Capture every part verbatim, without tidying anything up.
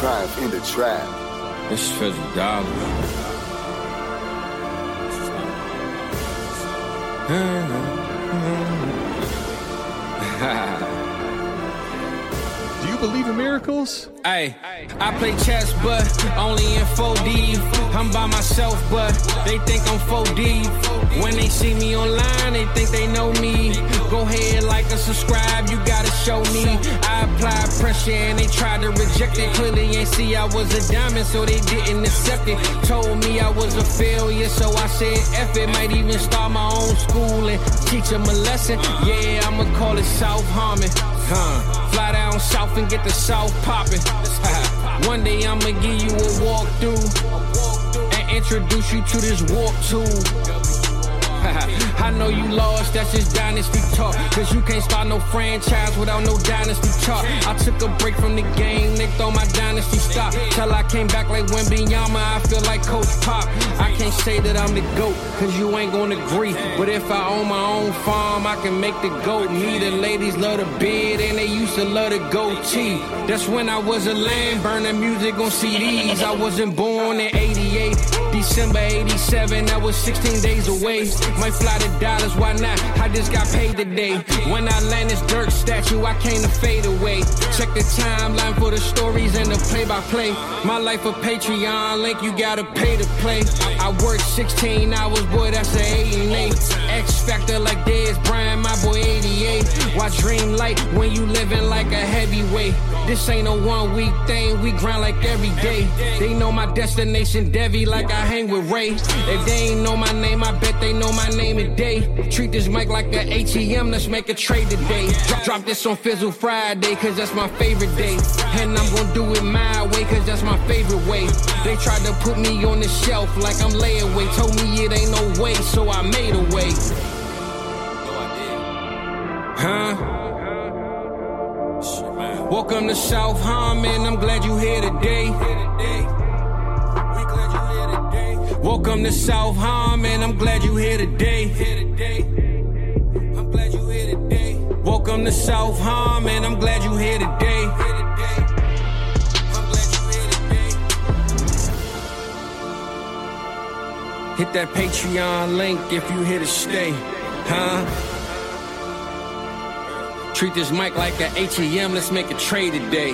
triumph in the trap. This feels dumb. Do you believe in miracles? Hey, I play chess, but only in four D. I'm by myself, but they think I'm four D. When they see me online, they think they know me. Go ahead, like and subscribe, you gotta show me. I applied pressure and they tried to reject it. Clearly ain't see I was a diamond, so they didn't accept it. Told me I was a failure, so I said F it. Might even start my own school and teach them a lesson. Yeah, I'ma call it South Harmon. Huh. Fly down south and get the south poppin'. One day I'ma give you a walkthrough and introduce you to this walk tool. I know you lost, that's just dynasty talk. Cause you can't start no franchise without no dynasty chart. I took a break from the game, they throw my dynasty stop. Till I came back like Wembanyama, I feel like Coach Pop. I can't say that I'm the GOAT, cause you ain't gonna agree. But if I own my own farm, I can make the GOAT. Me, the ladies love the beard, and they used to love the goatee. That's when I was a lamb, burning music on C Ds. I wasn't born in eighty-eight, December eighty-seven, I was sixteen days away. Might fly to dollars, why not? I just got paid today. When I land this Dirk statue, I came to fade away. Check the timeline for the stories and the play-by-play. My life a Patreon link, you gotta pay to play. I work sixteen hours, boy, that's an eight and eight. X Factor like Dez Bryant, my boy eighty-eight. Why dream light when you living like a heavyweight? This ain't a one-week thing, we grind like every day. They know my destination, Devi, like I hang with Ray. If they ain't know my name, I bet they know my name today. Treat this mic like an A T M, let's make a trade today. Drop, drop this on Fizzle Friday, cause that's my favorite day. And I'm gonna do it my way, cause that's my favorite way. They tried to put me on the shelf like I'm layaway. Told me it ain't no way, so I made a way. Huh? Welcome to South Harmon, I'm glad you here today. Welcome to South Harmon, I'm glad you here today. I'm glad you here today. Welcome to South Harmon, I'm glad you here today. I'm glad you here today. Hit that Patreon link if you here to stay, huh? Treat this mic like an A T M, let's make a trade today.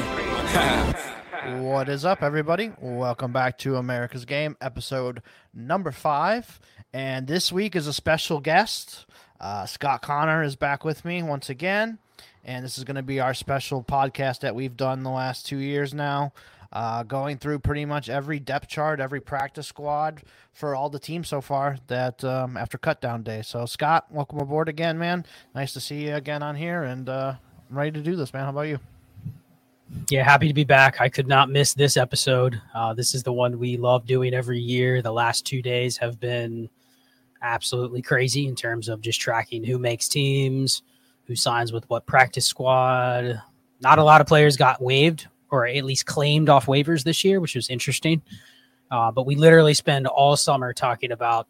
What is up, everybody? Welcome back to America's Game, episode number five. And this week is a special guest. Uh, Scott Conner is back with me once again. And this is going to be our special podcast that we've done the last two years now. Uh, going through pretty much every depth chart, every practice squad for all the teams so far that um, after cutdown day. So, Scott, welcome aboard again, man. Nice to see you again on here. And uh, I'm ready to do this, man. How about you? Yeah, happy to be back. I could not miss this episode. Uh, this is the one we love doing every year. The last two days have been absolutely crazy in terms of just tracking who makes teams, who signs with what practice squad. Not a lot of players got waived or at least claimed off waivers this year, which was interesting. Uh, but we literally spend all summer talking about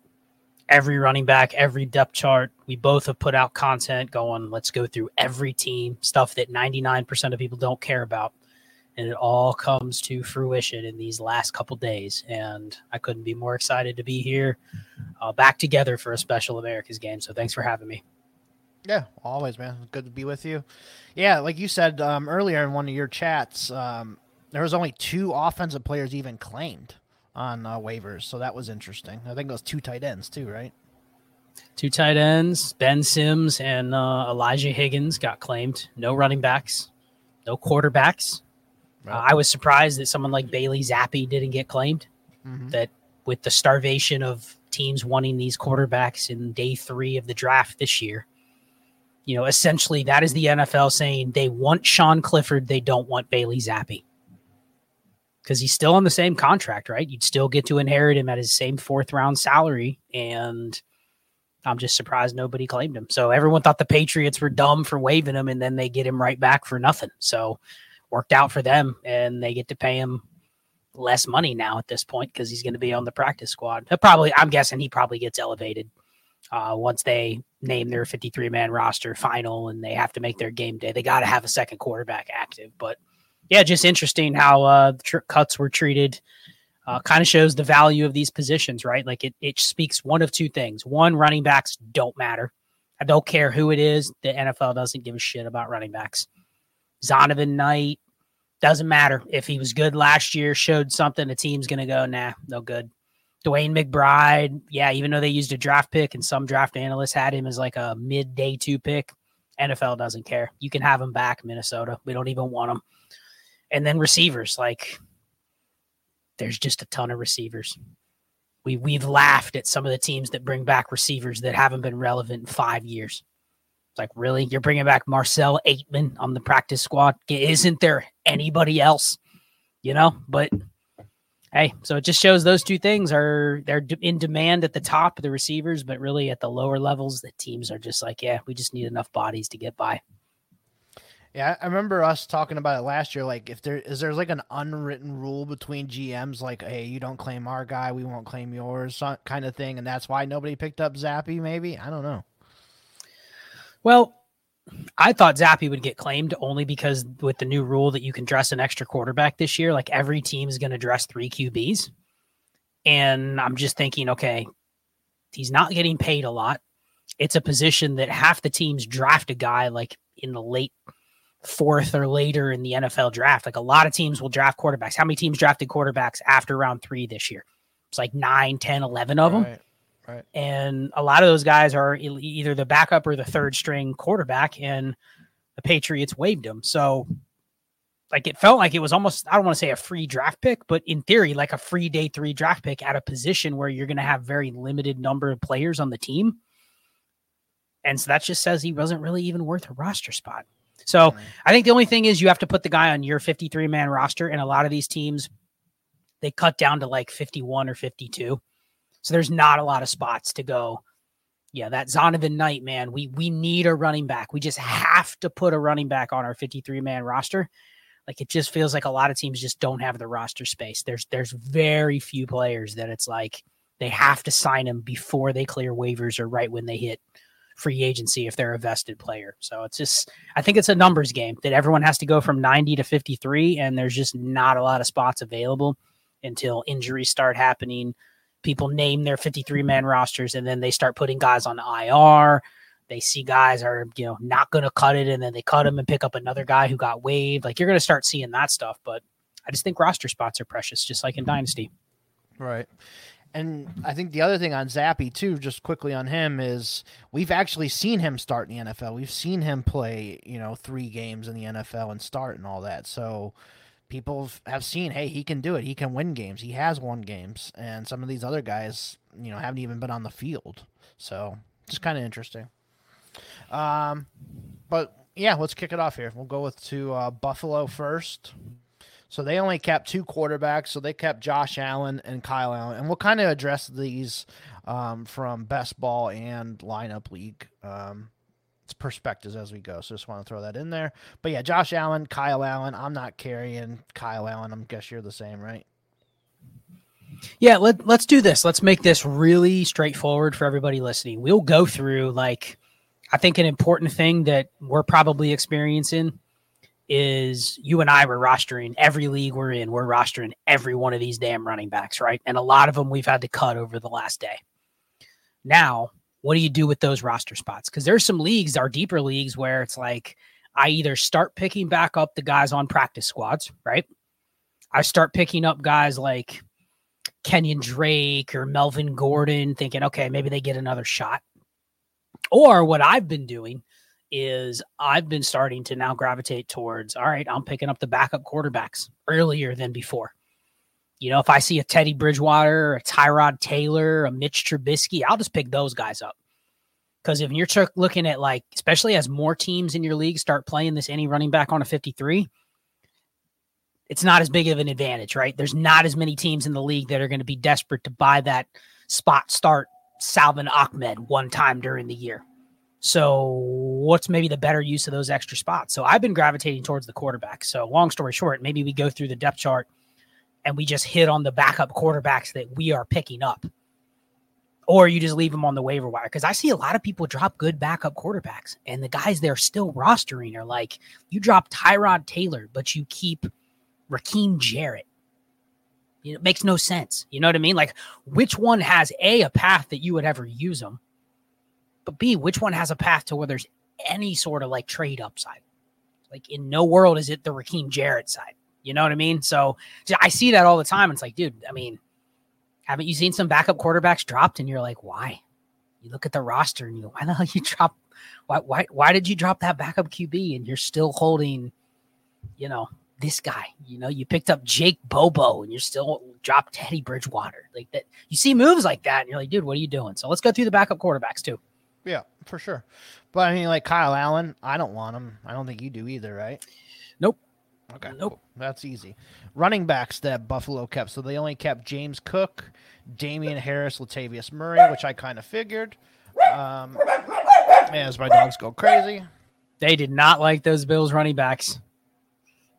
every running back, every depth chart. We both have put out content going, let's go through every team, stuff that ninety-nine percent of people don't care about. And it all comes to fruition in these last couple days. And I couldn't be more excited to be here uh, back together for a special America's Game. So thanks for having me. Yeah, always, man. Good to be with you. Yeah, like you said um, earlier in one of your chats, um, there was only two offensive players even claimed on uh, waivers, so that was interesting. I think it was two tight ends too, right? Two tight ends, Ben Sims and uh, Elijah Higgins got claimed. No running backs, no quarterbacks. Right. Uh, I was surprised that someone like Bailey Zappi didn't get claimed, mm-hmm. that with the starvation of teams wanting these quarterbacks in day three of the draft this year, you know, essentially that is the N F L saying they want Sean Clifford, they don't want Bailey Zappi. Because he's still on the same contract, right? You'd still get to inherit him at his same fourth round salary. And I'm just surprised nobody claimed him. So everyone thought the Patriots were dumb for waiving him, and then they get him right back for nothing. So worked out for them, and they get to pay him less money now at this point because he's going to be on the practice squad. He'll probably, I'm guessing he probably gets elevated uh, once they name their fifty-three man roster final and they have to make their game day. They got to have a second quarterback active, but yeah, just interesting how uh, the tr- cuts were treated. Uh, kind of shows the value of these positions, right? Like it, it speaks one of two things. One, running backs don't matter. I don't care who it is. The N F L doesn't give a shit about running backs. Zonovan Knight, doesn't matter. If he was good last year, showed something, the team's going to go, nah, no good. Dwayne McBride, yeah, even though they used a draft pick and some draft analysts had him as like a mid-day two pick, N F L doesn't care. You can have him back, Minnesota. We don't even want him. And then receivers, like there's just a ton of receivers. We, we've laughed at some of the teams that bring back receivers that haven't been relevant in five years. It's like, really? You're bringing back Marcel Aitman on the practice squad? Isn't there anybody else? You know, but hey, so it just shows those two things are they're in demand at the top of the receivers, but really at the lower levels, the teams are just like, yeah, we just need enough bodies to get by. Yeah, I remember us talking about it last year. Like, if there is there's like an unwritten rule between G Ms, like, hey, you don't claim our guy, we won't claim yours, kind of thing, and that's why nobody picked up Zappy. Maybe I don't know. Well, I thought Zappy would get claimed only because with the new rule that you can dress an extra quarterback this year, like every team is going to dress three Q Bs, and I'm just thinking, okay, he's not getting paid a lot. It's a position that half the teams draft a guy like in the late fourth or later in the N F L draft. Like a lot of teams will draft quarterbacks. How many teams drafted quarterbacks after round three this year? It's like nine, ten, eleven of them. Right, right. And a lot of those guys are either the backup or the third string quarterback, and the Patriots waived him. So like, it felt like it was almost, I don't want to say a free draft pick, but in theory, like a free day three draft pick at a position where you're going to have very limited number of players on the team. And so that just says he wasn't really even worth a roster spot. So I think the only thing is you have to put the guy on your fifty-three man roster. And a lot of these teams, they cut down to like fifty-one or fifty-two. So there's not a lot of spots to go. Yeah, that Zonovan Knight, man, we we need a running back. We just have to put a running back on our fifty-three man roster. Like it just feels like a lot of teams just don't have the roster space. There's there's very few players that it's like they have to sign them before they clear waivers or right when they hit free agency if they're a vested player. So it's just, I think it's a numbers game that everyone has to go from ninety to fifty-three, and there's just not a lot of spots available until injuries start happening. People name their fifty-three man rosters, and then they start putting guys on I R. They see guys are, you know, not going to cut it, and then they cut them and pick up another guy who got waived. Like you're going to start seeing that stuff, but I just think roster spots are precious, just like in Dynasty. Right. And I think the other thing on Zappy, too, just quickly on him, is we've actually seen him start in the N F L. We've seen him play, you know, three games in the N F L and start and all that. So people have seen, hey, he can do it. He can win games. He has won games. And some of these other guys, you know, haven't even been on the field. So just kind of interesting. Um, but, yeah, let's kick it off here. We'll go with to uh, Buffalo first. So they only kept two quarterbacks. So they kept Josh Allen and Kyle Allen. And we'll kind of address these um, from best ball and lineup league um, perspectives as we go. So just want to throw that in there. But yeah, Josh Allen, Kyle Allen. I'm not carrying Kyle Allen. I guess you're the same, right? Yeah, let, let's do this. Let's make this really straightforward for everybody listening. We'll go through, like, I think an important thing that we're probably experiencing is you and I were rostering every league we're in. We're rostering every one of these damn running backs, right? And a lot of them we've had to cut over the last day. Now, what do you do with those roster spots? Because there's some leagues, our deeper leagues, where it's like I either start picking back up the guys on practice squads, right? I start picking up guys like Kenyon Drake or Melvin Gordon thinking, okay, maybe they get another shot. Or what I've been doing is I've been starting to now gravitate towards, all right, I'm picking up the backup quarterbacks earlier than before. You know, if I see a Teddy Bridgewater, a Tyrod Taylor, a Mitch Trubisky, I'll just pick those guys up. Because if you're looking at, like, especially as more teams in your league start playing this any running back on a fifty-three, it's not as big of an advantage, right? There's not as many teams in the league that are going to be desperate to buy that spot start Salvin Ahmed one time during the year. So what's maybe the better use of those extra spots? So I've been gravitating towards the quarterback. So long story short, maybe we go through the depth chart and we just hit on the backup quarterbacks that we are picking up. or you just leave them on the waiver wire. Because I see a lot of people drop good backup quarterbacks, and the guys they're still rostering are like, you drop Tyrod Taylor, but you keep Raheem Jarrett. It makes no sense. You know what I mean? Like, which one has A, a path that you would ever use them, but B, which one has a path to where there's any sort of like trade upside? Like, in no world is it the Raheem Jarrett side. You know what I mean? So I see that all the time. It's like, dude, I mean, haven't you seen some backup quarterbacks dropped? And you're like, why? You look at the roster and you go, why the hell you drop? Why, why, why did you drop that backup Q B? And you're still holding, you know, this guy. You know, you picked up Jake Bobo and you're still dropped Teddy Bridgewater. Like, that, you see moves like that and you're like, dude, what are you doing? So let's go through the backup quarterbacks too. Yeah, for sure. But I mean, like Kyle Allen, I don't want him. I don't think you do either, right? Nope. Okay. Nope. Cool. That's easy. Running backs that Buffalo kept. So they only kept James Cook, Damian Harris, Latavius Murray, which I kind of figured. Um, as my dogs go crazy. They did not like those Bills running backs.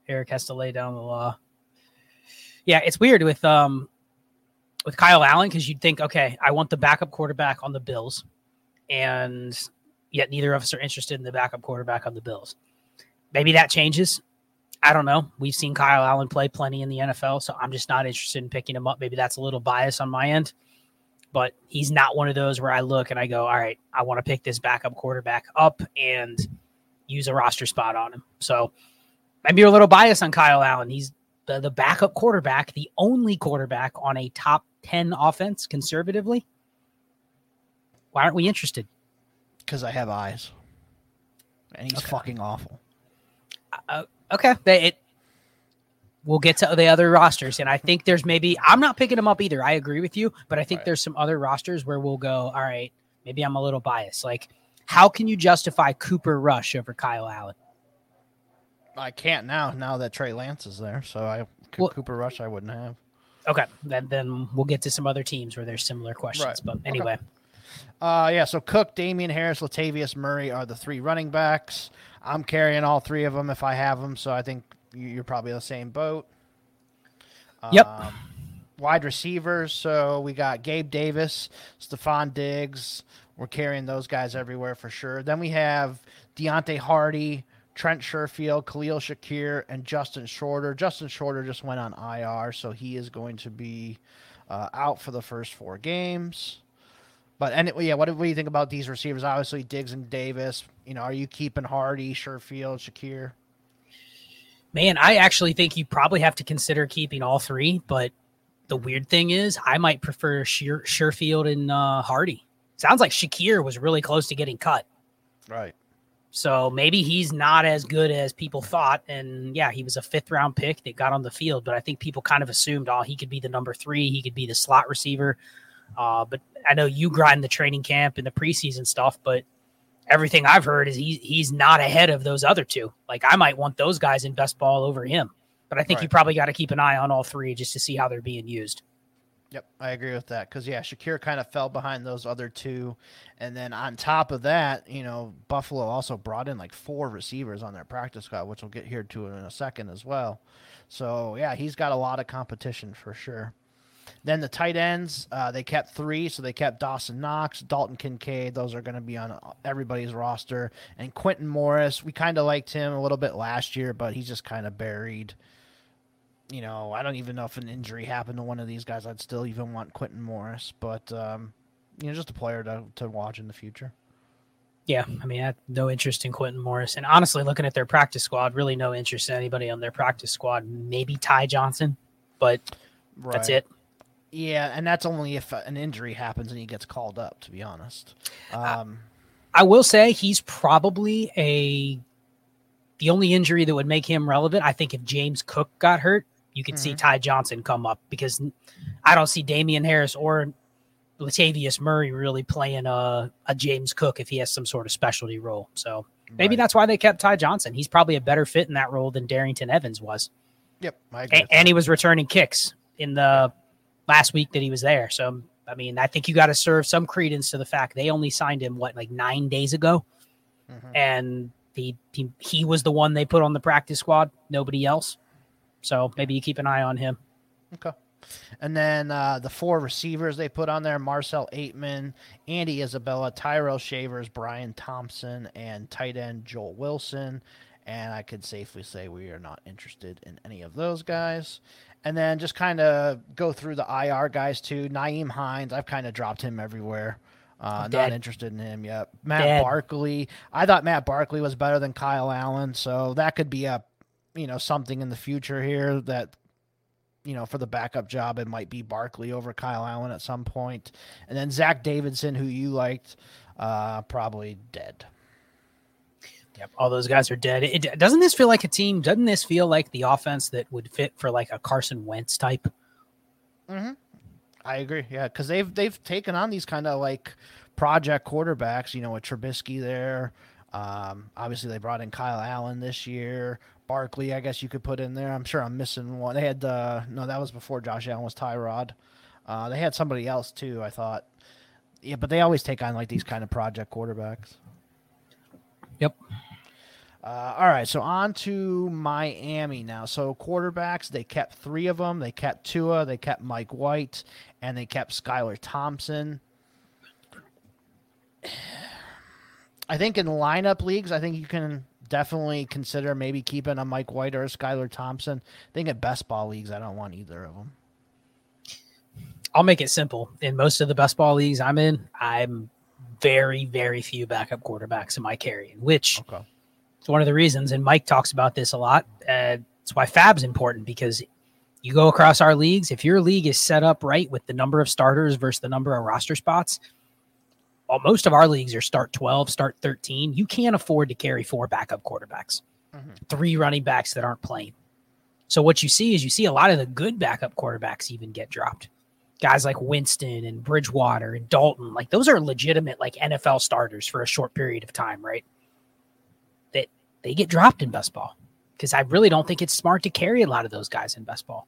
Eric has to lay down the law. Yeah, it's weird with um with Kyle Allen, because you'd think, okay, I want the backup quarterback on the Bills, and yet neither of us are interested in the backup quarterback on the Bills. Maybe that changes. I don't know. We've seen Kyle Allen play plenty in the N F L, so I'm just not interested in picking him up. Maybe that's a little bias on my end, but he's not one of those where I look and I go, all right, I want to pick this backup quarterback up and use a roster spot on him. So maybe you're a little biased on Kyle Allen. He's the, the backup quarterback, the only quarterback on a top ten offense conservatively. Why aren't we interested? Because I have eyes, and he's okay. Fucking awful. Uh, Okay, they, it, we'll get to the other rosters, and I think there's maybe – I'm not picking them up either. I agree with you, but I think right. there's some other rosters where we'll go, all right, maybe I'm a little biased. Like, how can you justify Cooper Rush over Kyle Allen? I can't now, now that Trey Lance is there, so I well, Cooper Rush I wouldn't have. Okay, then, then we'll get to some other teams where there's similar questions, right. but anyway. Okay. Uh, yeah, so Cook, Damian Harris, Latavius Murray are the three running backs. I'm carrying all three of them if I have them, so I think you're probably the same boat. Yep. Um, wide receivers, so we got Gabe Davis, Stephon Diggs. We're carrying those guys everywhere for sure. Then we have Deontay Hardy, Trent Sherfield, Khalil Shakir, and Justin Shorter. Justin Shorter just went on I R, so he is going to be uh, out for the first four games. But, and it, yeah, what do you think about these receivers? Obviously, Diggs and Davis. You know, are you keeping Hardy, Sherfield, Shakir? Man, I actually think you probably have to consider keeping all three. But the weird thing is, I might prefer Sher- Sherfield and uh, Hardy. Sounds like Shakir was really close to getting cut. Right. So maybe he's not as good as people thought. And, yeah, he was a fifth-round pick that got on the field. But I think people kind of assumed, oh, he could be the number three. He could be the slot receiver. Uh, but I know you grind the training camp and the preseason stuff, but everything I've heard is he, he's not ahead of those other two. Like, I might want those guys in best ball over him, but I think right. you probably got to keep an eye on all three just to see how they're being used. Yep, I agree with that because, yeah, Shakir kind of fell behind those other two. And then on top of that, you know, Buffalo also brought in like four receivers on their practice squad, which we'll get here to in a second as well. So, yeah, he's got a lot of competition for sure. Then the tight ends, uh, they kept three, so they kept Dawson Knox, Dalton Kincaid. Those are going to be on everybody's roster. And Quentin Morris, we kind of liked him a little bit last year, but he's just kind of buried. You know, I don't even know if an injury happened to one of these guys. I'd still even want Quentin Morris, but, um, you know, just a player to, to watch in the future. Yeah, I mean, I have no interest in Quentin Morris. And honestly, looking at their practice squad, really no interest in anybody on their practice squad. Maybe Ty Johnson, but right. that's it. Yeah, and that's only if an injury happens and he gets called up, to be honest. Um, I will say he's probably a the only injury that would make him relevant. I think if James Cook got hurt, you could mm-hmm. see Ty Johnson come up because I don't see Damian Harris or Latavius Murray really playing a, a James Cook if he has some sort of specialty role. So maybe right. that's why they kept Ty Johnson. He's probably a better fit in that role than Darrington Evans was. Yep, I agree. A- and he was returning kicks in the – last week that he was there. So, I mean, I think you got to serve some credence to the fact they only signed him, what, like nine days ago? Mm-hmm. And the, he, he was the one they put on the practice squad, nobody else. So maybe you keep an eye on him. Okay. And then uh, the four receivers they put on there, Marcel Aitman, Andy Isabella, Tyrell Shavers, Brian Thompson, and tight end Joel Wilson. And I could safely say we are not interested in any of those guys. And then just kind of go through the I R guys too. Nyheim Hines, I've kind of dropped him everywhere. Uh, not interested in him yet. Matt Dead. Barkley. I thought Matt Barkley was better than Kyle Allen. So that could be a, you know, something in the future here that, you know, for the backup job, it might be Barkley over Kyle Allen at some point. And then Zach Davidson, who you liked, uh, probably dead. Yep, all those guys are dead. It, doesn't this feel like a team? Doesn't this feel like the offense that would fit for like a Carson Wentz type? Mm-hmm. I agree. Yeah, because they've they've taken on these kind of like project quarterbacks. You know, with Trubisky there. Um, obviously, they brought in Kyle Allen this year. Barkley, I guess you could put in there. I'm sure I'm missing one. They had, uh, no, that was before Josh Allen was Tyrod. Uh, they had somebody else too, I thought. Yeah, but they always take on like these kind of project quarterbacks. Yep. Uh, all right, so on to Miami now. So quarterbacks, they kept three of them. They kept Tua, they kept Mike White, and they kept Skylar Thompson. I think in lineup leagues, I think you can definitely consider maybe keeping a Mike White or a Skylar Thompson. I think at best ball leagues, I don't want either of them. I'll make it simple. In most of the best ball leagues I'm in, I'm very, very few backup quarterbacks in my carrying, which okay. is one of the reasons, and Mike talks about this a lot, uh, it's why Fab's important, because you go across our leagues, if your league is set up right with the number of starters versus the number of roster spots, well, most of our leagues are start twelve, start thirteen. You can't afford to carry four backup quarterbacks, mm-hmm. three running backs that aren't playing. So what you see is you see a lot of the good backup quarterbacks even get dropped. Guys like Winston and Bridgewater and Dalton, like those are legitimate like N F L starters for a short period of time, right? That they, they get dropped in best ball because I really don't think it's smart to carry a lot of those guys in best ball.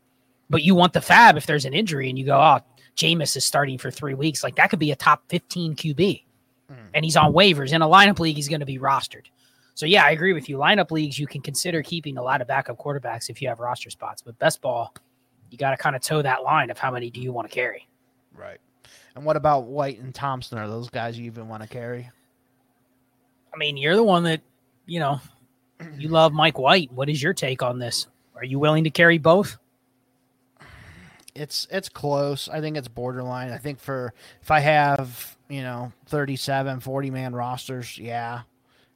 But you want the Fab if there's an injury and you go, oh, Jameis is starting for three weeks. Like that could be a top fifteen Q B mm. and he's on waivers in a lineup league. He's going to be rostered. So yeah, I agree with you. Lineup leagues, you can consider keeping a lot of backup quarterbacks if you have roster spots, but best ball, you got to kind of toe that line of how many do you want to carry? Right. And what about White and Thompson? Are those guys you even want to carry? I mean, you're the one that, you know, you love Mike White. What is your take on this? Are you willing to carry both? It's it's close. I think it's borderline. I think for if I have, you know, thirty-seven, forty-man rosters, yeah.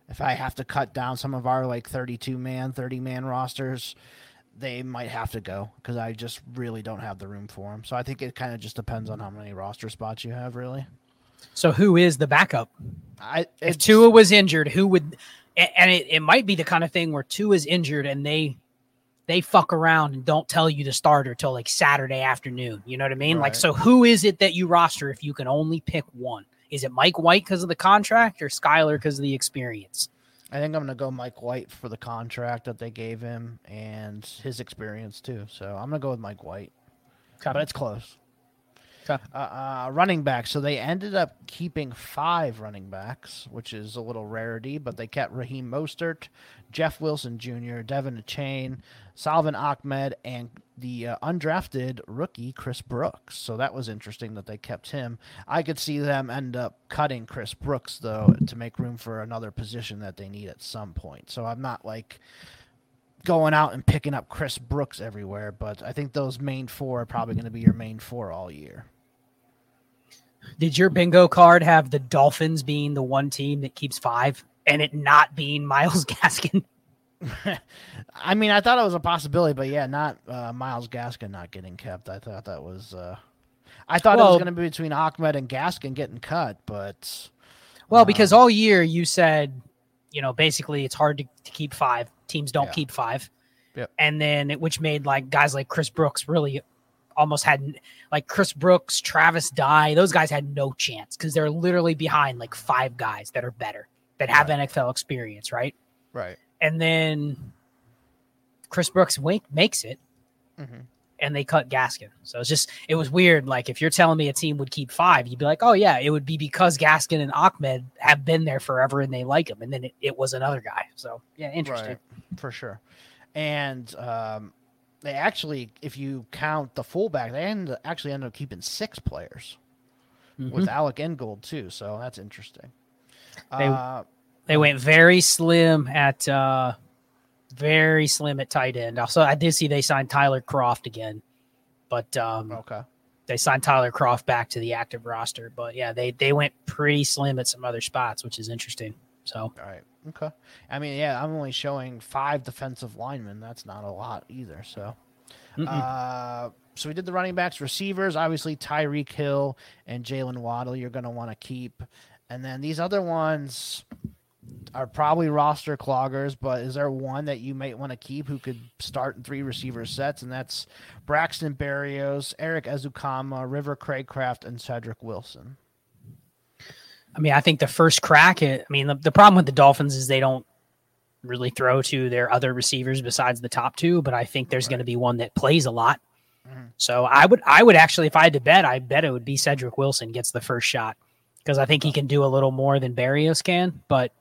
If I have to cut down some of our, like, thirty-two-man, thirty-man rosters, they might have to go because I just really don't have the room for them. So I think it kind of just depends on how many roster spots you have, really. So who is the backup? I, if Tua was injured, who would – and it, it might be the kind of thing where Tua is injured and they – they fuck around and don't tell you the starter till like Saturday afternoon. You know what I mean? Right. Like, so who is it that you roster if you can only pick one? Is it Mike White because of the contract or Skylar because of the experience? I think I'm going to go Mike White for the contract that they gave him and his experience too. So I'm going to go with Mike White. Cut. But it's close. Uh, uh, running back. So they ended up keeping five running backs, which is a little rarity, but they kept Raheem Mostert, Jeff Wilson Junior, Devin Achane, Salvin Ahmed, and the uh, undrafted rookie Chris Brooks. So that was interesting that they kept him. I could see them end up cutting Chris Brooks, though, to make room for another position that they need at some point. So I'm not like going out and picking up Chris Brooks everywhere, but I think those main four are probably going to be your main four all year. Did your bingo card have the Dolphins being the one team that keeps five and it not being Myles Gaskin? I mean, I thought it was a possibility, but yeah, not uh, Myles Gaskin not getting kept. I thought that was, uh, I thought well, it was going to be between Ahmed and Gaskin getting cut, but. Well, uh, because all year you said, you know, basically it's hard to, to keep five. Teams don't yeah. keep five. Yep. And then it, which made like guys like Chris Brooks really almost had like Chris Brooks, Travis Dye, those guys had no chance because they're literally behind like five guys that are better, that have right. N F L experience, right? Right. And then Chris Brooks wink makes it, mm-hmm. and they cut Gaskin. So it's just, it was weird. Like if you're telling me a team would keep five, you'd be like, oh yeah, it would be because Gaskin and Ahmed have been there forever and they like him. And then it, it was another guy. So yeah, interesting. Right. For sure. And um, they actually, if you count the fullback, they end, actually ended up keeping six players mm-hmm. with Alec Engold, too. So that's interesting. They, uh, they went very slim at uh, very slim at tight end. Also, I did see they signed Tyler Kroft again, but um, okay, they signed Tyler Kroft back to the active roster. But yeah, they they went pretty slim at some other spots, which is interesting. So all right, okay. I mean, yeah, I'm only showing five defensive linemen. That's not a lot either. So, uh, so we did the running backs, receivers. Obviously, Tyreek Hill and Jalen Waddle. You're going to want to keep. And then these other ones are probably roster cloggers, but is there one that you might want to keep who could start in three receiver sets? And that's Braxton Berrios, Eric Ezukama, River Craycraft, and Cedric Wilson. I mean, I think the first crack at, I mean, the, the problem with the Dolphins is they don't really throw to their other receivers besides the top two, but I think there's right. going to be one that plays a lot. Mm-hmm. So I would, I would actually, if I had to bet, I bet it would be Cedric Wilson gets the first shot, because I think he can do a little more than Berrios can. But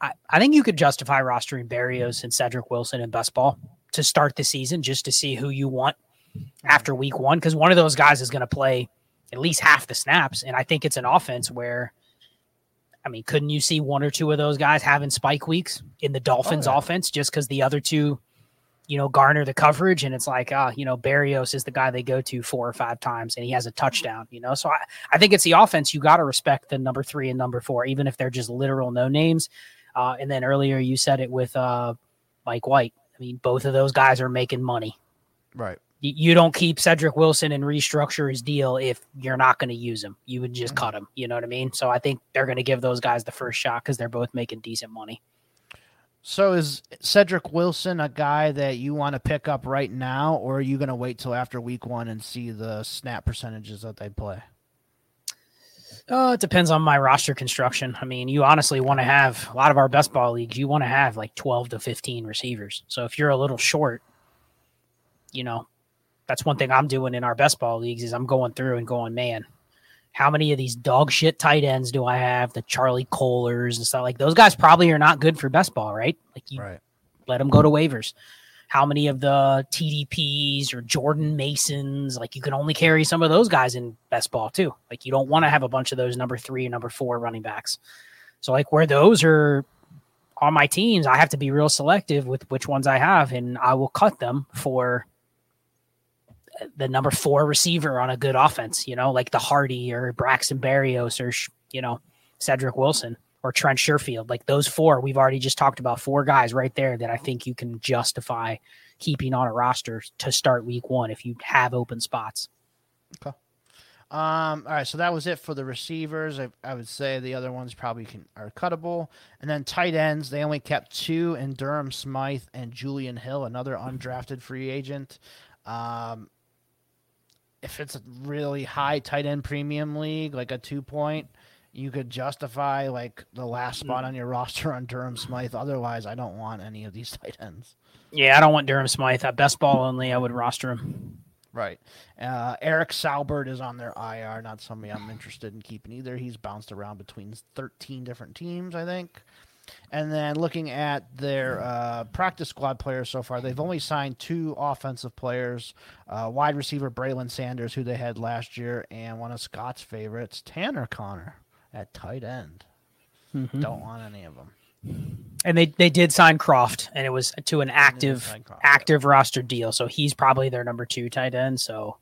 I, I think you could justify rostering Berrios and Cedric Wilson and best ball to start the season just to see who you want after week one, because one of those guys is going to play at least half the snaps. And I think it's an offense where, I mean, couldn't you see one or two of those guys having spike weeks in the Dolphins' oh, yeah. offense just because the other two, you know, garner the coverage, and it's like, ah, uh, you know, Berrios is the guy they go to four or five times and he has a touchdown, you know? So I, I think it's the offense. You got to respect the number three and number four, even if they're just literal no names. Uh, and then earlier you said it with uh, Mike White. I mean, both of those guys are making money, right? You, you don't keep Cedric Wilson and restructure his deal. If you're not going to use him, you would just mm-hmm. cut him. You know what I mean? So I think they're going to give those guys the first shot because they're both making decent money. So is Cedric Wilson a guy that you want to pick up right now, or are you going to wait till after week one and see the snap percentages that they play? Uh, it depends on my roster construction. I mean, you honestly want to have a lot of our best ball leagues. You want to have like twelve to fifteen receivers. So if you're a little short, you know, that's one thing I'm doing in our best ball leagues is I'm going through and going, man, how many of these dog shit tight ends do I have? The Charlie Kohlers and stuff like those guys probably are not good for best ball, right? Like you right. let them go to waivers. How many of the T D Ps or Jordan Masons, like you can only carry some of those guys in best ball too. Like you don't want to have a bunch of those number three and number four running backs. So like where those are on my teams, I have to be real selective with which ones I have, and I will cut them for the number four receiver on a good offense, you know, like the Hardy or Braxton Berrios or, you know, Cedric Wilson or Trent Sherfield, like those four, we've already just talked about four guys right there that I think you can justify keeping on a roster to start week one if you have open spots. Okay. Um, all right. So that was it for the receivers. I, I would say the other ones probably can are cuttable. And then tight ends, they only kept two in Durham Smythe and Julian Hill, another undrafted free agent. Um, If it's a really high tight end premium league, like a two point, you could justify like the last spot on your roster on Durham Smythe. Otherwise, I don't want any of these tight ends. Yeah, I don't want Durham Smythe. At best ball only, I would roster him. Right. Uh, Eric Saubert is on their I R. Not somebody I'm interested in keeping either. He's bounced around between thirteen different teams, I think. And then looking at their uh, practice squad players so far, they've only signed two offensive players, uh, wide receiver Braylon Sanders, who they had last year, and one of Scott's favorites, Tanner Conner, at tight end. Mm-hmm. Don't want any of them. And they, they did sign Kroft, and it was to an active Kroft, active yeah. roster deal, so he's probably their number two tight end. So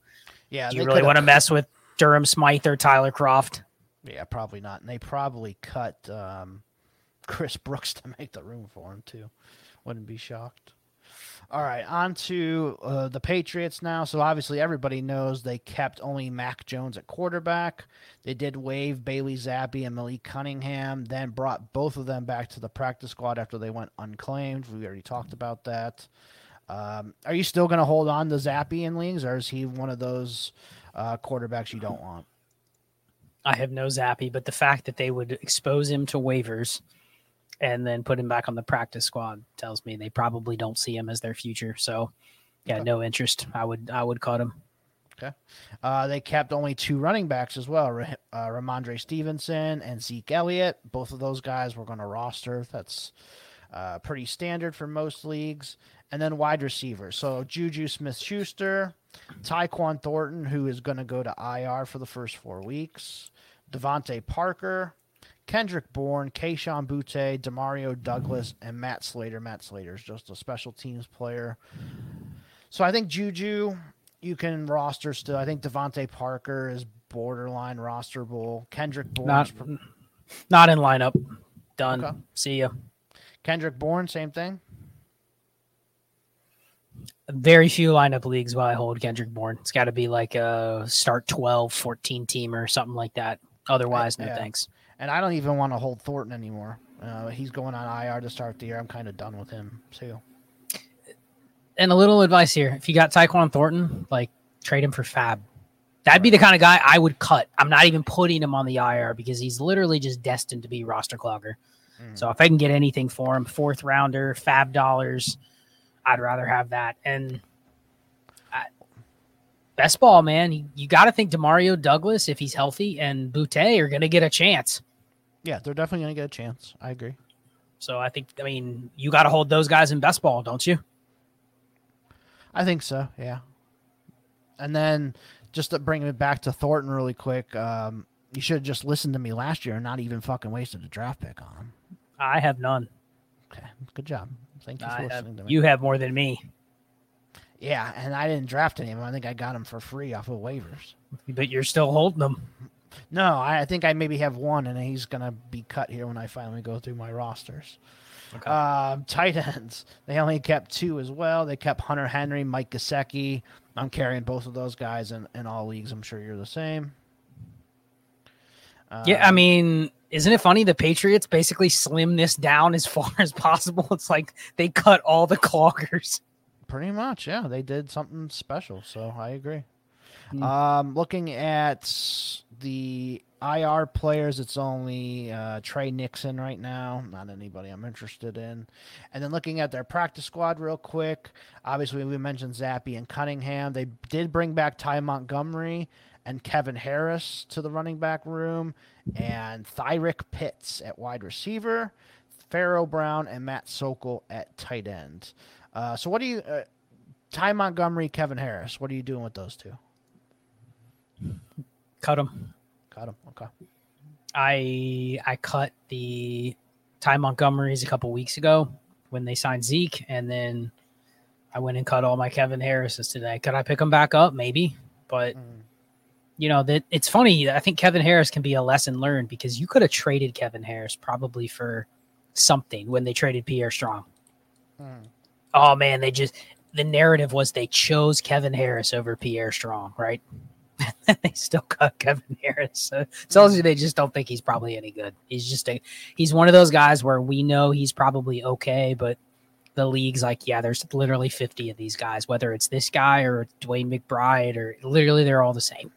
yeah, do you really want to mess with Durham Smythe or Tyler Kroft? Yeah, probably not. And they probably cut um, – Chris Brooks to make the room for him too. Wouldn't be shocked. All right, on to uh, the Patriots now. So obviously everybody knows they kept only Mac Jones at quarterback. They did waive Bailey Zappi and Malik Cunningham, then brought both of them back to the practice squad after they went unclaimed. We already talked about that. Um, are you still going to hold on to Zappi in leagues, or is he one of those uh, quarterbacks you don't want? I have no Zappi, but the fact that they would expose him to waivers and then put him back on the practice squad tells me they probably don't see him as their future. So, yeah, okay. No interest. I would I would cut him. Okay. Uh, they kept only two running backs as well, uh, Ramondre Stevenson and Zeke Elliott. Both of those guys were going to roster. That's uh, pretty standard for most leagues. and then wide receivers. So Juju Smith-Schuster, Tyquan Thornton, who is going to go to I R for the first four weeks, Devontae Parker, Kendrick Bourne, Keyshawn Butte, Demario Douglas, and Matt Slater. Matt Slater is just a special teams player. So I think Juju, you can roster still. I think Devontae Parker is borderline rosterable. Kendrick Bourne. Not, pro- not in lineup. Done. Okay. See ya. Kendrick Bourne, same thing. Very few lineup leagues where I hold Kendrick Bourne. It's got to be like a start twelve, fourteen team or something like that. Otherwise, no yeah. thanks. And I don't even want to hold Thornton anymore. Uh, he's going on I R to start the year. I'm kind of done with him too. And a little advice here. If you got Tyquan Thornton, like trade him for Fab. That'd be the kind of guy I would cut. I'm not even putting him on the I R because he's literally just destined to be roster clogger. Mm. So if I can get anything for him, fourth rounder, Fab dollars, I'd rather have that. And I, best ball, man, you, you got to think Demario Douglas, if he's healthy, and Butte are going to get a chance. Yeah, they're definitely going to get a chance. I agree. So I think, I mean, you got to hold those guys in best ball, don't you? I think so, yeah. And then just to bring it back to Thornton really quick, um, you should have just listened to me last year and not even fucking wasted a draft pick on him. I have none. Okay, good job. Thank you for I listening have, to me. You have more than me. Yeah, and I didn't draft any of them. I think I got them for free off of waivers. But you're still holding them. No, I, I think I maybe have one, and he's going to be cut here when I finally go through my rosters. Okay. Uh, tight ends. They only kept two as well. They kept Hunter Henry, Mike Gesicki. I'm carrying both of those guys in, in all leagues. I'm sure you're the same. Uh, yeah, I mean, isn't it funny? The Patriots basically slim this down as far as possible. It's like they cut all the cloggers. Pretty much, yeah. They did something special, so I agree. Mm. Um, looking at the I R players, it's only uh, Trey Nixon right now. Not anybody I'm interested in. And then looking at their practice squad real quick, obviously we mentioned Zappe and Cunningham. They did bring back Ty Montgomery and Kevin Harris to the running back room, and Thyrick Pitts at wide receiver, Pharaoh Brown, and Matt Sokol at tight end. Uh, so what do you uh, – Ty Montgomery, Kevin Harris, what are you doing with those two? Cut them. Cut him. Okay. I I cut the Ty Montgomerys a couple weeks ago when they signed Zeke, and then I went and cut all my Kevin Harris's today. Could I pick them back up? Maybe, but mm. you know that it's funny. I think Kevin Harris can be a lesson learned because you could have traded Kevin Harris probably for something when they traded Pierre Strong. Mm. Oh man, they just the narrative was they chose Kevin Harris over Pierre Strong, right? They still cut Kevin Harris. So tells you they just don't think he's probably any good. He's just a he's one of those guys where we know he's probably okay, but the league's like, yeah, there's literally fifty of these guys, whether it's this guy or Dwayne McBride or literally they're all the same.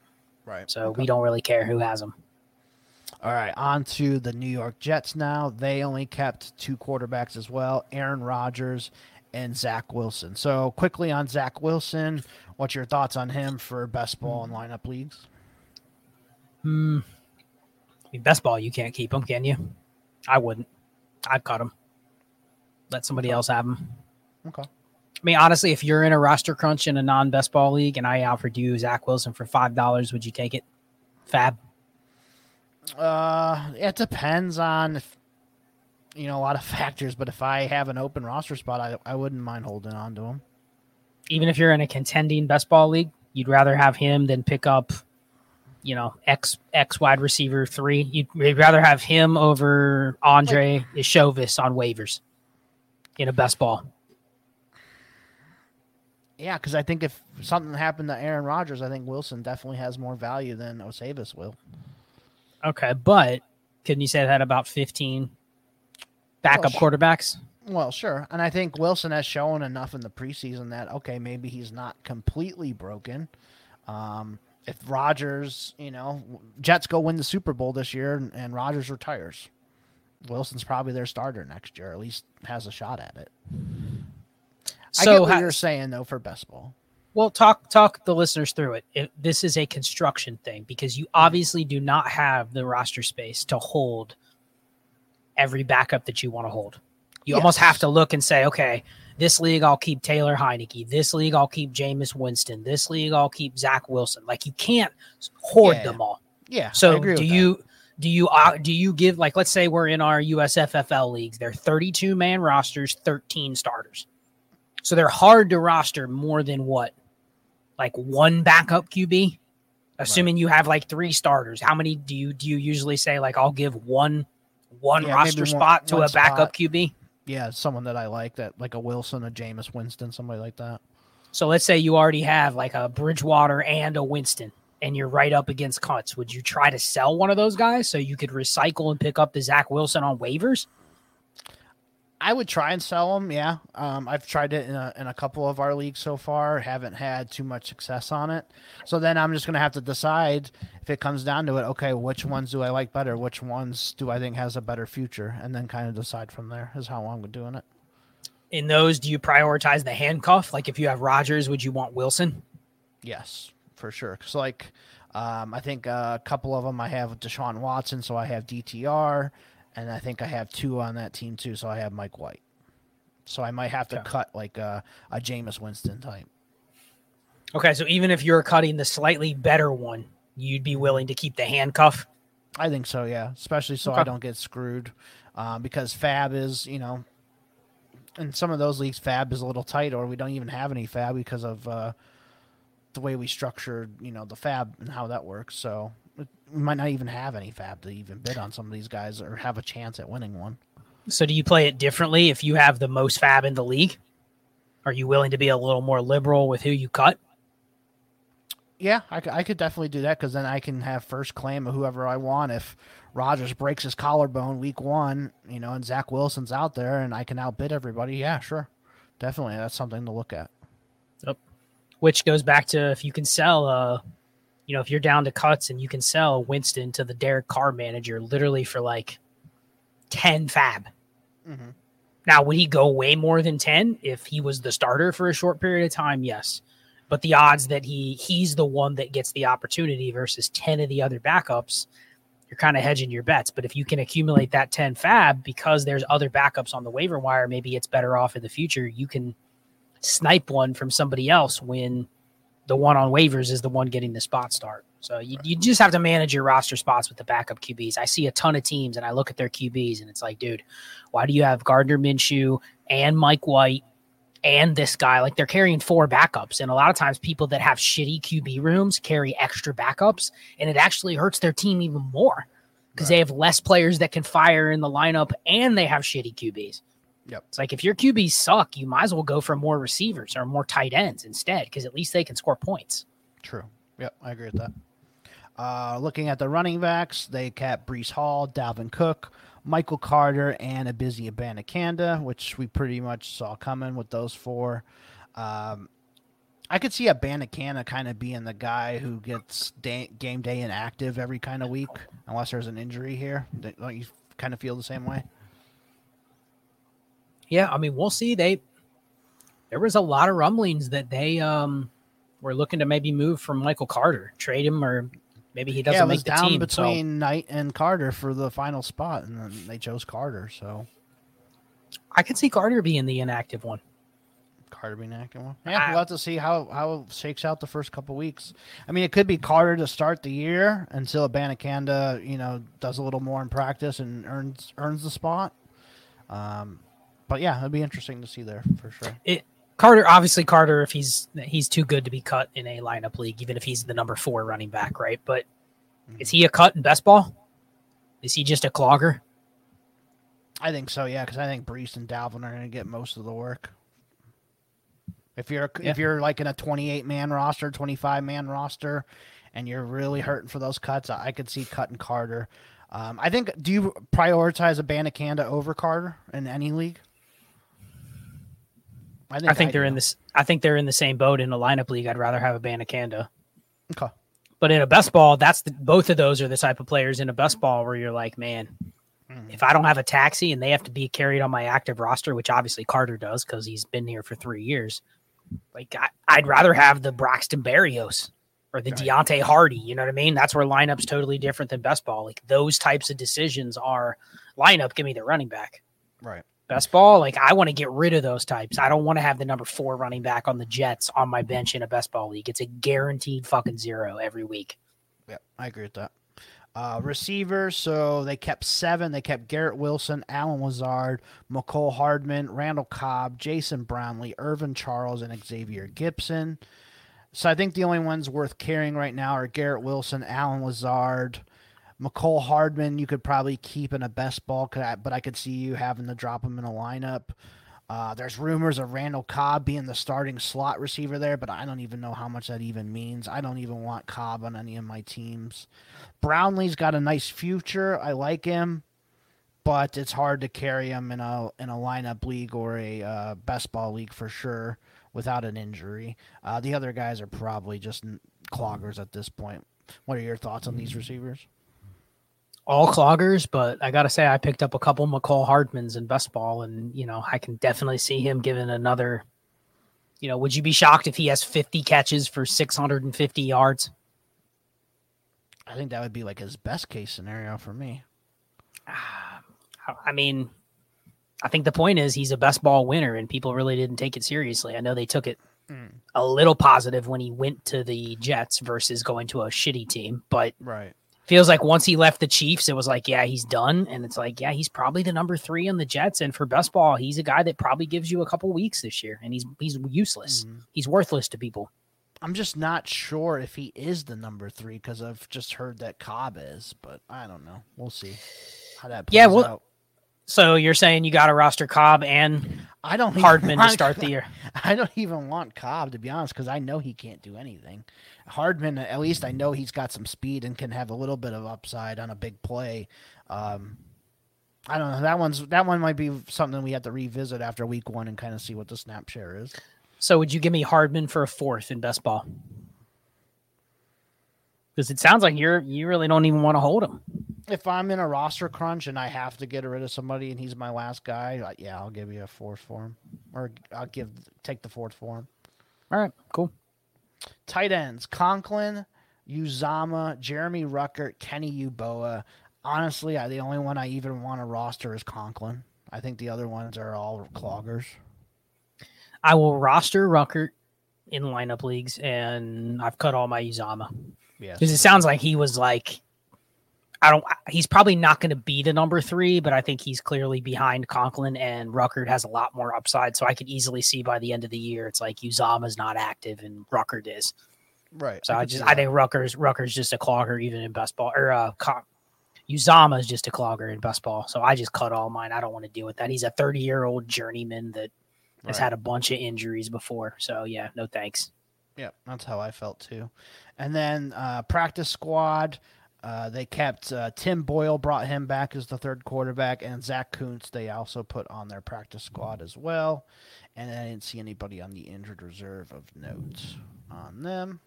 Right. So okay. We don't really care who has them. All right, on to the New York Jets now. They only kept two quarterbacks as well, Aaron Rodgers and Zach Wilson. So quickly on Zach Wilson, what's your thoughts on him for best ball and lineup leagues? Hmm. I mean, best ball, you can't keep him, can you? I wouldn't. I'd cut him. Let somebody else have him. Okay. I mean, honestly, if you're in a roster crunch in a non-best ball league and I offered you Zach Wilson for five dollars, would you take it? Fab. Uh, it depends on if, you know, a lot of factors, but if I have an open roster spot, I, I wouldn't mind holding on to him. Even if you're in a contending best ball league, you'd rather have him than pick up, you know, X X wide receiver three. You'd, you'd rather have him over Andre Ishovis on waivers in a best ball. Yeah, because I think if something happened to Aaron Rodgers, I think Wilson definitely has more value than Ishovis will. Okay, but couldn't you say that about fifteen backup well, quarterbacks? Well, sure. And I think Wilson has shown enough in the preseason that, okay, maybe he's not completely broken. Um, if Rodgers, you know, Jets go win the Super Bowl this year and, and Rodgers retires, Wilson's probably their starter next year, at least has a shot at it. So I get what ha- you're saying, though, for best ball. Well, talk talk the listeners through it. It. This is a construction thing because you obviously do not have the roster space to hold every backup that you want to hold. You yes. almost have to look and say, okay, This league, I'll keep Taylor Heineke. This league, I'll keep Jameis Winston. This league, I'll keep Zach Wilson. Like, you can't hoard yeah. them all. Yeah. So I agree do with you that. do you uh, do you give, like, let's say we're in our U S F F L leagues. They're thirty-two man rosters, thirteen starters. So they're hard to roster more than what? Like one backup Q B? Assuming right. you have like three starters. How many do you do you usually say, like, I'll give one one yeah, roster one, spot to a backup spot. Q B? Yeah, someone that I like, that like a Wilson, a Jameis Winston, somebody like that. So let's say you already have like a Bridgewater and a Winston, and you're right up against cuts. Would you try to sell one of those guys so you could recycle and pick up the Zach Wilson on waivers? I would try and sell them, yeah. Um, I've tried it in a, in a couple of our leagues so far. Haven't had too much success on it. So then I'm just going to have to decide, if it comes down to it, okay, which ones do I like better? Which ones do I think has a better future? And then kind of decide from there is how I'm doing it. In those, do you prioritize the handcuff? Like, if you have Rodgers, would you want Wilson? Yes, for sure. Because, like, um, I think a couple of them I have Deshaun Watson, so I have D T R. And I think I have two on that team, too, so I have Mike White. So I might have to okay. cut, like, a, a Jameis Winston type. Okay, so even if you're cutting the slightly better one, you'd be willing to keep the handcuff? I think so, yeah, especially so okay. I don't get screwed uh, because Fab is, you know, in some of those leagues, Fab is a little tight, or we don't even have any Fab because of uh, the way we structured, you know, the Fab and how that works, so... We might not even have any Fab to even bid on some of these guys or have a chance at winning one. So do you play it differently if you have the most Fab in the league? Are you willing to be a little more liberal with who you cut? Yeah, I, I could definitely do that, because then I can have first claim of whoever I want. If Rodgers breaks his collarbone week one, you know, and Zach Wilson's out there and I can outbid everybody, yeah, sure. Definitely, that's something to look at. Yep. Which goes back to, if you can sell uh you know, if you're down to cuts and you can sell Winston to the Derek Carr manager literally for like ten Fab. Mm-hmm. Now, would he go way more than ten if he was the starter for a short period of time? Yes. But the odds that he he's the one that gets the opportunity versus ten of the other backups, you're kind of hedging your bets. But if you can accumulate that ten Fab because there's other backups on the waiver wire, maybe it's better off in the future. You can snipe one from somebody else when the one on waivers is the one getting the spot start. So you, you just have to manage your roster spots with the backup Q Bs. I see a ton of teams and I look at their Q Bs and it's like, dude, why do you have Gardner Minshew and Mike White and this guy? Like, they're carrying four backups. And a lot of times people that have shitty Q B rooms carry extra backups, and it actually hurts their team even more because right. they have less players that can fire in the lineup and they have shitty Q Bs. Yep. It's like, if your Q Bs suck, you might as well go for more receivers or more tight ends instead, because at least they can score points. True. Yep, I agree with that. Uh, looking at the running backs, they kept Breece Hall, Dalvin Cook, Michael Carter, and Ibisi Abanikanda, which we pretty much saw coming with those four. Um, I could see Abanikanda kind of being the guy who gets day, game day inactive every kind of week, unless there's an injury here. Don't you kind of feel the same way? Yeah, I mean, we'll see. They there was a lot of rumblings that they um, were looking to maybe move from Michael Carter, trade him, or maybe he doesn't yeah, make the team. Yeah, it was down between so. Knight and Carter for the final spot, and then they chose Carter. So I can see Carter being the inactive one. Carter being active one. Yeah, I, we'll have to see how, how it shakes out the first couple weeks. I mean, it could be Carter to start the year until Abanikanda, you know, does a little more in practice and earns earns the spot. Um. But yeah, it'd be interesting to see there for sure. It, Carter, obviously Carter, if he's he's too good to be cut in a lineup league, even if he's the number four running back, right? But mm-hmm. is he a cut in best ball? Is he just a clogger? I think so, yeah, because I think Breece and Dalvin are going to get most of the work. If you're yeah. if you're like in a twenty-eight man roster, twenty-five man roster, and you're really hurting for those cuts, I could see cutting Carter. Um, I think. Do you prioritize Abanikanda over Carter in any league? I think, I think I they're do. in this. I think they're in the same boat in a lineup league. I'd rather have Abanikanda. Okay, but in a best ball, that's the, both of those are the type of players in a best ball where you're like, man, mm-hmm. if I don't have a taxi and they have to be carried on my active roster, which obviously Carter does because he's been here for three years. Like I, I'd rather have the Braxton Berrios or the right. Deontay Hardy. You know what I mean? That's where lineup's totally different than best ball. Like those types of decisions are lineup. Give me the running back. Right. best ball. Like, I want to get rid of those types. I don't want to have the number four running back on the Jets on my bench in a best ball league. It's a guaranteed fucking zero every week. Yeah, I agree with that. Uh, receiver, so they kept seven. They kept Garrett Wilson, Allen Lazard, Mecole Hardman, Randall Cobb, Jason Brownlee, Irvin Charles, and Xavier Gibson. So I think the only ones worth carrying right now are Garrett Wilson, Allen Lazard, Mecole Hardman. You could probably keep in a best ball, but I could see you having to drop him in a lineup. Uh, there's rumors of Randall Cobb being the starting slot receiver there, but I don't even know how much that even means. I don't even want Cobb on any of my teams. Brownlee's got a nice future. I like him, but it's hard to carry him in a in a lineup league or a uh, best ball league for sure without an injury. Uh, the other guys are probably just cloggers at this point. What are your thoughts on these receivers? All cloggers, but I got to say I picked up a couple Mecole Hardmans in best ball, and, you know, I can definitely see him giving another, you know, would you be shocked if he has fifty catches for six hundred fifty yards? I think that would be like his best case scenario for me. Uh, I mean, I think the point is he's a best ball winner and people really didn't take it seriously. I know they took it mm. a little positive when he went to the Jets versus going to a shitty team, but right. Feels like once he left the Chiefs, it was like, yeah, he's done. And it's like, yeah, he's probably the number three on the Jets. And for best ball, he's a guy that probably gives you a couple weeks this year. And he's he's useless. Mm-hmm. He's worthless to people. I'm just not sure if he is the number three because I've just heard that Cobb is. But I don't know. We'll see how that plays yeah, well, out. So you're saying you got to roster Cobb and I don't Hardman want, to start the year. I don't even want Cobb, to be honest, because I know he can't do anything. Hardman, at least I know he's got some speed and can have a little bit of upside on a big play. Um, I don't know. That one's that one might be something we have to revisit after week one and kind of see what the snap share is. So would you give me Hardman for a fourth in best ball? Because it sounds like you're you really don't even want to hold him. If I'm in a roster crunch and I have to get rid of somebody and he's my last guy, like, yeah, I'll give you a fourth for him, or I'll give take the fourth for him. All right, cool. Tight ends: Conklin, Uzama, Jeremy Ruckert, Kenny Yeboah. Honestly, I, the only one I even want to roster is Conklin. I think the other ones are all cloggers. I will roster Ruckert in lineup leagues, and I've cut all my Uzama. Yes, because it sounds like he was like. I don't. He's probably not going to be the number three, but I think he's clearly behind Conklin, and Ruckert has a lot more upside. So I could easily see by the end of the year, it's like Uzama's not active and Ruckert is. Right. So I, I just, I think Rucker's Rucker's just a clogger even in best ball, or uh, Con- Uzama is just a clogger in best ball. So I just cut all mine. I don't want to deal with that. He's a thirty year old journeyman that has right. had a bunch of injuries before. So yeah, no thanks. Yeah, that's how I felt too. And then uh, practice squad. Uh, they kept uh, Tim Boyle, brought him back as the third quarterback, and Zach Kuntz they also put on their practice squad as well. And I didn't see anybody on the injured reserve of note on them.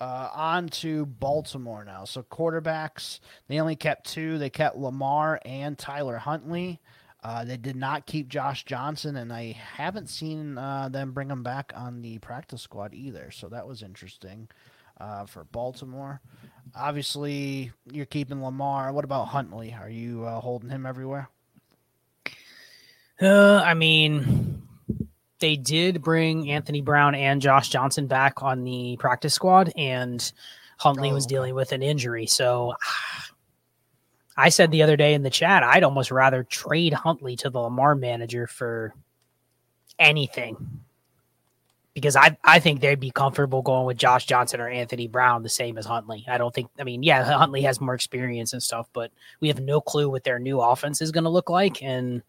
Uh, on to Baltimore now. So quarterbacks, they only kept two. They kept Lamar and Tyler Huntley. Uh, they did not keep Josh Johnson, and I haven't seen uh, them bring him back on the practice squad either. So that was interesting. Uh, for Baltimore, obviously you're keeping Lamar. What about Huntley? Are you uh, holding him everywhere? Uh, I mean, they did bring Anthony Brown and Josh Johnson back on the practice squad, and Huntley oh. was dealing with an injury. So I said the other day in the chat, I'd almost rather trade Huntley to the Lamar manager for anything. Because I, I think they'd be comfortable going with Josh Johnson or Anthony Brown the same as Huntley. I don't think – I mean, yeah, Huntley has more experience and stuff, but we have no clue what their new offense is going to look like. And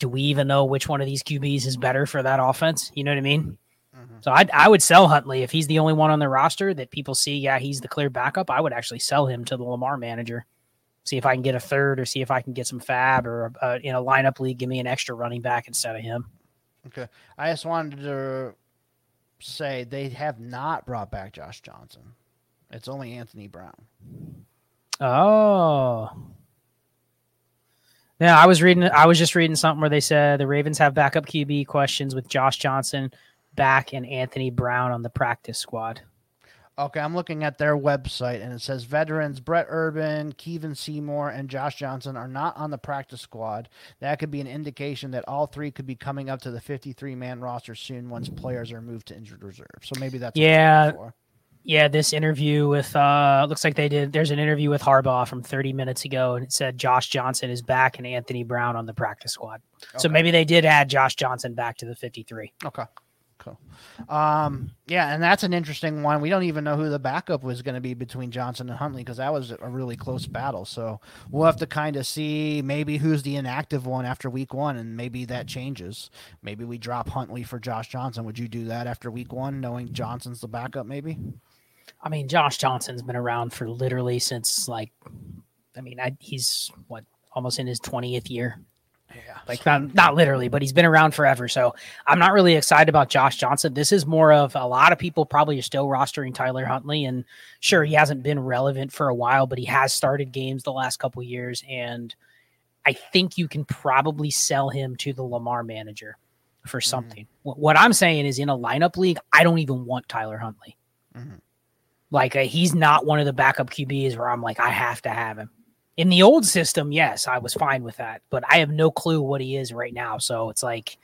do we even know which one of these Q Bs is better for that offense? You know what I mean? Mm-hmm. So I I would sell Huntley. If he's the only one on the roster that people see, yeah, he's the clear backup, I would actually sell him to the Lamar manager. See if I can get a third or see if I can get some fab or uh, in a lineup league, give me an extra running back instead of him. Okay, I just wanted to say they have not brought back Josh Johnson. It's only Anthony Brown. Oh. Now I was reading. I was just reading something where they said the Ravens have backup Q B questions with Josh Johnson back and Anthony Brown on the practice squad. Okay, I'm looking at their website, and it says veterans Brett Urban, Kevin Seymour, and Josh Johnson are not on the practice squad. That could be an indication that all three could be coming up to the fifty-three man roster soon once players are moved to injured reserve. So maybe that's what yeah. for. Yeah, this interview with uh, looks like they did. There's an interview with Harbaugh from thirty minutes ago, and it said Josh Johnson is back and Anthony Brown on the practice squad. Okay. So maybe they did add Josh Johnson back to the fifty-three. Okay. Cool. Um, yeah, and that's an interesting one. We don't even know who the backup was going to be between Johnson and Huntley because that was a really close battle. So we'll have to kind of see maybe who's the inactive one after week one, and maybe that changes. Maybe we drop Huntley for Josh Johnson. Would you do that after week one, knowing Johnson's the backup maybe? I mean, Josh Johnson's been around for literally since, like, I mean, I, he's, what, almost in his twentieth year. Yeah, like not, not literally, but he's been around forever. So I'm not really excited about Josh Johnson. This is more of a lot of people probably are still rostering Tyler Huntley. And sure, he hasn't been relevant for a while, but he has started games the last couple of years. And I think you can probably sell him to the Lamar manager for something. Mm-hmm. What I'm saying is in a lineup league, I don't even want Tyler Huntley. Mm-hmm. Like uh, he's not one of the backup Q Bs where I'm like, I have to have him. In the old system, yes, I was fine with that, but I have no clue what he is right now. So it's like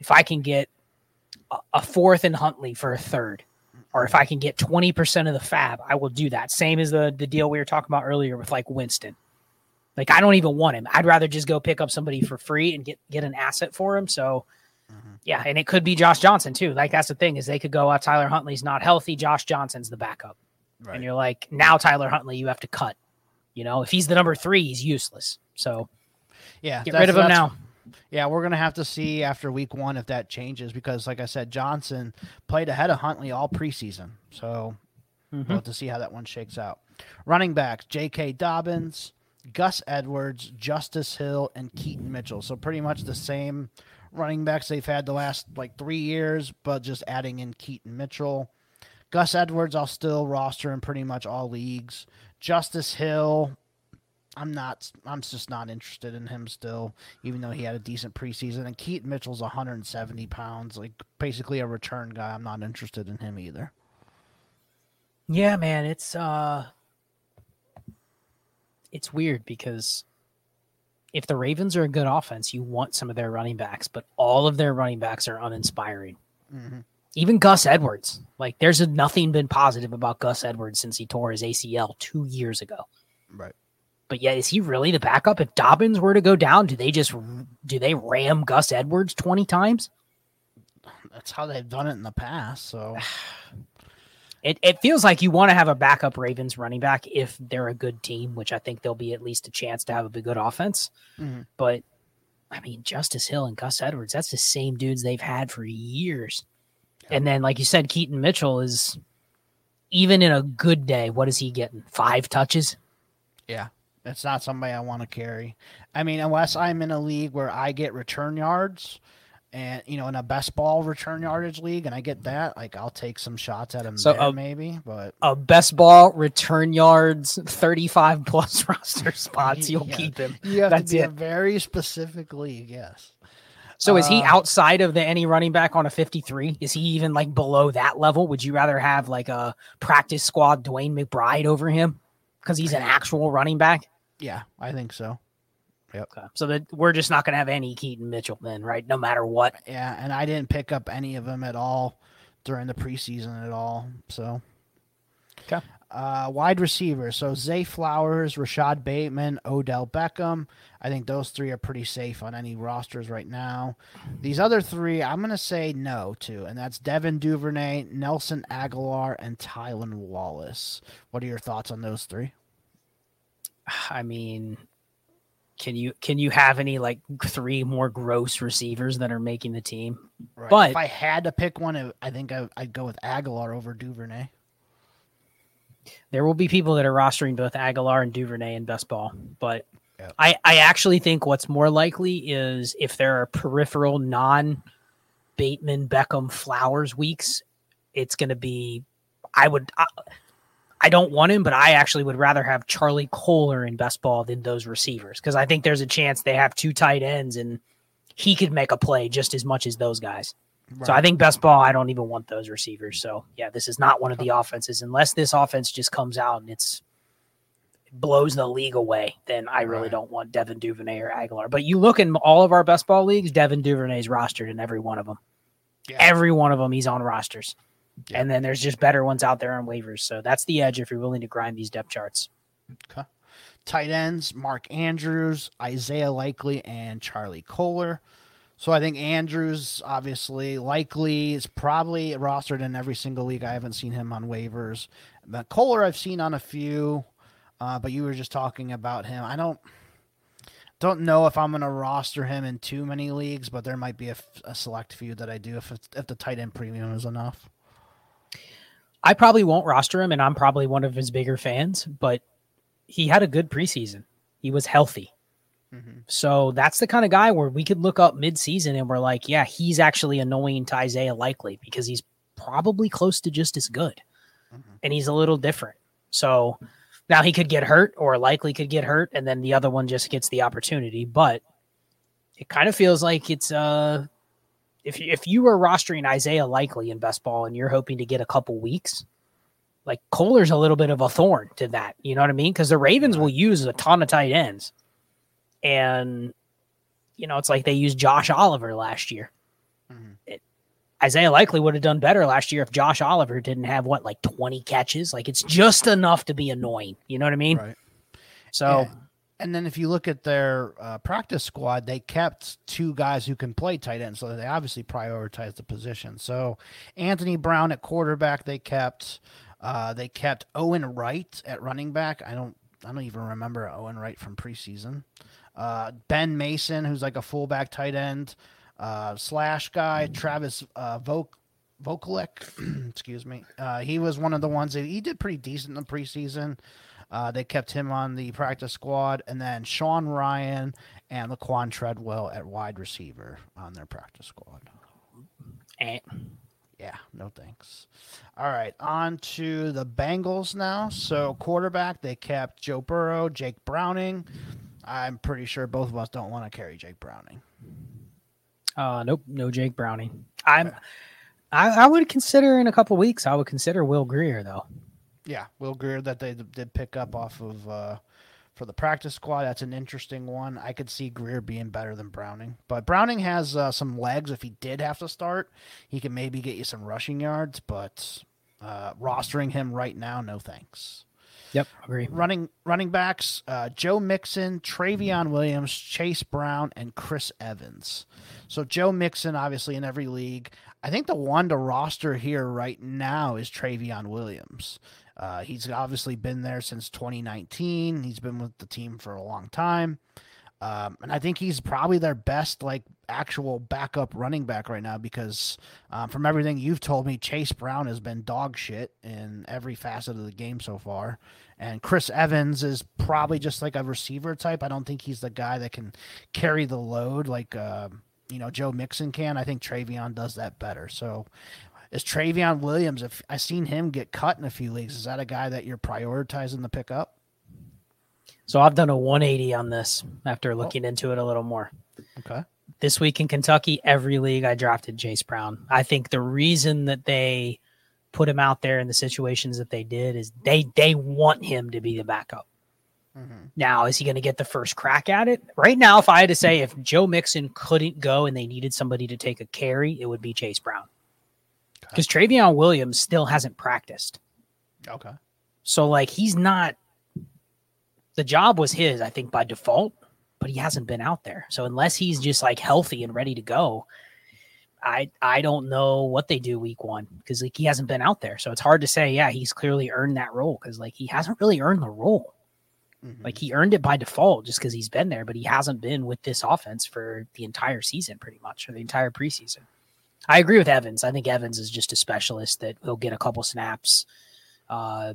if I can get a fourth and Huntley for a third, or if I can get twenty percent of the fab, I will do that. Same as the, the deal we were talking about earlier with like Winston. Like I don't even want him. I'd rather just go pick up somebody for free and get, get an asset for him. So mm-hmm. yeah, and it could be Josh Johnson too. Like that's the thing is they could go out. Tyler Huntley's not healthy. Josh Johnson's the backup. Right. And you're like, now Tyler Huntley, you have to cut. You know, if he's the number three, he's useless. So, yeah, get rid of him now. Yeah, we're going to have to see after week one if that changes because, like I said, Johnson played ahead of Huntley all preseason. So mm-hmm. we'll have to see how that one shakes out. Running backs, J K. Dobbins, Gus Edwards, Justice Hill, and Keaton Mitchell. So pretty much the same running backs they've had the last, like, three years, but just adding in Keaton Mitchell. Gus Edwards, I'll still roster in pretty much all leagues. Justice Hill, I'm not. I'm just not interested in him still, even though he had a decent preseason. And Keaton Mitchell's one hundred seventy pounds, like basically a return guy. I'm not interested in him either. Yeah, man, it's uh, it's weird because if the Ravens are a good offense, you want some of their running backs, but all of their running backs are uninspiring. Mm-hmm. Even Gus Edwards, like there's a, nothing been positive about Gus Edwards since he tore his A C L two years ago. Right. But yeah, is he really the backup? If Dobbins were to go down, do they just, do they ram Gus Edwards twenty times? That's how they've done it in the past. So it, it feels like you want to have a backup Ravens running back if they're a good team, which I think there'll be at least a chance to have a good offense. Mm-hmm. But I mean, Justice Hill and Gus Edwards, that's the same dudes they've had for years. And then, like you said, Keaton Mitchell is, even in a good day, what is he getting? Five touches? Yeah, that's not somebody I want to carry. I mean, unless I'm in a league where I get return yards and, you know, in a best ball return yardage league and I get that, like I'll take some shots at him so there a, maybe. But a best ball return yards, thirty-five plus roster spots, you'll yeah. keep him. You have that's to be it. A very specific league, yes. So is he outside of the any running back on a fifty-three? Is he even like below that level? Would you rather have like a practice squad Dwayne McBride over him because he's an actual running back? Yeah, I think so. Yep. Okay. So that we're just not going to have any Keaton Mitchell then, right? No matter what. Yeah, and I didn't pick up any of them at all during the preseason at all. So okay. Uh, wide receiver. So Zay Flowers, Rashad Bateman, Odell Beckham. I think those three are pretty safe on any rosters right now. These other three, I'm going to say no to, and that's Devin Duvernay, Nelson Aguilar, and Tylan Wallace. What are your thoughts on those three? I mean, can you can you have any like three more gross receivers that are making the team? Right. But if I had to pick one, I think I, I'd go with Aguilar over Duvernay. There will be people that are rostering both Aguilar and Duvernay in best ball, but yeah. I, I actually think what's more likely is if there are peripheral non-Bateman, Beckham, Flowers weeks, it's going to be – I would I, I don't want him, but I actually would rather have Charlie Kohler in best ball than those receivers because I think there's a chance they have two tight ends and he could make a play just as much as those guys. Right. So I think best ball, I don't even want those receivers. So, yeah, this is not one of the offenses. Unless this offense just comes out and it's it blows the league away, then I really right. don't want Devin Duvernay or Aguilar. But you look in all of our best ball leagues, Devin Duvernay's rostered in every one of them. Yeah. Every one of them, he's on rosters. Yeah. And then there's just better ones out there on waivers. So that's the edge if you're willing to grind these depth charts. Okay. Tight ends, Mark Andrews, Isaiah Likely, and Charlie Kohler. So I think Andrews, obviously, Likely is probably rostered in every single league. I haven't seen him on waivers. But Kohler I've seen on a few, uh, but you were just talking about him. I don't don't know if I'm going to roster him in too many leagues, but there might be a, a select few that I do if if the tight end premium is enough. I probably won't roster him, and I'm probably one of his bigger fans, but he had a good preseason. He was healthy. Mm-hmm. So that's the kind of guy where we could look up midseason and we're like, yeah, he's actually annoying to Isaiah Likely because he's probably close to just as good. Mm-hmm. And he's a little different. So now he could get hurt or Likely could get hurt. And then the other one just gets the opportunity. But it kind of feels like it's uh, if, if you were rostering Isaiah Likely in best ball and you're hoping to get a couple weeks, like Kohler's a little bit of a thorn to that. You know what I mean? Because the Ravens will use a ton of tight ends. And, you know, it's like they used Josh Oliver last year. Mm-hmm. It, Isaiah Likely would have done better last year if Josh Oliver didn't have, what, like twenty catches? Like, it's just enough to be annoying. You know what I mean? Right. So, yeah. And then if you look at their uh, practice squad, they kept two guys who can play tight end, so they obviously prioritized the position. So Anthony Brown at quarterback they kept. Uh, they kept Owen Wright at running back. I don't, I don't even remember Owen Wright from preseason. Uh, Ben Mason, who's like a fullback tight end, uh, slash guy, Travis uh, Vok- Vokalek, excuse me. Uh, he was one of the ones that he did pretty decent in the preseason. Uh, they kept him on the practice squad, and then Sean Ryan and Laquan Treadwell at wide receiver on their practice squad. Eh. Yeah, no thanks. All right, on to the Bengals now. So quarterback, they kept Joe Burrow, Jake Browning. I'm pretty sure both of us don't want to carry Jake Browning. Uh, nope, no Jake Browning. I'm, okay. I, I would consider in a couple of weeks. I would consider Will Grier though. Yeah, Will Grier that they did pick up off of uh, for the practice squad. That's an interesting one. I could see Grier being better than Browning, but Browning has uh, some legs. If he did have to start, he can maybe get you some rushing yards. But uh, rostering him right now, no thanks. Yep, agree. Running running backs, uh, Joe Mixon, Travion Williams, Chase Brown, and Chris Evans. So Joe Mixon, obviously, in every league. I think the one to roster here right now is Travion Williams. Uh, he's obviously been there since twenty nineteen. He's been with the team for a long time. Um, and I think he's probably their best, like, actual backup running back right now because um, from everything you've told me, Chase Brown has been dog shit in every facet of the game so far. And Chris Evans is probably just like a receiver type. I don't think he's the guy that can carry the load like, uh, you know, Joe Mixon can. I think Travion does that better. So is Travion Williams, if I seen him get cut in a few leagues, is that a guy that you're prioritizing to pick up? So I've done a one eighty on this after looking oh. into it a little more. Okay. This week in Kentucky, every league I drafted Chase Brown. I think the reason that they put him out there in the situations that they did is they they want him to be the backup. Mm-hmm. Now, is he going to get the first crack at it? Right now, if I had to say if Joe Mixon couldn't go and they needed somebody to take a carry, it would be Chase Brown. Because okay. Travion Williams still hasn't practiced. Okay. So, like, he's not – the job was his, I think, by default. But he hasn't been out there. So unless he's just like healthy and ready to go, I I don't know what they do week one because like he hasn't been out there. So it's hard to say, yeah, he's clearly earned that role because like he hasn't really earned the role. Mm-hmm. Like he earned it by default just because he's been there, but he hasn't been with this offense for the entire season pretty much or the entire preseason. I agree with Evans. I think Evans is just a specialist that he'll get a couple snaps, uh,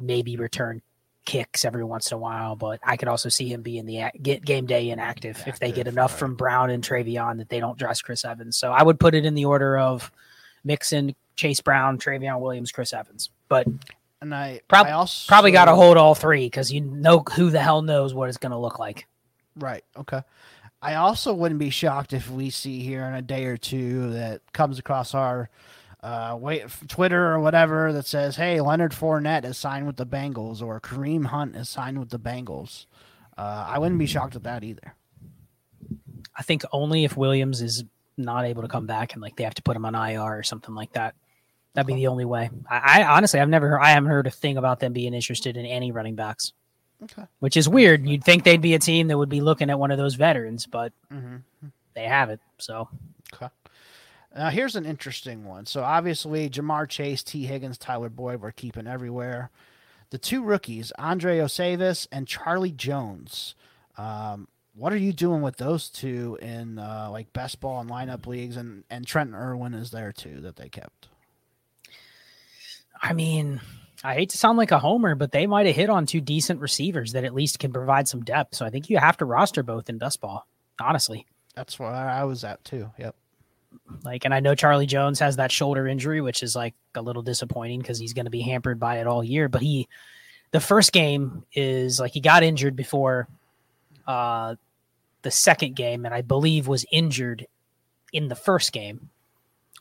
maybe return kicks every once in a while, but I could also see him being the get game day inactive, inactive if they get enough right. from Brown and Travion that they don't dress Chris Evans. So I would put it in the order of Mixon, Chase Brown, Travion Williams, Chris Evans. But and I, prob- I also probably got to hold all three because you know who the hell knows what it's going to look like. Right. Okay. I also wouldn't be shocked if we see here in a day or two that comes across our uh, wait, Twitter or whatever that says, hey, Leonard Fournette is signed with the Bengals or Kareem Hunt is signed with the Bengals. Uh, I wouldn't be shocked at that either. I think only if Williams is not able to come back and like they have to put him on I R or something like that. That'd be the only way. I, I honestly, I've never heard, I haven't heard a thing about them being interested in any running backs. Okay. Which is weird. You'd think they'd be a team that would be looking at one of those veterans, but mm-hmm. they haven't. So, okay. Now here's an interesting one. So obviously, Jamar Chase, T. Higgins, Tyler Boyd, we're keeping everywhere. The two rookies, Andre Osavis and Charlie Jones. Um, what are you doing with those two in uh, like best ball and lineup leagues? And and Trenton Irwin is there too that they kept. I mean, I hate to sound like a homer, but they might have hit on two decent receivers that at least can provide some depth. So I think you have to roster both in best ball, honestly. That's where I was at too. Yep. Like, and I know Charlie Jones has that shoulder injury, which is like a little disappointing because he's going to be hampered by it all year. But he, the first game is like he got injured before uh, the second game, and I believe was injured in the first game.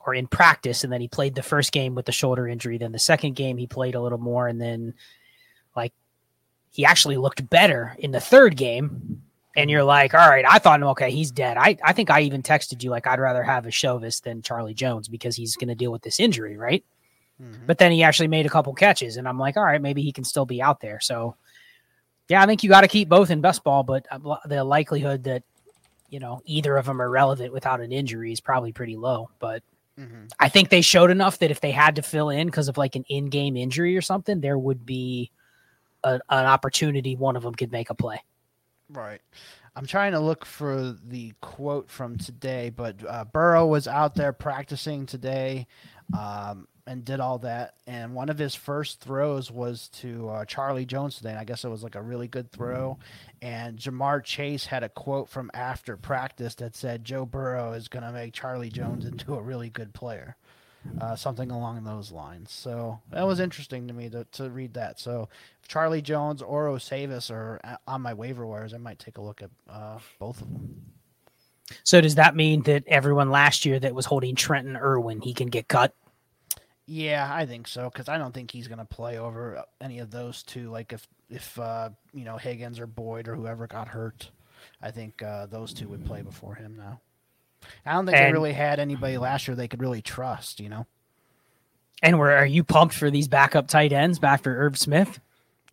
Or in practice, and then he played the first game with the shoulder injury. Then the second game he played a little more, and then like he actually looked better in the third game. And you're like, all right, I thought, okay, he's dead. I, I think I even texted you like I'd rather have Osavis than Charlie Jones because he's going to deal with this injury, right? Mm-hmm. But then he actually made a couple catches, and I'm like, all right, maybe he can still be out there. So yeah, I think you got to keep both in best ball, but the likelihood that you know either of them are relevant without an injury is probably pretty low, but. Mm-hmm. I think they showed enough that if they had to fill in because of like an in-game injury or something, there would be a, an opportunity one of them could make a play. Right. I'm trying to look for the quote from today, but uh, Burrow was out there practicing today um, and did all that. And one of his first throws was to uh, Charlie Jones today. And I guess it was like a really good throw. Mm-hmm. And Jamar Chase had a quote from after practice that said, Joe Burrow is going to make Charlie Jones into a really good player. Uh, something along those lines. So that was interesting to me to, to read that. So if Charlie Jones or Osavis are on my waiver wires, I might take a look at uh, both of them. So does that mean that everyone last year that was holding Trenton Irwin, he can get cut? Yeah, I think so. Cause I don't think he's going to play over any of those two. Like if, if uh, you know, Higgins or Boyd or whoever got hurt, I think uh, those two would play before him now. I don't think and, they really had anybody last year they could really trust, you know. And were are you pumped for these backup tight ends after Irv Smith?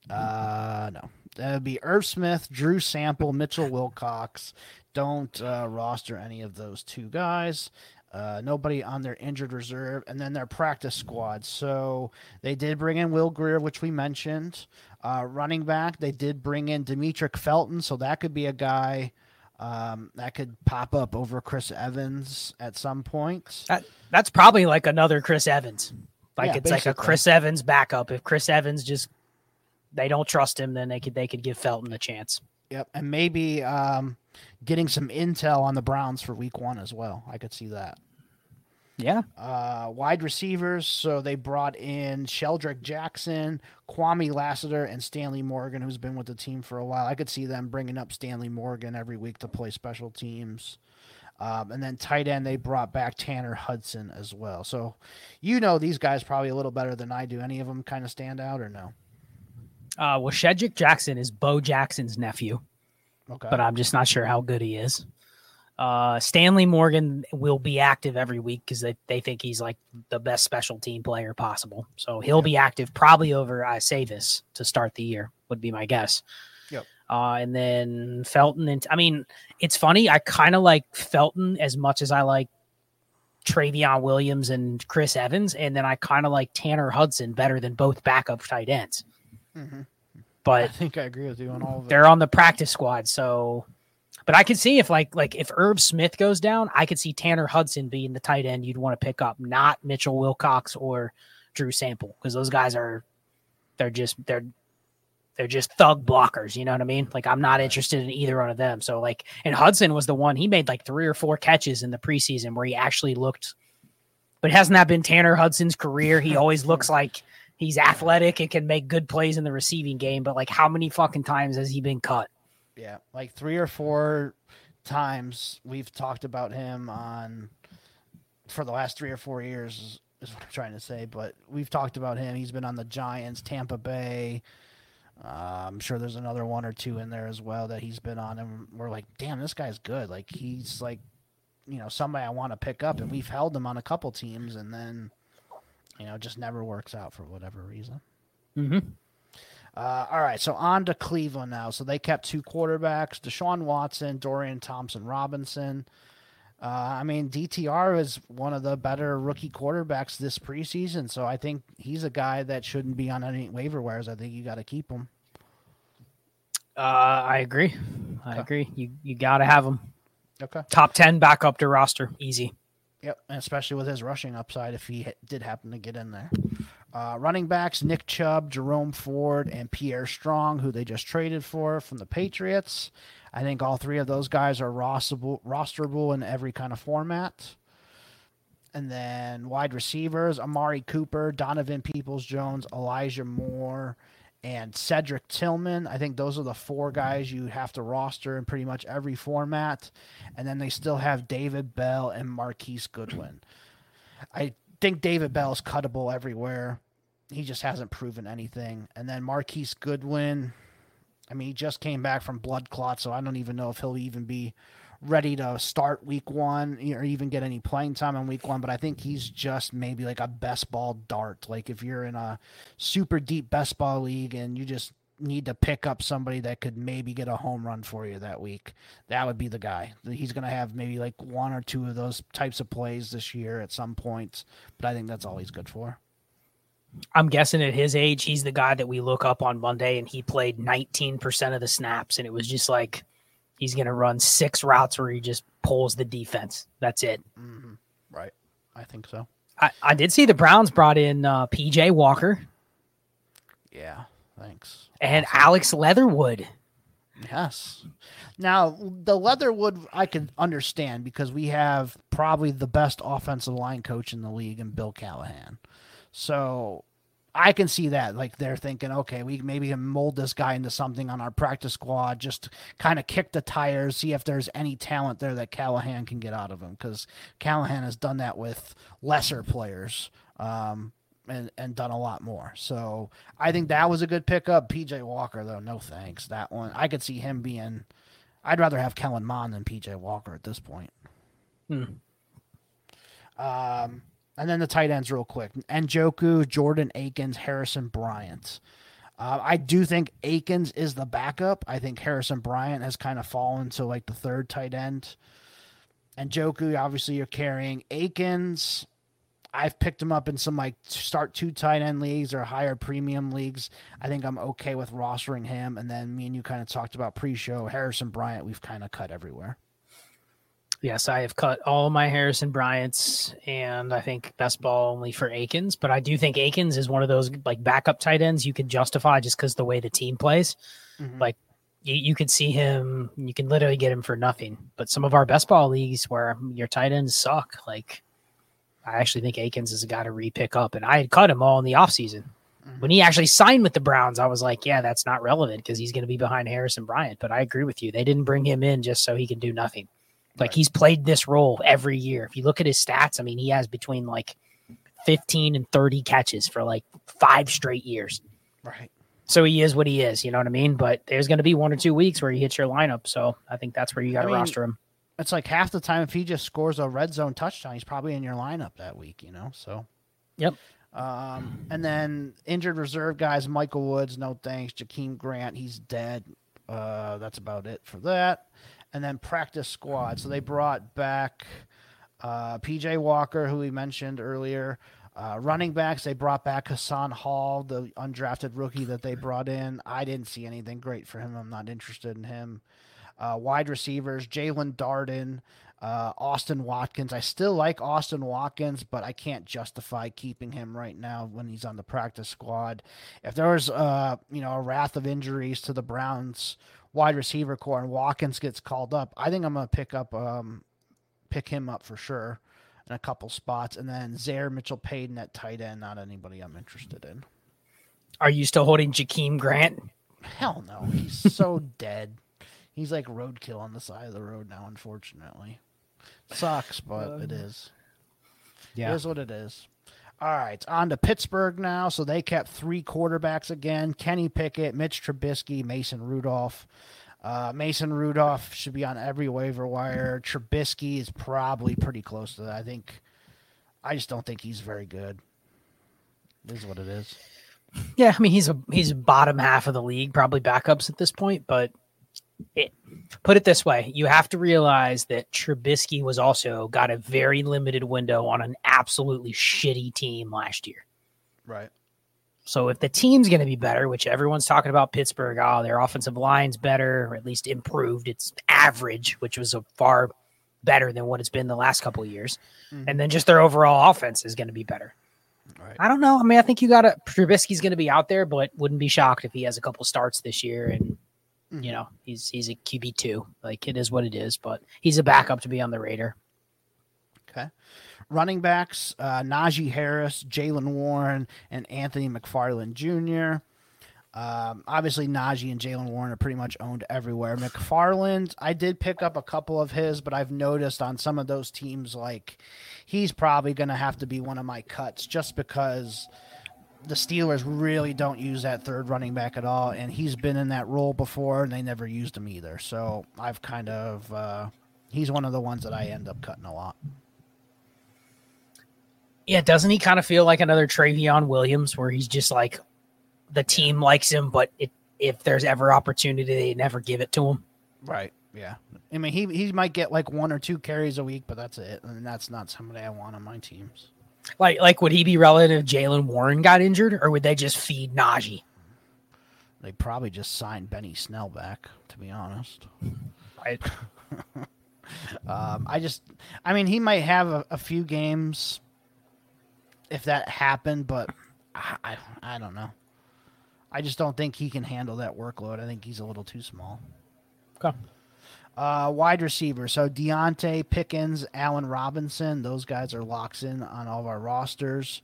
Uh, no. That would be Irv Smith, Drew Sample, Mitchell Wilcox. Don't uh, roster any of those two guys. Uh, nobody on their injured reserve, and then their practice squad. So they did bring in Will Greer, which we mentioned. Uh, running back, they did bring in Demetric Felton, so that could be a guy... Um, that could pop up over Chris Evans at some point. That, that's probably like another Chris Evans. Like yeah, it's basically. Like a Chris Evans backup. If Chris Evans just, they don't trust him, then they could, they could give Felton a chance. Yep. And maybe um, getting some intel on the Browns for week one as well. I could see that. Yeah. Uh, wide receivers. So they brought in Sheldrick Jackson, Kwame Lassiter, and Stanley Morgan, who's been with the team for a while. I could see them bringing up Stanley Morgan every week to play special teams. Um, and then tight end, they brought back Tanner Hudson as well. So, you know, these guys probably a little better than I do. Any of them kind of stand out or no? Uh, well, Sheldrick Jackson is Bo Jackson's nephew. Okay. But I'm just not sure how good he is. Uh, Stanley Morgan will be active every week because they, they think he's like the best special team player possible. So he'll yep. be active probably over I say this to start the year would be my guess. Yep. Uh, and then Felton. And I mean, it's funny. I kind of like Felton as much as I like Travion Williams and Chris Evans. And then I kind of like Tanner Hudson better than both backup tight ends. Mm-hmm. But I think I agree with you on all of that. They're on the practice squad. So But I could see if like like if Irv Smith goes down, I could see Tanner Hudson being the tight end you'd want to pick up, not Mitchell Wilcox or Drew Sample, because those guys are they're just they're they're just thug blockers. You know what I mean? Like I'm not interested in either one of them. So like, and Hudson was the one he made like three or four catches in the preseason where he actually looked. But hasn't that been Tanner Hudson's career? He always looks like he's athletic and can make good plays in the receiving game. But like, how many fucking times has he been cut? Yeah, like three or four times we've talked about him on for the last three or four years is what I'm trying to say. But we've talked about him. He's been on the Giants, Tampa Bay. Uh, I'm sure there's another one or two in there as well that he's been on. And we're like, damn, this guy's good. Like, he's like, you know, somebody I want to pick up. And we've held him on a couple teams and then, you know, just never works out for whatever reason. Mm-hmm. Uh, all right, so on to Cleveland now. So they kept two quarterbacks, Deshaun Watson, Dorian Thompson-Robinson. Uh, I mean, D T R is one of the better rookie quarterbacks this preseason, so I think he's a guy that shouldn't be on any waiver wires. I think you got to keep him. Uh, I agree. I agree. You you got to have him. Okay. top ten back up to roster. Easy. Yep, and especially with his rushing upside if he did happen to get in there. Uh, running backs, Nick Chubb, Jerome Ford, and Pierre Strong, who they just traded for from the Patriots. I think all three of those guys are rosterable, rosterable in every kind of format. And then wide receivers, Amari Cooper, Donovan Peoples-Jones, Elijah Moore, and Cedric Tillman. I think those are the four guys you have to roster in pretty much every format. And then they still have David Bell and Marquise Goodwin. I think David Bell is cuttable everywhere. He just hasn't proven anything. And then Marquise Goodwin, I mean, he just came back from blood clot, so I don't even know if he'll even be ready to start week one or even get any playing time in week one. But I think he's just maybe like a best ball dart. Like if you're in a super deep best ball league and you just need to pick up somebody that could maybe get a home run for you that week, that would be the guy. He's going to have maybe like one or two of those types of plays this year at some points, but I think that's all he's good for. I'm guessing at his age, he's the guy that we look up on Monday and he played nineteen percent of the snaps. And it was just like, he's going to run six routes where he just pulls the defense. That's it. Mm-hmm. Right. I think so. I, I did see the Browns brought in uh, P J Walker. Yeah. Thanks. And awesome. Alex Leatherwood. Yes. Now, the Leatherwood, I could understand because we have probably the best offensive line coach in the league in Bill Callahan. So I can see that. Like they're thinking, okay, we maybe can mold this guy into something on our practice squad, just kind of kick the tires, see if there's any talent there that Callahan can get out of him because Callahan has done that with lesser players. Um And, and done a lot more. So I think that was a good pickup. P J Walker, though, no thanks. That one, I could see him being, I'd rather have Kellen Mond than P J Walker at this point. Hmm. Um, and then the tight ends real quick. Njoku, Jordan Akins, Harrison Bryant. Uh, I do think Akins is the backup. I think Harrison Bryant has kind of fallen to like the third tight end. And Njoku, obviously you're carrying Akins. I've picked him up in some like start two tight end leagues or higher premium leagues. I think I'm okay with rostering him. And then me and you kind of talked about pre-show Harrison Bryant. We've kind of cut everywhere. Yes, I have cut all my Harrison Bryants, and I think best ball only for Akins. But I do think Akins is one of those like backup tight ends you can justify just because the way the team plays. Mm-hmm. Like you, you could see him, you can literally get him for nothing. But some of our best ball leagues where your tight ends suck, like. I actually think Akins is a guy to re-pick up, and I had cut him all in the offseason. Mm-hmm. When he actually signed with the Browns, I was like, yeah, that's not relevant because he's going to be behind Harrison Bryant, but I agree with you. They didn't bring him in just so he can do nothing. Like, right. He's played this role every year. If you look at his stats, I mean, he has between, like, fifteen and thirty catches for, like, five straight years. Right. So he is what he is, you know what I mean? But there's going to be one or two weeks where he hits your lineup, so I think that's where you got to I mean, roster him. It's like half the time if he just scores a red zone touchdown, he's probably in your lineup that week, you know? So, yep. Um, and then injured reserve guys, Michael Woods, no thanks. Jakeem Grant, he's dead. Uh, that's about it for that. And then practice squad. So they brought back uh, P J Walker, who we mentioned earlier. Uh, running backs, they brought back Hassan Hall, the undrafted rookie that they brought in. I didn't see anything great for him. I'm not interested in him. Uh, wide receivers, Jalen Darden, uh, Austin Watkins. I still like Austin Watkins, but I can't justify keeping him right now when he's on the practice squad. If there was, uh, you know, a wrath of injuries to the Browns wide receiver core and Watkins gets called up, I think I'm going to pick up, um, pick him up for sure in a couple spots. And then Zaire Mitchell-Paden at tight end, not anybody I'm interested in. Are you still holding Jakeem Grant? Hell no. He's so dead. He's like roadkill on the side of the road now, unfortunately. Sucks, but um, it is. Yeah. It is what it is. All right, on to Pittsburgh now. So they kept three quarterbacks again. Kenny Pickett, Mitch Trubisky, Mason Rudolph. Uh, Mason Rudolph should be on every waiver wire. Trubisky is probably pretty close to that. I think I just don't think he's very good. This is what it is. Yeah, I mean, he's a he's bottom half of the league, probably backups at this point, but it, put it this way, you have to realize that Trubisky was also got a very limited window on an absolutely shitty team last year. Right. So if the team's going to be better, which everyone's talking about Pittsburgh, oh, their offensive line's better, or at least improved its average, which was a far better than what it's been the last couple of years. Mm-hmm. And then just their overall offense is going to be better. Right. I don't know. I mean, I think you got to Trubisky's going to be out there, but wouldn't be shocked if he has a couple starts this year. And, mm-hmm. you know, he's he's a Q B two. Like, it is what it is, but he's a backup to be on the radar. Okay. Running backs, uh, Najee Harris, Jaylen Warren, and Anthony McFarland Junior Um, obviously, Najee and Jaylen Warren are pretty much owned everywhere. McFarland, I did pick up a couple of his, but I've noticed on some of those teams, like, he's probably going to have to be one of my cuts just because the Steelers really don't use that third running back at all, and he's been in that role before, and they never used him either. So I've kind of uh, – he's one of the ones that I end up cutting a lot. Yeah, doesn't he kind of feel like another Travion Williams where he's just like – the team likes him, but it, if there's ever opportunity, they never give it to him. Right. Yeah. I mean, he, he might get like one or two carries a week, but that's it. And that's not somebody I want on my teams. Like, like would he be relative Jaylen Warren got injured, or would they just feed Najee? They probably just signed Benny Snell back, to be honest. Right. um, I just, I mean, he might have a, a few games if that happened, but I, I, I don't know. I just don't think he can handle that workload. I think he's a little too small. Okay. Uh, wide receiver. So Deontay Pickens, Allen Robinson, those guys are locks in on all of our rosters.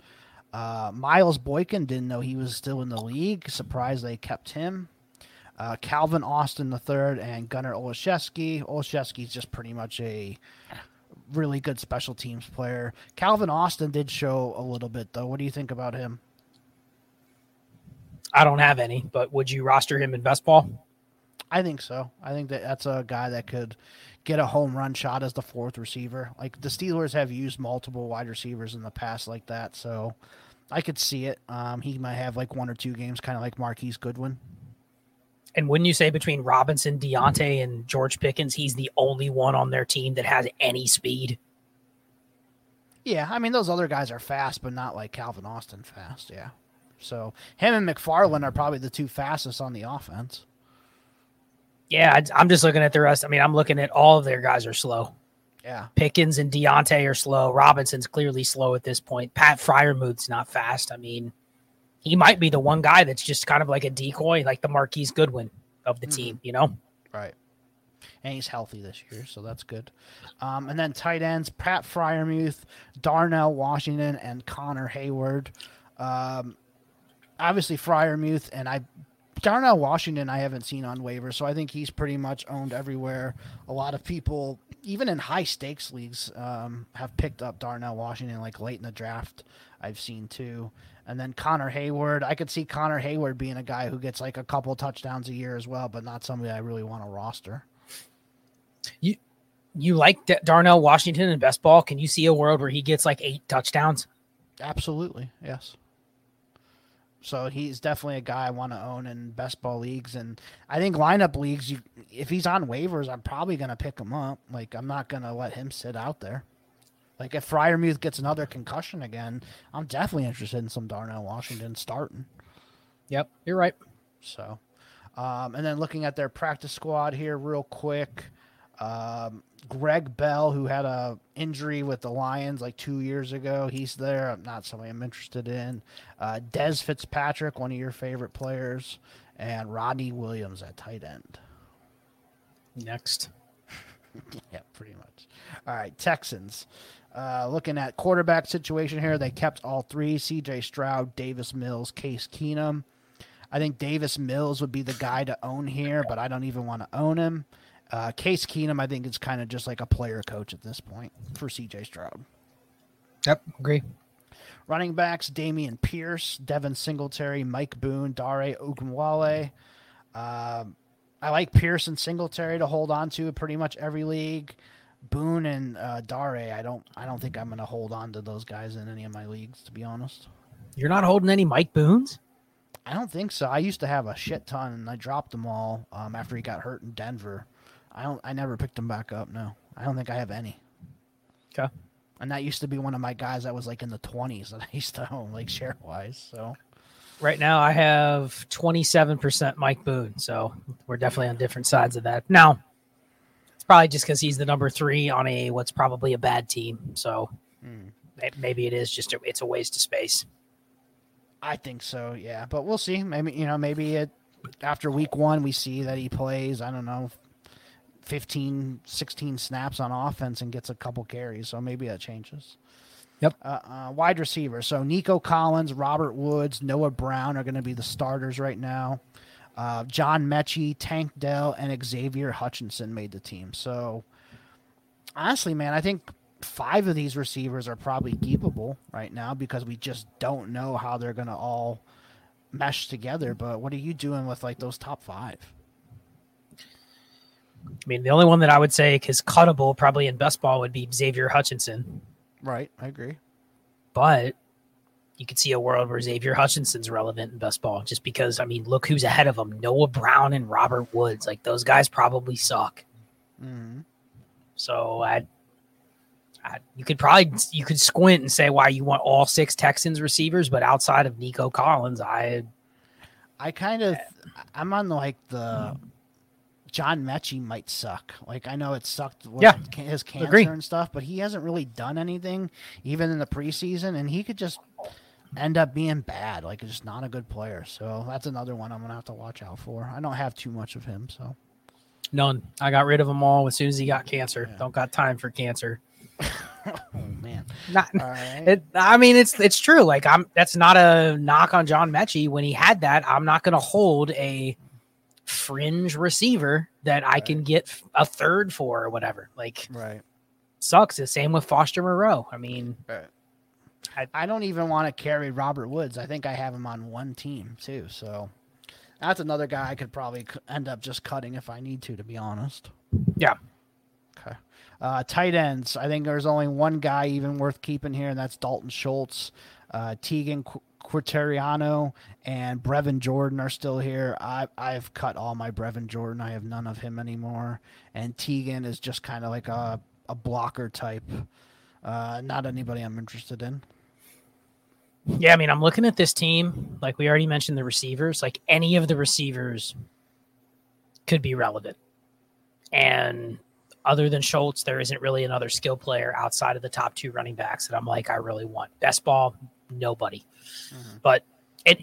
Uh, Miles Boykin, didn't know he was still in the league. Surprised they kept him. Uh, Calvin Austin the third and Gunnar Olszewski. Olszewski's just pretty much a really good special teams player. Calvin Austin did show a little bit, though. What do you think about him? I don't have any, but would you roster him in best ball? I think so. I think that that's a guy that could get a home run shot as the fourth receiver. Like, the Steelers have used multiple wide receivers in the past like that, so I could see it. Um, he might have like one or two games, kind of like Marquise Goodwin. And wouldn't you say between Robinson, Deontay, and George Pickens, he's the only one on their team that has any speed? Yeah, I mean, those other guys are fast, but not like Calvin Austin fast, yeah. So him and McFarland are probably the two fastest on the offense. Yeah, I'm just looking at the rest. I mean, I'm looking at all of their guys are slow. Yeah. Pickens and Deontay are slow. Robinson's clearly slow at this point. Pat Freiermuth's not fast. I mean, he might be the one guy that's just kind of like a decoy, like the Marquise Goodwin of the mm-hmm. team, you know? Right. And he's healthy this year, so that's good. Um, and then tight ends, Pat Freiermuth, Darnell Washington, and Connor Hayward. Um Obviously, Freiermuth and I, Darnell Washington, I haven't seen on waivers, so I think he's pretty much owned everywhere. A lot of people, even in high stakes leagues, um, have picked up Darnell Washington like late in the draft. I've seen too, and then Connor Hayward. I could see Connor Hayward being a guy who gets like a couple touchdowns a year as well, but not somebody I really want to roster. You, you like D- Darnell Washington in best ball? Can you see a world where he gets like eight touchdowns? Absolutely, yes. So he's definitely a guy I want to own in best ball leagues. And I think lineup leagues, you, if he's on waivers, I'm probably going to pick him up. Like, I'm not going to let him sit out there. Like, if Freiermuth gets another concussion again, I'm definitely interested in some Darnell Washington starting. Yep, you're right. So, um, and then looking at their practice squad here real quick, um, Greg Bell, who had a injury with the Lions like two years ago. He's there. I'm not somebody I'm interested in. Uh, Des Fitzpatrick, one of your favorite players, and Rodney Williams at tight end. Next. Yeah, pretty much. All right, Texans. Uh, looking at quarterback situation here, they kept all three, C J Stroud, Davis Mills, Case Keenum. I think Davis Mills would be the guy to own here, but I don't even want to own him. Uh, Case Keenum, I think, is kind of just like a player coach at this point for C J Stroud. Yep, agree. Running backs, Damian Pierce, Devin Singletary, Mike Boone, Dare Ogunwale. Um, I like Pierce and Singletary to hold on to pretty much every league. Boone and uh, Dare, I don't I don't think I'm going to hold on to those guys in any of my leagues, to be honest. You're not holding any Mike Boones? I don't think so. I used to have a shit ton, and I dropped them all um, after he got hurt in Denver. I don't. I never picked them back up, no. I don't think I have any. Okay. And that used to be one of my guys that was like in the twenties that I used to own, like share-wise. So right now I have twenty-seven percent Mike Boone, so we're definitely on different sides of that. Now, it's probably just because he's the number three on a what's probably a bad team, so mm. maybe it is just a, it's a waste of space. I think so, yeah, but we'll see. Maybe you know, maybe it, after week one we see that he plays, I don't know, fifteen, sixteen snaps on offense and gets a couple carries, so maybe that changes. Yep. Uh, uh, wide receiver. So Nico Collins, Robert Woods, Noah Brown are going to be the starters right now. Uh, John Mechie, Tank Dell, and Xavier Hutchinson made the team. So honestly, man, I think five of these receivers are probably keepable right now because we just don't know how they're going to all mesh together. But what are you doing with like those top five? I mean, the only one that I would say is cuttable probably in best ball would be Xavier Hutchinson. Right, I agree. But you could see a world where Xavier Hutchinson's relevant in best ball just because, I mean, look who's ahead of him. Noah Brown and Robert Woods. Like, those guys probably suck. Mm-hmm. So I, I, you could probably you could squint and say why you want all six Texans receivers, but outside of Nico Collins, I... I kind of... I'm on, like, the... John Mechie might suck. Like, I know it sucked with yeah, his cancer agree. and stuff, but he hasn't really done anything, even in the preseason, and he could just end up being bad. Like, just not a good player. So that's another one I'm going to have to watch out for. I don't have too much of him, so. None. I got rid of them all as soon as he got cancer. Yeah. Don't got time for cancer. Oh, man. Not, right. it, I mean, it's it's true. Like, I'm. that's not a knock on John Mechie. When he had that, I'm not going to hold a – fringe receiver that right. I can get a third for or whatever. Like, right. Sucks. The same with Foster Moreau. I mean, right. I, I don't even want to carry Robert Woods. I think I have him on one team too. So that's another guy I could probably end up just cutting if I need to, to be honest. Yeah. Okay. Uh, tight ends. I think there's only one guy even worth keeping here, and that's Dalton Schultz. Uh, Tegan Qu- Quateriano and Brevin Jordan are still here. I, I've cut all my Brevin Jordan. I have none of him anymore. And Tegan is just kind of like a, a blocker type. Uh, not anybody I'm interested in. Yeah, I mean, I'm looking at this team. Like we already mentioned the receivers. Like any of the receivers could be relevant. And other than Schultz, there isn't really another skill player outside of the top two running backs that I'm like, I really want. Best ball, nobody. Mm-hmm. But it,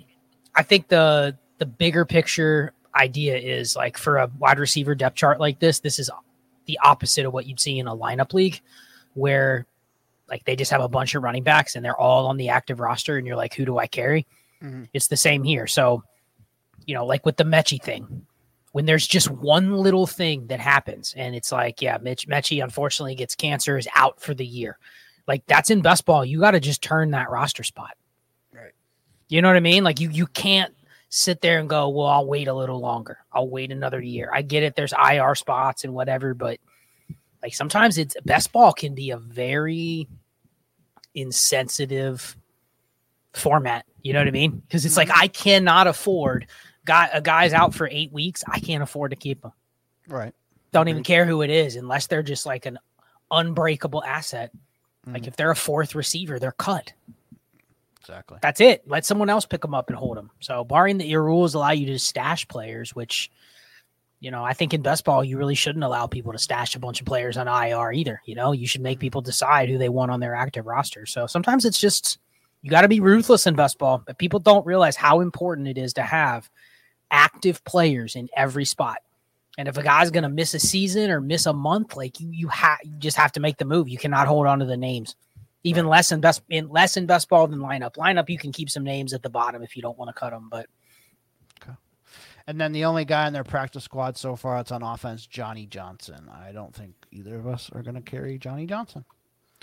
I think the the bigger picture idea is like for a wide receiver depth chart like this, this is the opposite of what you'd see in a lineup league where like they just have a bunch of running backs and they're all on the active roster and you're like, who do I carry? Mm-hmm. It's the same here. So, you know, like with the Mechie thing, when there's just one little thing that happens and it's like, yeah, Mitch Mechie unfortunately gets cancer, is out for the year. Like that's in best ball. You got to just turn that roster spot. Right. You know what I mean? Like you, you can't sit there and go, well, I'll wait a little longer. I'll wait another year. I get it. There's I R spots and whatever, but like sometimes it's best ball can be a very insensitive format. You know what I mean? Cause it's like, I cannot afford got a guy's out for eight weeks. I can't afford to keep him. Right. Don't even care who it is unless they're just like an unbreakable asset. Like, if they're a fourth receiver, they're cut. Exactly. That's it. Let someone else pick them up and hold them. So, barring that your rules allow you to stash players, which, you know, I think in best ball, you really shouldn't allow people to stash a bunch of players on I R either. You know, you should make people decide who they want on their active roster. So, sometimes it's just you got to be ruthless in best ball. But people don't realize how important it is to have active players in every spot. And if a guy's going to miss a season or miss a month, like you, you, ha- you just have to make the move. You cannot hold on to the names, even right. less in best in less in best ball than lineup. Lineup, you can keep some names at the bottom if you don't want to cut them. But And then the only guy in their practice squad so far that's on offense, Johnny Johnson. I don't think either of us are going to carry Johnny Johnson.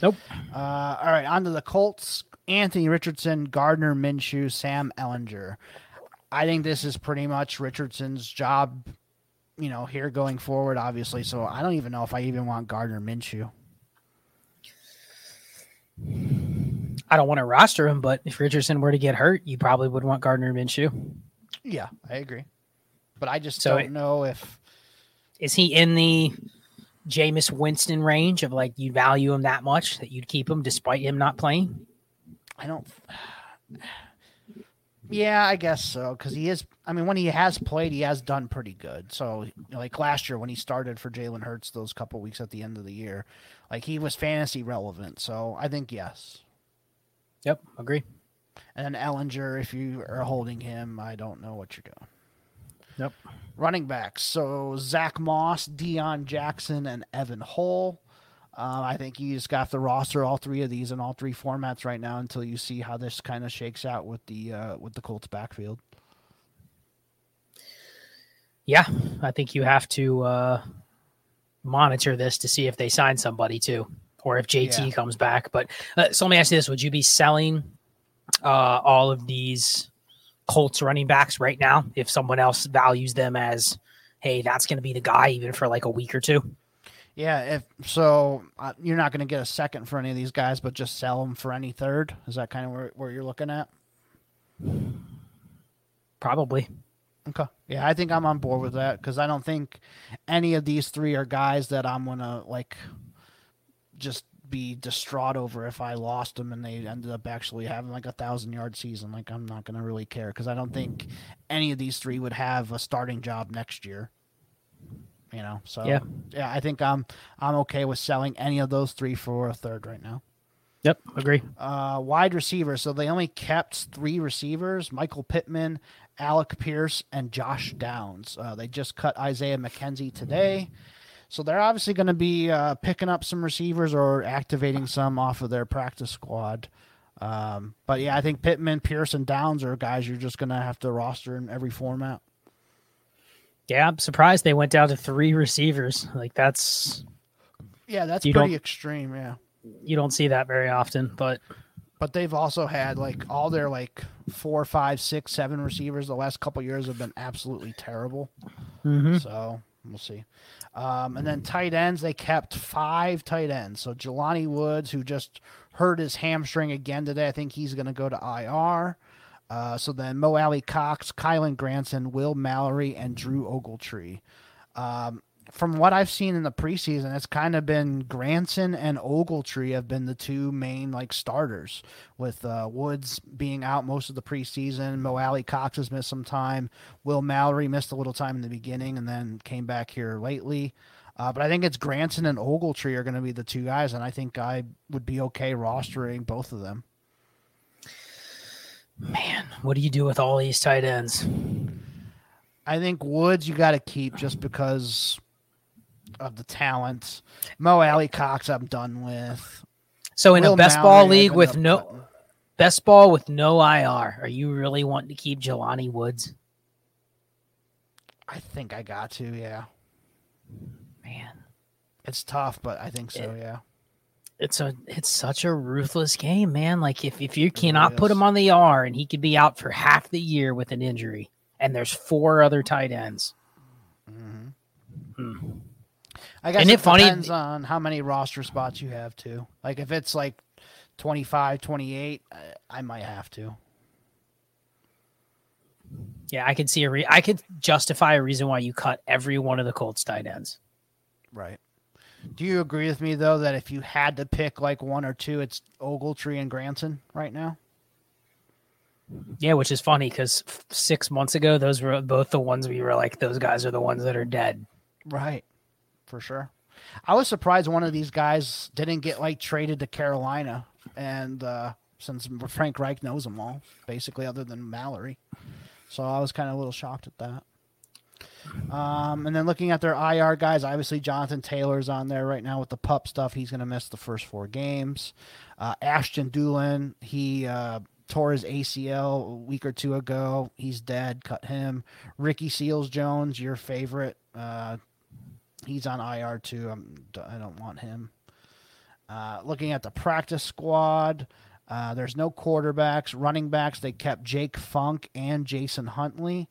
Nope. Uh, all right, on to the Colts. Anthony Richardson, Gardner Minshew, Sam Ehlinger. I think this is pretty much Richardson's job, you know, here going forward, obviously. So I don't even know if I even want Gardner Minshew. I don't want to roster him, but if Richardson were to get hurt, you probably would want Gardner Minshew. Yeah, I agree. But I just so don't it, know if... Is he in the Jameis Winston range of, like, you value him that much that you'd keep him despite him not playing? I don't... Yeah, I guess so, because he is... I mean, when he has played, he has done pretty good. So, like, last year when he started for Jalen Hurts those couple weeks at the end of the year, like, he was fantasy relevant. So, I think yes. Yep, agree. And then Ehlinger, if you are holding him, I don't know what you're doing. Yep. Running backs. So Zach Moss, Deion Jackson, and Evan Hull. Uh, I think you just got to roster all three of these in all three formats right now until you see how this kind of shakes out with the uh, with the Colts backfield. Yeah, I think you have to uh, monitor this to see if they sign somebody too, or if J T yeah. comes back. But uh, so let me ask you this. Would you be selling uh, all of these Colts running backs right now if someone else values them as, hey, that's going to be the guy even for like a week or two? Yeah. If so, uh, you're not going to get a second for any of these guys, but just sell them for any third. Is that kind of where, where you're looking at? Probably. Okay. Yeah, I think I'm on board with that because I don't think any of these three are guys that I'm going to like – just be distraught over if I lost them and they ended up actually having like a thousand yard season. Like I'm not going to really care because I don't think any of these three would have a starting job next year, you know? So yeah, yeah I think I'm, I'm okay with selling any of those three for a third right now. Yep. Agree. Uh, wide receiver. So they only kept three receivers, Michael Pittman, Alec Pierce, and Josh Downs. Uh, they just cut Isaiah McKenzie today. Mm-hmm. So they're obviously going to be uh, picking up some receivers or activating some off of their practice squad. Um, but, yeah, I think Pittman, Pierce, and Downs are guys you're just going to have to roster in every format. Yeah, I'm surprised they went down to three receivers. Like, that's... Yeah, that's pretty extreme, yeah. You don't see that very often, but... But they've also had, like, all their, like, four, five, six, seven receivers the last couple years have been absolutely terrible. Mm-hmm. So... We'll see. Um, and then tight ends, they kept five tight ends. So Jelani Woods, who just hurt his hamstring again today, I think he's going to go to I R. Uh, so then Mo Alley Cox, Kylan Granson, Will Mallory, and Drew Ogletree. Um, from what I've seen in the preseason, it's kind of been Granson and Ogletree have been the two main like starters, with uh, Woods being out most of the preseason. Mo Alley Cox has missed some time. Will Mallory missed a little time in the beginning and then came back here lately. Uh, but I think it's Granson and Ogletree are going to be the two guys, and I think I would be okay rostering both of them. Man, what do you do with all these tight ends? I think Woods you got to keep just because of the talent. Mo Alley Cox I'm done with. So in Will a best Mallory, ball league with no button. best ball with no I R, are you really wanting to keep Jelani Woods? I think I got to, yeah. Man, it's tough, but I think so, it, yeah. It's a it's such a ruthless game, man. Like if if you cannot really put him on the I R and he could be out for half the year with an injury, and there's four other tight ends. Mm-hmm. Hmm. I guess it depends funny? on how many roster spots you have too. Like if it's like twenty-five, twenty-eight, I, I might have to. Yeah, I could see a re- I could justify a reason why you cut every one of the Colts tight ends. Right. Do you agree with me though that if you had to pick like one or two, it's Ogletree and Granson right now? Yeah, which is funny because six months ago, those were both the ones we were like, those guys are the ones that are dead. Right. For sure. I was surprised one of these guys didn't get like traded to Carolina. And uh, since Frank Reich knows them all, basically, other than Mallory. So I was kind of a little shocked at that. Um, and then looking at their I R guys, obviously Jonathan Taylor's on there right now with the pup stuff. He's going to miss the first four games. Uh, Ashton Doolin, he uh, tore his A C L a week or two ago. He's dead. Cut him. Ricky Seals-Jones, your favorite. Uh, he's on I R too. I'm, I don't want him. Uh, looking at the practice squad, uh, there's no quarterbacks. Running backs, they kept Jake Funk and Jason Huntley.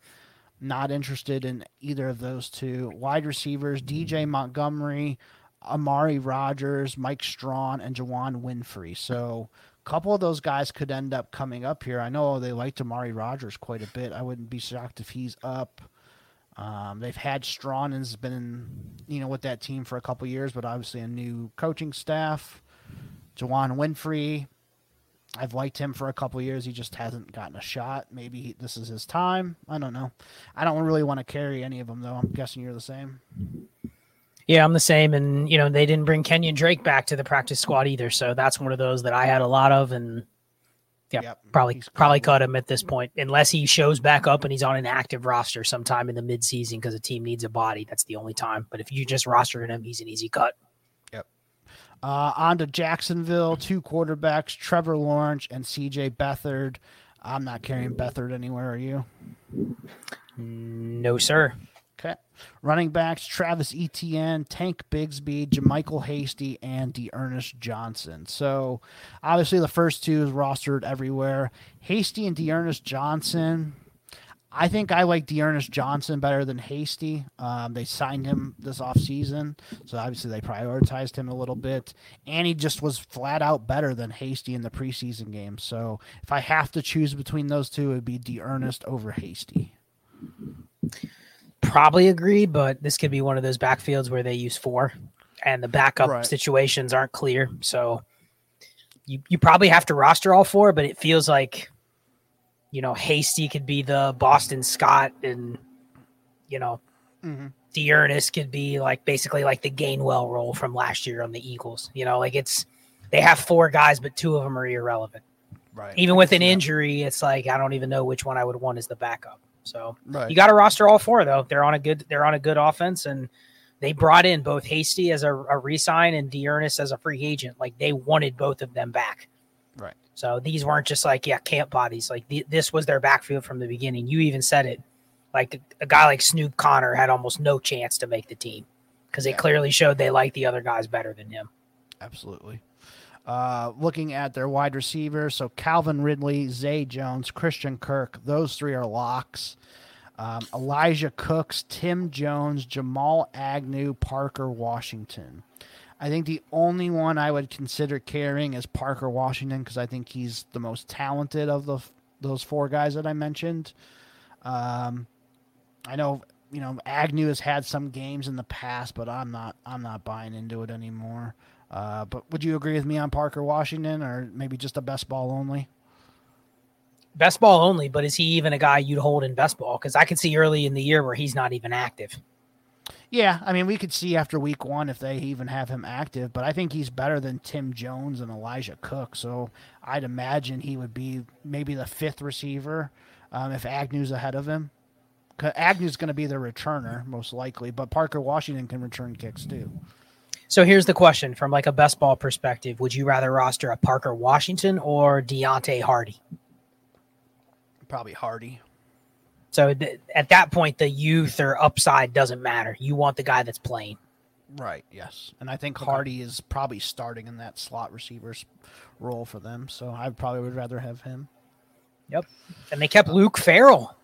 Not interested in either of those two. Wide receivers, D J Montgomery, Amari Rogers, Mike Strawn, and Juwan Winfrey. So a couple of those guys could end up coming up here. I know they liked Amari Rogers quite a bit. I wouldn't be shocked if he's up. Um, they've had Strawn and has been, you know, with that team for a couple of years, but obviously a new coaching staff. Juwan Winfrey, I've liked him for a couple of years. He just hasn't gotten a shot. Maybe he, this is his time. I don't know. I don't really want to carry any of them, though. I'm guessing you're the same. Yeah, I'm the same. And, you know, they didn't bring Kenyon Drake back to the practice squad either. So that's one of those that I had a lot of. And, yeah, yep, probably probably cut him at this point, unless he shows back up and he's on an active roster sometime in the midseason because a team needs a body. That's the only time. But if you just rostered him, he's an easy cut. Yep. Uh, on to Jacksonville, two quarterbacks, Trevor Lawrence and C J Beathard. I'm not carrying Beathard anywhere, are you? No, sir. Okay. Running backs, Travis Etienne, Tank Bigsby, Jermichael Hasty, and D'Ernest Johnson. So, obviously, the first two is rostered everywhere. Hasty and D'Ernest Johnson, I think I like D'Ernest Johnson better than Hasty. Um, they signed him this offseason, so obviously they prioritized him a little bit. And he just was flat out better than Hasty in the preseason game. So, if I have to choose between those two, it would be D'Ernest over Hasty. Probably agree, but this could be one of those backfields where they use four and the backup right. situations aren't clear. So you, you probably have to roster all four, but it feels like, you know, Hasty could be the Boston Scott and, you know, mm-hmm. D'Ernest could be like basically like the Gainwell role from last year on the Eagles. You know, like it's, they have four guys, but two of them are irrelevant. Right. Even with an yeah. injury, it's like, I don't even know which one I would want as the backup. So right. you got to roster all four though. They're on a good, they're on a good offense, and they brought in both Hasty as a, a re-sign and D'Ernest as a free agent. Like they wanted both of them back. Right. So these weren't just like, yeah, camp bodies. Like the, this was their backfield from the beginning. You even said it, like a guy like Snoop Conner had almost no chance to make the team because they yeah. clearly showed they liked the other guys better than him. Absolutely. Uh, looking at their wide receivers, so Calvin Ridley, Zay Jones, Christian Kirk, those three are locks. Um, Elijah Cooks, Tim Jones, Jamal Agnew, Parker Washington. I think the only one I would consider carrying is Parker Washington because I think he's the most talented of the those four guys that I mentioned. Um, I know you know Agnew has had some games in the past, but I'm not I'm not buying into it anymore. Uh, but would you agree with me on Parker Washington or maybe just a best ball only? Best ball only, but is he even a guy you'd hold in best ball? Because I could see early in the year where he's not even active. Yeah, I mean, we could see after week one if they even have him active, but I think he's better than Tim Jones and Elijah Cook, so I'd imagine he would be maybe the fifth receiver um, if Agnew's ahead of him. Agnew's going to be the returner most likely, but Parker Washington can return kicks too. So here's the question from like a best ball perspective. Would you rather roster a Parker Washington or Deontay Hardy? Probably Hardy. So th- at that point, the youth or upside doesn't matter. You want the guy that's playing. Right. Yes. And I think okay. Hardy is probably starting in that slot receiver's role for them. So I probably would rather have him. Yep. And they kept Luke Farrell.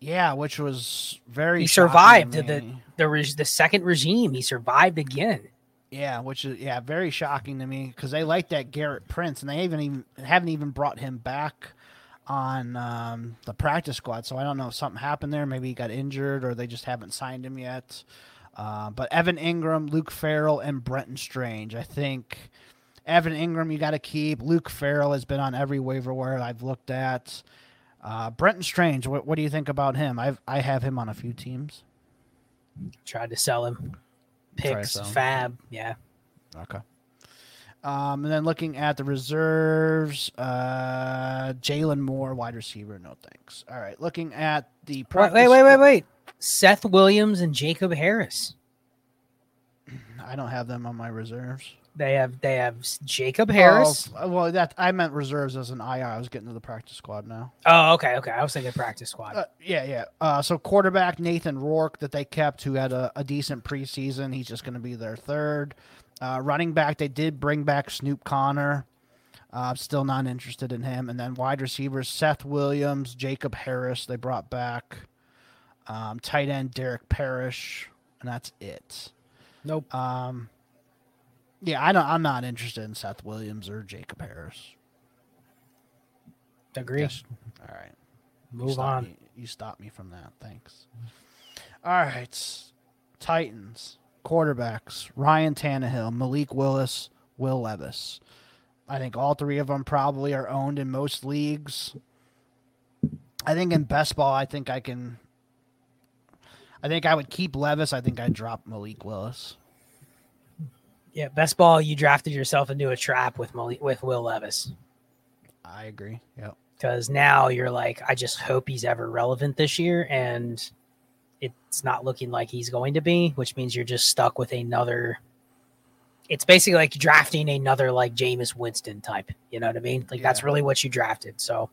Yeah. Which was very, he survived the, the, the, re- the second regime. He survived again. Yeah, which is yeah, very shocking to me because they like that Garrett Prince, and they even even haven't even brought him back on um, the practice squad. So I don't know if something happened there. Maybe he got injured, or they just haven't signed him yet. Uh, but Evan Ingram, Luke Farrell, and Brenton Strange. I think Evan Ingram you got to keep. Luke Farrell has been on every waiver wire I've looked at. Uh, Brenton Strange, what, what do you think about him? I've I have him on a few teams. Tried to sell him. Picks, fab, yeah. Okay. Um, and then looking at the reserves, uh, Jalen Moore, wide receiver, no thanks. All right, looking at the... Wait, wait, wait, wait, wait. Seth Williams and Jacob Harris. I don't have them on my reserves. They have they have Jacob Harris. Oh, well, that I meant reserves as an I R. I was getting to the practice squad now. Oh, okay, okay. I was thinking practice squad. Uh, yeah, yeah. Uh, so quarterback Nathan Rourke that they kept, who had a, a decent preseason. He's just going to be their third. Uh, running back, they did bring back Snoop Conner. Uh, still not interested in him. And then wide receivers, Seth Williams, Jacob Harris, they brought back. Um, tight end, Derek Parrish, and that's it. Nope. Um, yeah, I don't, I'm not interested in Seth Williams or Jacob Harris. Agree. Yes. All right. Move you on. Me. You stopped me from that. Thanks. All right. Titans, quarterbacks, Ryan Tannehill, Malik Willis, Will Levis. I think all three of them probably are owned in most leagues. I think in best ball, I think I can... I think I would keep Levis. I think I'd drop Malik Willis. Yeah, best ball, you drafted yourself into a trap with Malik, with Will Levis. I agree. Yep. Because now you're like, I just hope he's ever relevant this year, and it's not looking like he's going to be, which means you're just stuck with another... It's basically like drafting another like Jameis Winston type. You know what I mean? Like yeah. That's really what you drafted. So,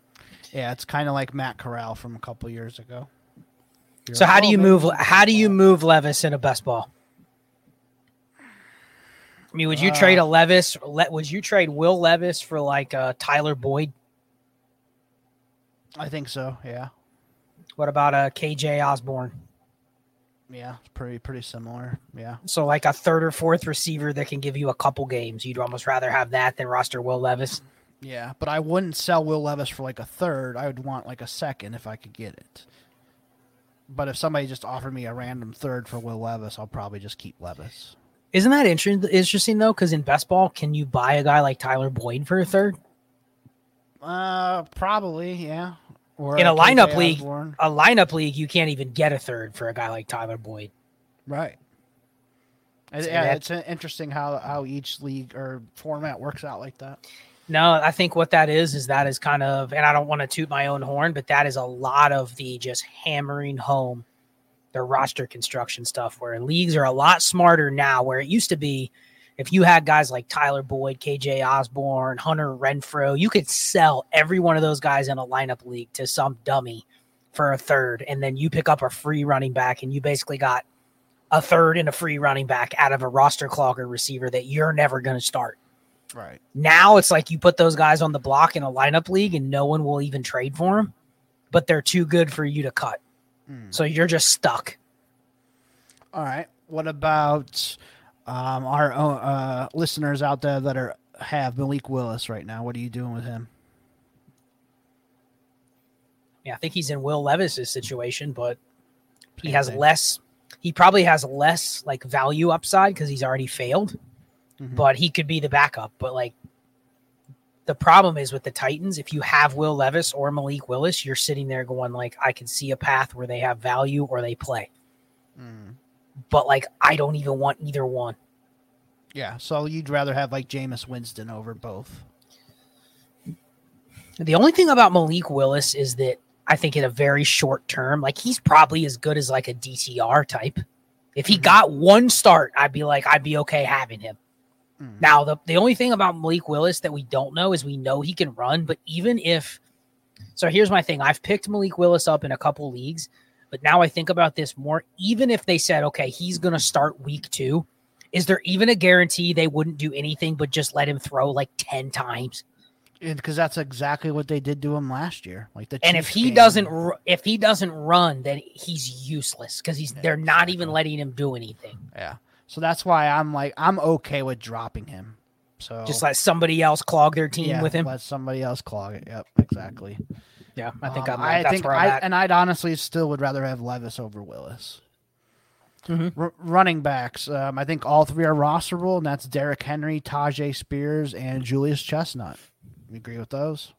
yeah, it's kind of like Matt Corral from a couple years ago. You're so like, how do you oh, move? How do you move Levis in a best ball? I mean, would you uh, trade a Levis? Let would you trade Will Levis for like a Tyler Boyd? I think so. Yeah. What about a K J Osborne? Yeah, it's pretty pretty similar. Yeah. So like a third or fourth receiver that can give you a couple games. You'd almost rather have that than roster Will Levis. Yeah, but I wouldn't sell Will Levis for like a third. I would want like a second if I could get it. But if somebody just offered me a random third for Will Levis, I'll probably just keep Levis. Isn't that interesting, interesting though? Because in best ball, can you buy a guy like Tyler Boyd for a third? Uh, probably, yeah. Or in a, a lineup league, Osborne. a lineup league, you can't even get a third for a guy like Tyler Boyd. Right. So yeah, it's interesting how, how each league or format works out like that. No, I think what that is, is that is kind of, and I don't want to toot my own horn, but that is a lot of the just hammering home the roster construction stuff where leagues are a lot smarter now, where it used to be if you had guys like Tyler Boyd, K J Osborne, Hunter Renfrow, you could sell every one of those guys in a lineup league to some dummy for a third. And then you pick up a free running back and you basically got a third and a free running back out of a roster clogger receiver that you're never going to start. Right now, it's like you put those guys on the block in a lineup league and no one will even trade for them, but they're too good for you to cut. Mm. So you're just stuck. All right. What about um, our own, uh, listeners out there that are have Malik Willis right now? What are you doing with him? Yeah, I think he's in Will Levis's situation, but he Same has thing. less. He probably has less like value upside because he's already failed. Mm-hmm. But he could be the backup. But, like, the problem is with the Titans, if you have Will Levis or Malik Willis, you're sitting there going, like, I can see a path where they have value or they play. Mm. But, like, I don't even want either one. Yeah, so you'd rather have, like, Jameis Winston over both. The only thing about Malik Willis is that I think in a very short term, like, he's probably as good as, like, a D T R type. If he mm-hmm. got one start, I'd be like, I'd be okay having him. Now, the, the only thing about Malik Willis that we don't know is we know he can run, but even if – so here's my thing. I've picked Malik Willis up in a couple leagues, but now I think about this more. Even if they said, okay, he's going to start week two, is there even a guarantee they wouldn't do anything but just let him throw like ten times? Because that's exactly what they did to him last year. Like the and if he game. doesn't if he doesn't run, then he's useless because he's yeah, they're not exactly. even letting him do anything. Yeah. So that's why I'm like, I'm okay with dropping him. So just let somebody else clog their team yeah, with him. Let somebody else clog it. Yep, exactly. Yeah, I think um, I'm. Like, I that's think where I'm I, at. And I'd honestly still would rather have Levis over Willis. Mm-hmm. R- running backs, um, I think all three are rosterable, and that's Derrick Henry, Tajay Spears, and Julius Chestnut. You agree with those?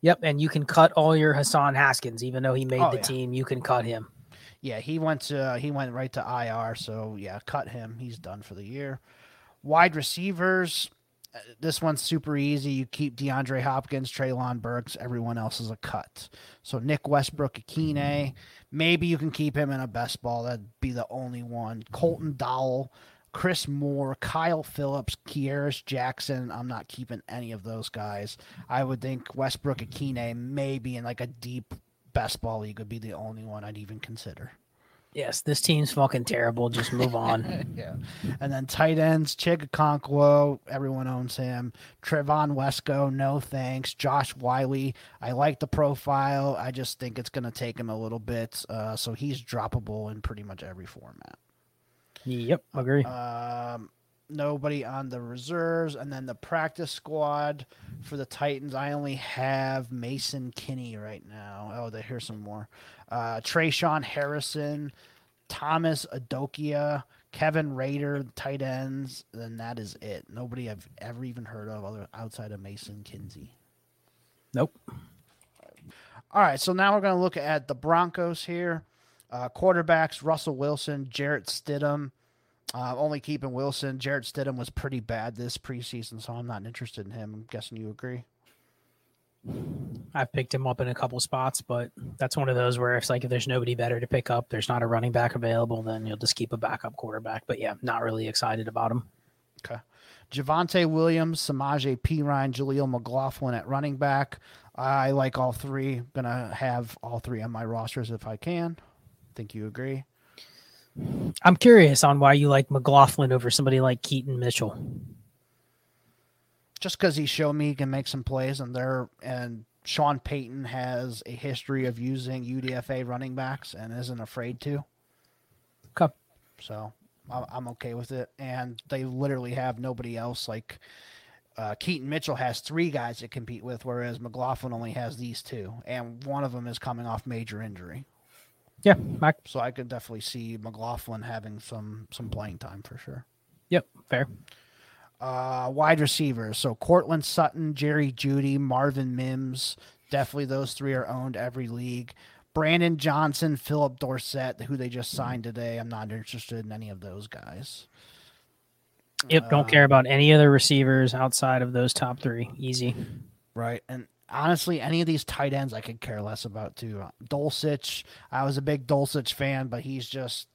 Yep, and you can cut all your Hassan Haskins, even though he made oh, the yeah. team. You can cut him. Yeah, he went to uh, he went right to I R, so yeah, cut him. He's done for the year. Wide receivers, this one's super easy. You keep DeAndre Hopkins, Treylon Burks. Everyone else is a cut. So Nick Westbrook, Akine, maybe you can keep him in a best ball. That'd be the only one. Colton Dowell, Chris Moore, Kyle Phillips, Kieras Jackson. I'm not keeping any of those guys. I would think Westbrook Akine maybe in like a deep best ball league would be the only one I'd even consider. Yes, this team's fucking terrible. Just move on. Yeah. And then tight ends, Chigakonkwo, everyone owns him. Trevon Wesco, no thanks. Josh Wiley, I like the profile. I just think it's going to take him a little bit. Uh, so he's droppable in pretty much every format. Yep, I agree. Um, nobody on the reserves. And then the practice squad for the Titans, I only have Mason Kinney right now. Oh, there, here's some more. Uh, Trayshawn Harrison, Thomas Adokia, Kevin Rader, tight ends. Then that is it. Nobody I've ever even heard of other outside of Mason Kinsey. Nope. All right, so now we're going to look at the Broncos here. Uh, quarterbacks, Russell Wilson, Jarrett Stidham. Uh, only keeping Wilson. Jarrett Stidham was pretty bad this preseason, so I'm not interested in him. I'm guessing you agree. I've picked him up in a couple spots, but that's one of those where it's like if there's nobody better to pick up, there's not a running back available, then you'll just keep a backup quarterback. But, yeah, not really excited about him. Okay. Javonte Williams, Samaje Perine, Jaleel McLaughlin at running back. I like all three. I'm going to have all three on my rosters if I can. Think you agree? I'm curious on why you like McLaughlin over somebody like Keaton Mitchell. Just because he showed me he can make some plays, and there and Sean Payton has a history of using U D F A running backs and isn't afraid to. Okay. So I'm okay with it, and they literally have nobody else. Like uh, Keaton Mitchell has three guys to compete with, whereas McLaughlin only has these two, and one of them is coming off major injury. Yeah, Mike. So I could definitely see McLaughlin having some some playing time for sure. Yep, fair. Uh, wide receivers. So Courtland Sutton, Jerry Jeudy, Marvin Mims. Definitely those three are owned every league. Brandon Johnson, Philip Dorsett, who they just signed today. I'm not interested in any of those guys. Yep, uh, don't care about any other receivers outside of those top three. Easy. Right, and honestly, any of these tight ends I could care less about, too. Dulcich, I was a big Dulcich fan, but he's just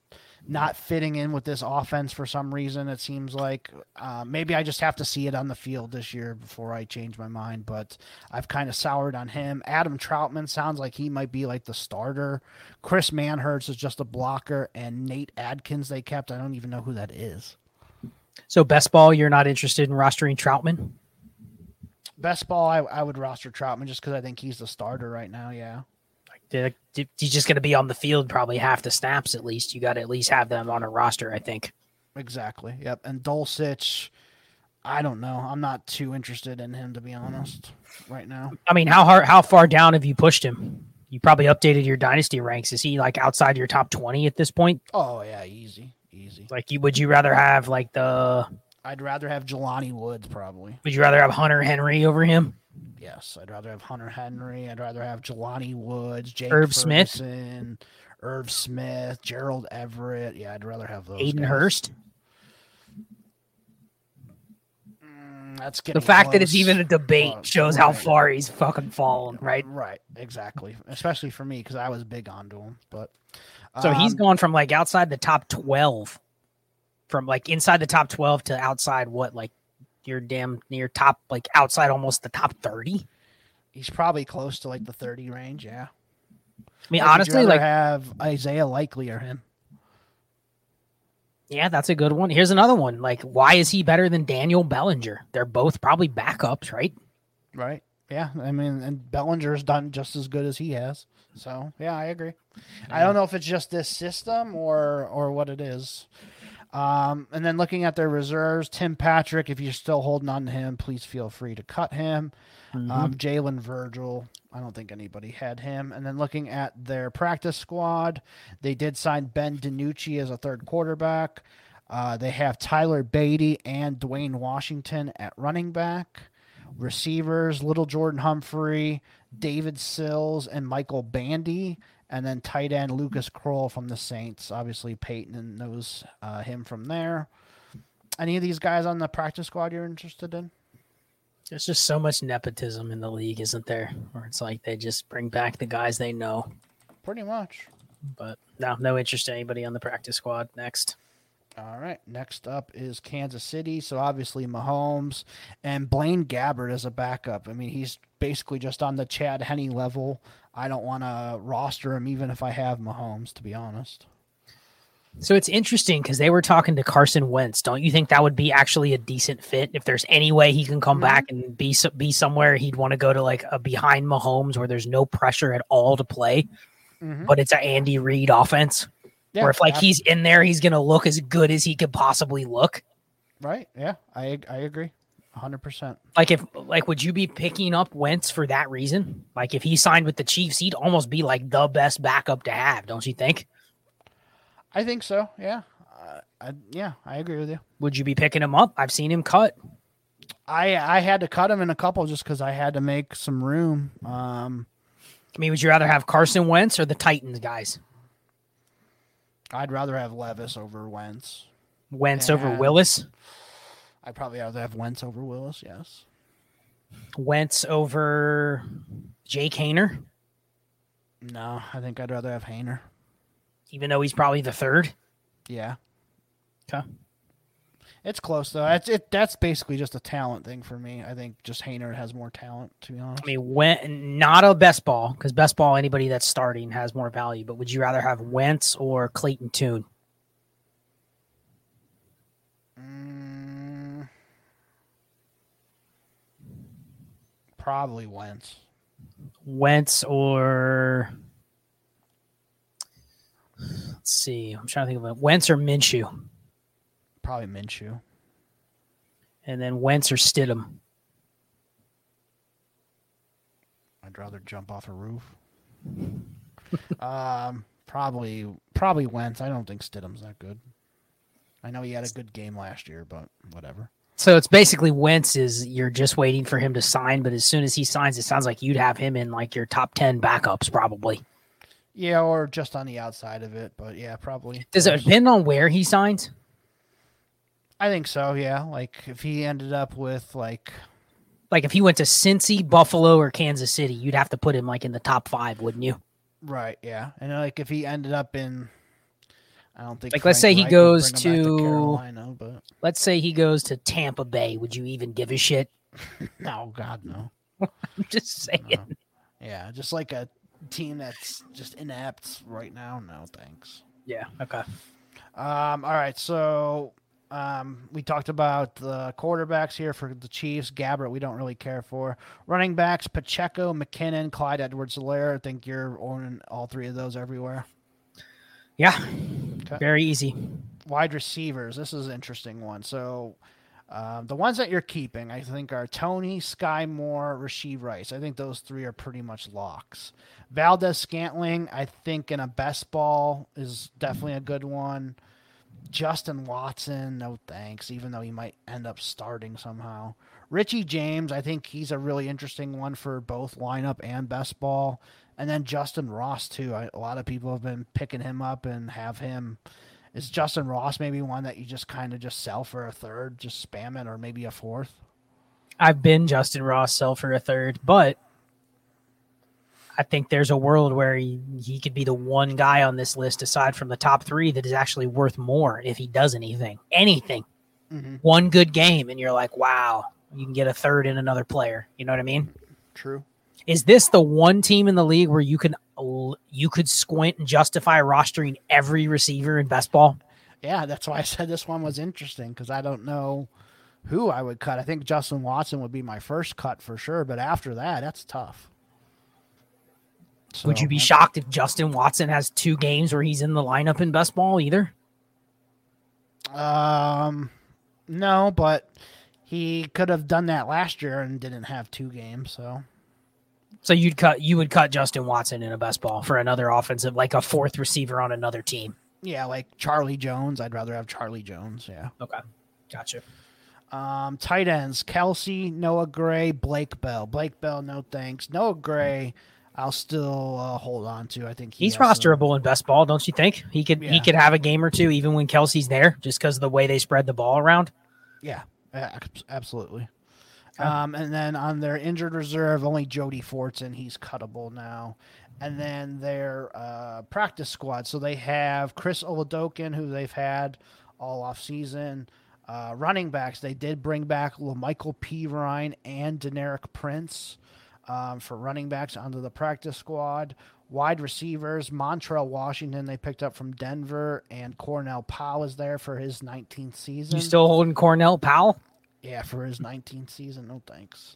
not fitting in with this offense for some reason, it seems like. Uh, maybe I just have to see it on the field this year before I change my mind, but I've kind of soured on him. Adam Troutman sounds like he might be like the starter. Chris Manhertz is just a blocker, and Nate Adkins they kept. I don't even know who that is. So, best ball, you're not interested in rostering Troutman? Best ball, I, I would roster Troutman just because I think he's the starter right now, yeah. Like, he's just going to be on the field probably half the snaps at least. You got to at least have them on a roster, I think. Exactly, yep. And Dulcich, I don't know. I'm not too interested in him, to be honest, right now. I mean, how hard, how far down have you pushed him? You probably updated your dynasty ranks. Is he, like, outside your top twenty at this point? Oh, yeah, easy, easy. Like, you, would you rather have, like, the... I'd rather have Jelani Woods, probably. Would you rather have Hunter Henry over him? Yes, I'd rather have Hunter Henry. I'd rather have Jelani Woods, Jake Irv Ferguson, Smith, Irv Smith, Gerald Everett. Yeah, I'd rather have those. Hayden guys. Hurst. Mm, that's getting the fact close. That it's even a debate uh, shows right. How far he's fucking fallen, right? Right, exactly. Especially for me because I was big onto him. But um, so he's gone from like outside the top twelve. From like inside the top twelve to outside what, like you're damn near top, like outside almost the top thirty. He's probably close to like the thirty range. Yeah. I mean, or honestly, like have Isaiah Likely or him. Yeah, that's a good one. Here's another one. Like, why is he better than Daniel Bellinger? They're both probably backups, right? Right. Yeah. I mean, and Bellinger's done just as good as he has. So yeah, I agree. Mm-hmm. I don't know if it's just this system or, or what it is. Um, and then looking at their reserves, Tim Patrick, if you're still holding on to him, please feel free to cut him. Mm-hmm. Um, Jalen Virgil, I don't think anybody had him. And then looking at their practice squad, they did sign Ben DiNucci as a third quarterback. Uh, they have Tyler Beatty and Dwayne Washington at running back. Receivers, Little Jordan Humphrey, David Sills, and Michael Bandy. And then tight end Lucas Kroll from the Saints. Obviously, Peyton knows uh, him from there. Any of these guys on the practice squad you're interested in? There's just so much nepotism in the league, isn't there? Where it's like they just bring back the guys they know. Pretty much. But no, no interest in anybody on the practice squad. Next. All right. Next up is Kansas City. So obviously Mahomes and Blaine Gabbert as a backup. I mean, he's basically just on the Chad Henne level. I don't want to roster him even if I have Mahomes, to be honest. So it's interesting because they were talking to Carson Wentz. Don't you think that would be actually a decent fit? If there's any way he can come mm-hmm. back and be be somewhere, he'd want to go to like a behind Mahomes where there's no pressure at all to play, mm-hmm. but it's an Andy Reid offense. Yeah, where if like absolutely. He's in there, he's going to look as good as he could possibly look. Right. Yeah, I I agree. one hundred percent. Like if like would you be picking up Wentz for that reason? Like if he signed with the Chiefs, he'd almost be like the best backup to have, don't you think? I think so. Yeah. Uh, I, yeah, I agree with you. Would you be picking him up? I've seen him cut. I I had to cut him in a couple just because I had to make some room. Um, I mean, would you rather have Carson Wentz or the Titans guys? I'd rather have Levis over Wentz. Wentz and over Willis? I'd probably rather have Wentz over Willis, yes. Wentz over Jake Haener? No, I think I'd rather have Haener. Even though he's probably the third? Yeah. Okay. It's close, though. It's, it, that's basically just a talent thing for me. I think just Haener has more talent, to be honest. I mean, when, not a best ball, because best ball, anybody that's starting has more value. But would you rather have Wentz or Clayton Tune? Mm, probably Wentz. Wentz or... Let's see. I'm trying to think of it. Wentz or Minshew? Probably Minshew. And then Wentz or Stidham? I'd rather jump off a roof. um, probably, probably Wentz. I don't think Stidham's that good. I know he had a good game last year, but whatever. So it's basically Wentz is you're just waiting for him to sign, but as soon as he signs, it sounds like you'd have him in like your top ten backups probably. Yeah, or just on the outside of it, but yeah, probably. Does it depend on where he signs? I think so, yeah. Like, if he ended up with, like... Like, if he went to Cincy, Buffalo, or Kansas City, you'd have to put him, like, in the top five, wouldn't you? Right, yeah. And, like, if he ended up in... I don't think... Like, Frank let's say Wright he goes to... to Carolina, but... Let's say he goes to Tampa Bay. Would you even give a shit? Oh, God, no. I'm just saying. No. Yeah, just like a team that's just inept right now? No, thanks. Yeah, okay. Um. All right, so... Um, we talked about the quarterbacks here for the Chiefs. Gabbert, we don't really care for. Running backs, Pacheco, McKinnon, Clyde Edwards-Helaire. I think you're owning all three of those everywhere. Yeah, okay. Very easy. Wide receivers, this is an interesting one. So um, the ones that you're keeping, I think, are Tony, Sky Moore, Rashee Rice. I think those three are pretty much locks. Valdez-Scantling, I think in a best ball is definitely a good one. Justin Watson, no thanks, even though he might end up starting somehow. Richie James, I think he's a really interesting one for both lineup and best ball. And then Justin Ross, too. I, a lot of people have been picking him up and have him. Is Justin Ross maybe one that you just kind of just sell for a third, just spam it, or maybe a fourth? I've been Justin Ross sell for a third, but I think there's a world where he, he could be the one guy on this list aside from the top three that is actually worth more if he does anything, anything, mm-hmm. one good game. And you're like, wow, you can get a third in another player. You know what I mean? True. Is this the one team in the league where you can, you could squint and justify rostering every receiver in best ball? Yeah. That's why I said this one was interesting. Cause I don't know who I would cut. I think Justin Watson would be my first cut for sure. But after that, that's tough. So, would you be shocked if Justin Watson has two games where he's in the lineup in best ball either? Um, no, but he could have done that last year and didn't have two games. So, so you'd cut, you would cut Justin Watson in a best ball for another offensive, like a fourth receiver on another team. Yeah. Like Charlie Jones. I'd rather have Charlie Jones. Yeah. Okay. Gotcha. Um, tight ends, Kelsey, Noah Gray, Blake Bell, Blake Bell. No thanks. Noah Gray. I'll still uh, hold on to. I think he he's rosterable in best ball, don't you think? He could yeah. he could have a game or two even when Kelsey's there, just because of the way they spread the ball around. Yeah, absolutely. Yeah. Um, and then on their injured reserve, only Jody Fortson, he's cuttable now. And then their uh, practice squad, so they have Chris Oladokun, who they've had all offseason. Uh, running backs, they did bring back LaMichael Pirine and Deneric Prince um, for running backs onto the practice squad. Wide receivers, Montrell Washington, they picked up from Denver, and Cornell Powell is there for his nineteenth season. You still holding Cornell Powell? Yeah, for his nineteenth season. No thanks.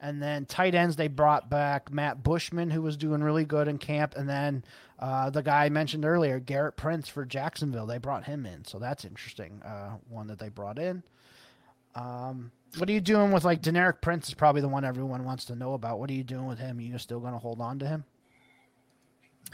And then tight ends, they brought back Matt Bushman, who was doing really good in camp. And then uh, the guy I mentioned earlier, Garrett Prince for Jacksonville, they brought him in. So that's interesting, uh, one that they brought in. Um, what are you doing with, like, Deneric Prince is probably the one everyone wants to know about. What are you doing with him? Are you still going to hold on to him?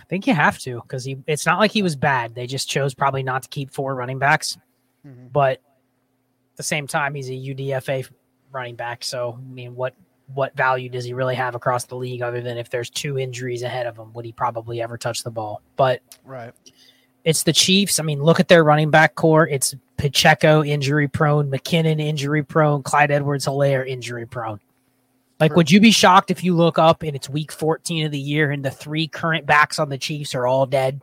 I think you have to, because he. It's not like he was bad. They just chose probably not to keep four running backs. Mm-hmm. But at the same time, he's a U D F A running back. So, I mean, what – what value does he really have across the league other than if there's two injuries ahead of him, would he probably ever touch the ball? But right, it's the Chiefs. I mean, look at their running back core. It's Pacheco injury prone, McKinnon injury prone, Clyde Edwards-Helaire injury prone. Like, sure. Would you be shocked if you look up and it's week fourteen of the year and the three current backs on the Chiefs are all dead?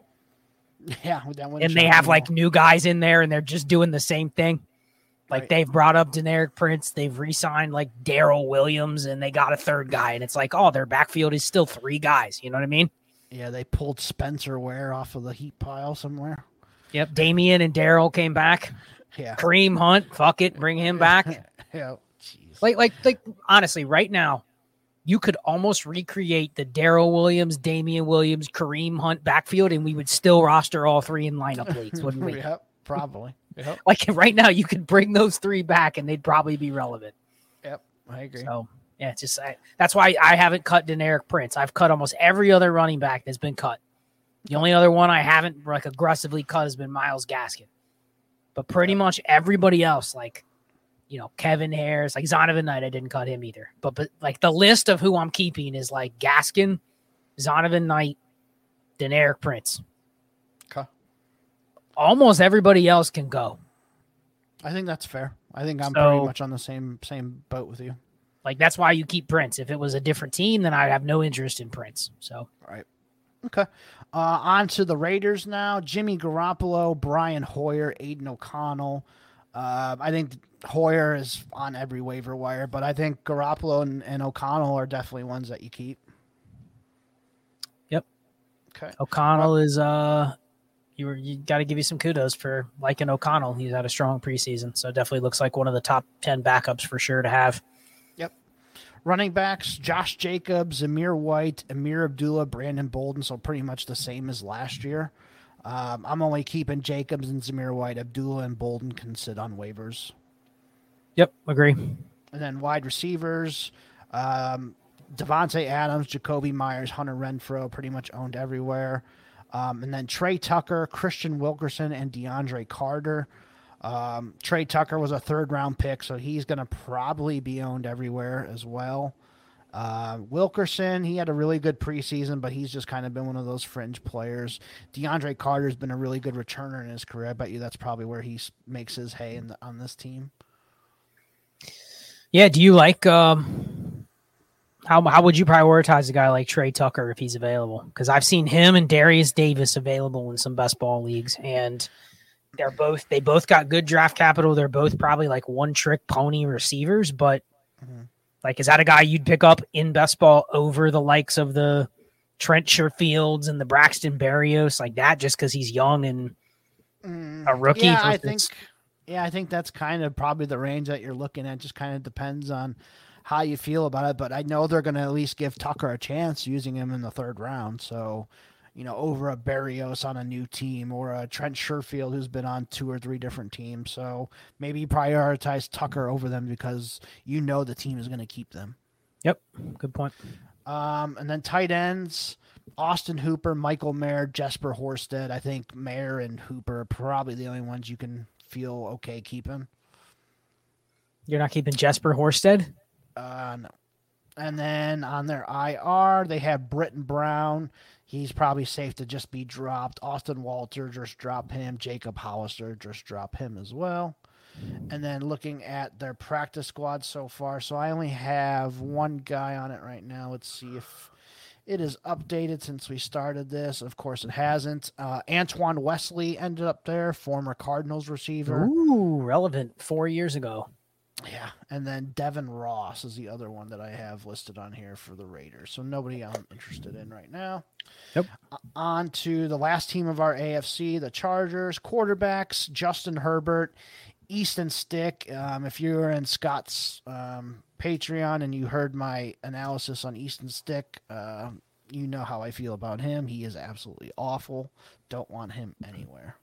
Yeah. That and they have like new guys in there and they're just doing the same thing. Like, right. They've brought up Deneric Prince, they've re-signed, like, Darrell Williams, and they got a third guy, and it's like, oh, their backfield is still three guys, you know what I mean? Yeah, they pulled Spencer Ware off of the heat pile somewhere. Yep, Damian and Darrell came back. Yeah. Kareem Hunt, fuck it, bring him back. Yeah, jeez. Like, like, like, honestly, right now, you could almost recreate the Darrell Williams, Damian Williams, Kareem Hunt backfield, and we would still roster all three in lineup leagues, wouldn't we? Yep, probably. Yep. Like right now, you could bring those three back and they'd probably be relevant. Yep, I agree. So, yeah, it's just I, that's why I haven't cut Deneric Prince. I've cut almost every other running back that's been cut. The only other one I haven't like aggressively cut has been Myles Gaskin. But pretty yep. much everybody else, like, you know, Kevin Harris, like Zonovan Knight, I didn't cut him either. But, but like the list of who I'm keeping is like Gaskin, Zonovan Knight, Deneric Prince. Almost everybody else can go. I think that's fair. I think I'm so, pretty much on the same same boat with you. Like, that's why you keep Prince. If it was a different team, then I'd have no interest in Prince. So, right. Okay. Uh, on to the Raiders now. Jimmy Garoppolo, Brian Hoyer, Aiden O'Connell. Uh, I think Hoyer is on every waiver wire, but I think Garoppolo and, and O'Connell are definitely ones that you keep. Yep. Okay. O'Connell well, is... uh. You were you got to give you some kudos for liking O'Connell. He's had a strong preseason, so definitely looks like one of the top ten backups for sure to have. Yep. Running backs, Josh Jacobs, Zamir White, Amir Abdullah, Brandon Bolden, so pretty much the same as last year. Um, I'm only keeping Jacobs and Zamir White. Abdullah and Bolden can sit on waivers. Yep, agree. And then wide receivers, um, Devontae Adams, Jacoby Myers, Hunter Renfrow, pretty much owned everywhere. Um, and then Trey Tucker, Christian Wilkerson, and DeAndre Carter. Um, Trey Tucker was a third-round pick, so he's going to probably be owned everywhere as well. Uh, Wilkerson, he had a really good preseason, but he's just kind of been one of those fringe players. DeAndre Carter's been a really good returner in his career. I bet you that's probably where he makes his hay in the, on this team. Yeah, do you like um... – How how would you prioritize a guy like Trey Tucker if he's available? Because I've seen him and Darius Davis available in some best ball leagues, and they're both they both got good draft capital. They're both probably like one trick pony receivers, but mm-hmm. like, is that a guy you'd pick up in best ball over the likes of the Trent Sherfields and the Braxton Berrios like that, just because he's young and a rookie? Yeah, I think yeah, I think that's kind of probably the range that you're looking at. Just kind of depends on how you feel about it, but I know they're going to at least give Tucker a chance using him in the third round. So, you know, over a Berrios on a new team or a Trent Sherfield who's been on two or three different teams. So maybe prioritize Tucker over them because you know the team is going to keep them. Yep, good point. Um, and then tight ends, Austin Hooper, Michael Mayer, Jesper Horsted. I think Mayer and Hooper are probably the only ones you can feel okay keeping. You're not keeping Jesper Horsted? Uh, no. And then on their I R, they have Britton Brown. He's probably safe to just be dropped. Austin Walter, just drop him. Jacob Hollister, just drop him as well. And then looking at their practice squad so far. So I only have one guy on it right now. Let's see if It is updated since we started this. Of course, it hasn't. Uh, Antoine Wesley ended up there, former Cardinals receiver. Ooh, relevant. Four years ago. Yeah, and then Devin Ross is the other one that I have listed on here for the Raiders. So nobody I'm interested in right now. Nope. Uh, on to the last team of our A F C, the Chargers. Quarterbacks, Justin Herbert, Easton Stick. Um, if you were in Scott's um, Patreon and you heard my analysis on Easton Stick, uh, you know how I feel about him. He is absolutely awful. Don't want him anywhere.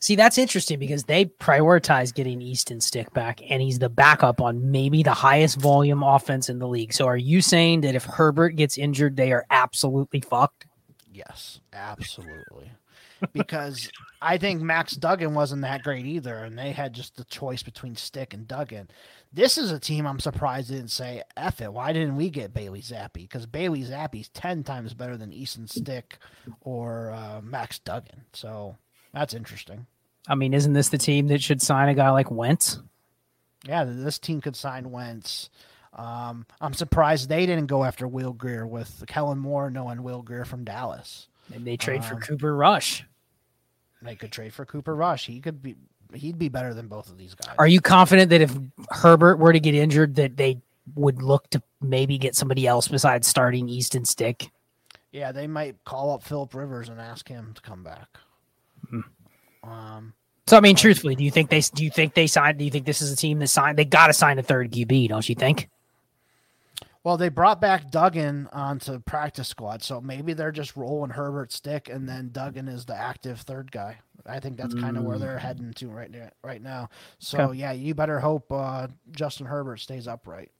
See, that's interesting because they prioritize getting Easton Stick back, and he's the backup on maybe the highest volume offense in the league. So are you saying that if Herbert gets injured, they are absolutely fucked? Yes, absolutely. Because I think Max Duggan wasn't that great either, and they had just the choice between Stick and Duggan. This is a team I'm surprised they didn't say, F it, why didn't we get Bailey Zappi? Because Bailey Zappi's ten times better than Easton Stick or uh, Max Duggan. So... that's interesting. I mean, isn't this the team that should sign a guy like Wentz? Yeah, this team could sign Wentz. Um, I'm surprised they didn't go after Will Grier with Kellen Moore knowing Will Grier from Dallas. Maybe they trade um, for Cooper Rush. They could trade for Cooper Rush. He could be, he'd be better than both of these guys. Are you confident that if Herbert were to get injured, that they would look to maybe get somebody else besides starting Easton Stick? Yeah, they might call up Phillip Rivers and ask him to come back. Mm-hmm. Um, so I mean, truthfully, do you think they do you think they signed? Do you think this is a team that signed? They got to sign a third Q B, don't you think? Well, they brought back Duggan onto practice squad, so maybe they're just rolling Herbert, Stick, and then Duggan is the active third guy. I think that's mm. kind of where they're heading to right now. Right now, so okay. yeah, you better hope uh, Justin Herbert stays upright.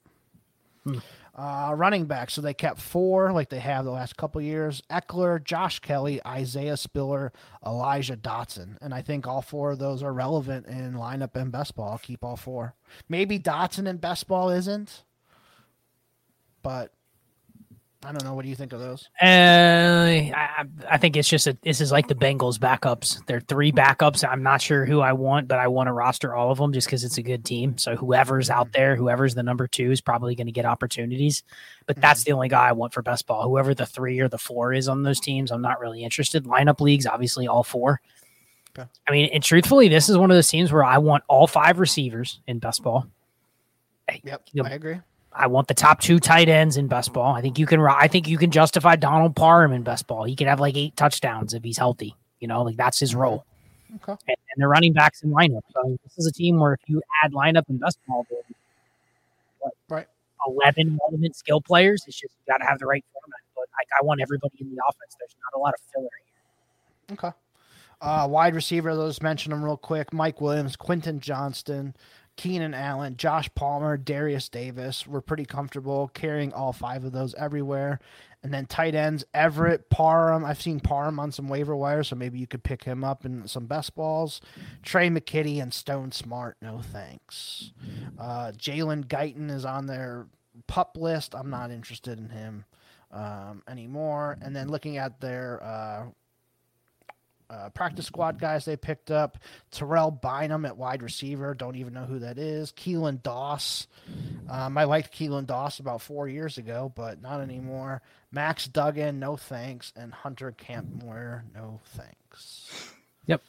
Mm. Uh, running back, so they kept four like they have the last couple years. Eckler, Josh Kelly, Isaiah Spiller, Elijah Dotson. And I think all four of those are relevant in lineup and best ball. I'll keep all four. Maybe Dotson in best ball isn't, but I don't know. What do you think of those? Uh, I, I think it's just that this is like the Bengals backups. There are three backups. I'm not sure who I want, but I want to roster all of them just because it's a good team. So whoever's out there, whoever's the number two is probably going to get opportunities. But that's mm-hmm. the only guy I want for best ball. Whoever the three or the four is on those teams, I'm not really interested. Lineup leagues, obviously all four. Okay. I mean, and truthfully, this is one of those teams where I want all five receivers in best ball. Yep, you know, I agree. I want the top two tight ends in best ball. I think you can. I think you can justify Donald Parham in best ball. He could have like eight touchdowns if he's healthy. You know, like that's his role. Okay. And, and the running backs in lineup. So this is a team where if you add lineup and best ball, like right, eleven relevant skill players. It's just you got to have the right format. But like I want everybody in the offense. There's not a lot of filler here. Okay. Uh, wide receiver. Let's mention them real quick. Mike Williams, Quentin Johnston, Keenan Allen, Josh Palmer, Darius Davis were pretty comfortable carrying all five of those everywhere. And then tight ends, Everett, Parham. I've seen Parham on some waiver wire, so maybe you could pick him up in some best balls. Trey McKitty and Stone Smart, no thanks. Uh, Jalen Guyton is on their PUP list. I'm not interested in him um, anymore. And then looking at their uh, – Uh, practice squad guys they picked up, Terrell Bynum at wide receiver. Don't even know who that is. Keelan Doss. Um, I liked Keelan Doss about four years ago, but not anymore. Max Duggan, no thanks. And Hunter Kampmoyer, no thanks. Yep.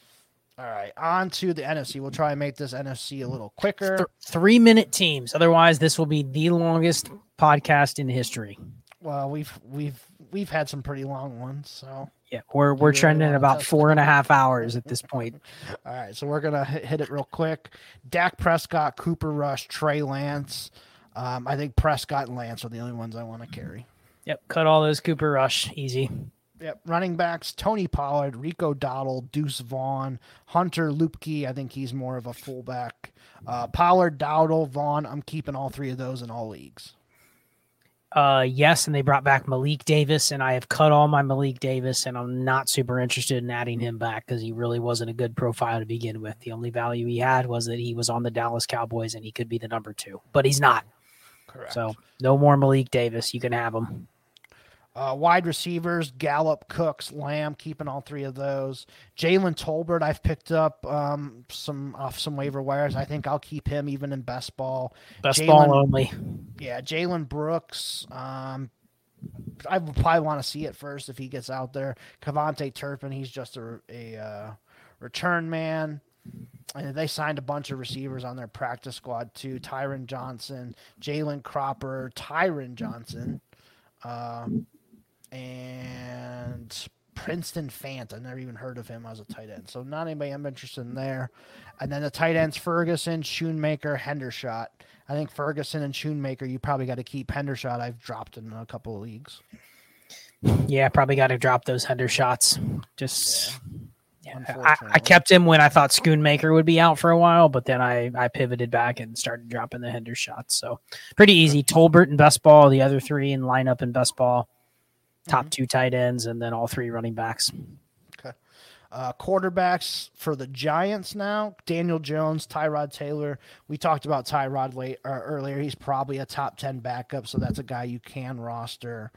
All right, on to the N F C. We'll try and make this N F C a little quicker. Th- three-minute teams. Otherwise, this will be the longest podcast in history. Well, we've we've we've had some pretty long ones, so... Yeah, we're we're trending about four and a half hours at this point. All right, so we're gonna hit it real quick. Dak Prescott, Cooper Rush, Trey Lance. Um, I think Prescott and Lance are the only ones I want to carry. Yep, cut all those Cooper Rush easy. Yep, running backs: Tony Pollard, Rico Dowdle, Deuce Vaughn, Hunter Luepke. I think he's more of a fullback. Uh, Pollard, Dowdle, Vaughn. I'm keeping all three of those in all leagues. Uh, yes, and they brought back Malik Davis, and I have cut all my Malik Davis, and I'm not super interested in adding him back because he really wasn't a good profile to begin with. The only value he had was that he was on the Dallas Cowboys, and he could be the number two, but he's not. Correct. So no more Malik Davis. You can have him. Uh, wide receivers, Gallup, Cooks, Lamb, keeping all three of those. Jalen Tolbert, I've picked up um, some off some waiver wires. I think I'll keep him even in best ball. Best Jaylen, ball only. Yeah, Jalen Brooks, um, I would probably want to see it first if he gets out there. Cavonte Turpin, he's just a, a uh, return man. And they signed a bunch of receivers on their practice squad too. Tyron Johnson, Jalen Cropper, Tyron Johnson, uh, and Princeton Fant. I never even heard of him as a tight end. So not anybody I'm interested in there. And then the tight ends, Ferguson, Schoonmaker, Hendershot. I think Ferguson and Schoonmaker, you probably got to keep. Hendershot I've dropped in a couple of leagues. Yeah, probably got to drop those Hendershots. Just yeah. Yeah. I, I kept him when I thought Schoonmaker would be out for a while, but then I, I pivoted back and started dropping the Hendershots. So pretty easy. Tolbert and best ball, the other three in lineup and best ball. Top two tight ends, and then all three running backs. Okay. Uh, quarterbacks for the Giants now, Daniel Jones, Tyrod Taylor. We talked about Tyrod late, or earlier. He's probably a top ten backup, so that's a guy you can roster.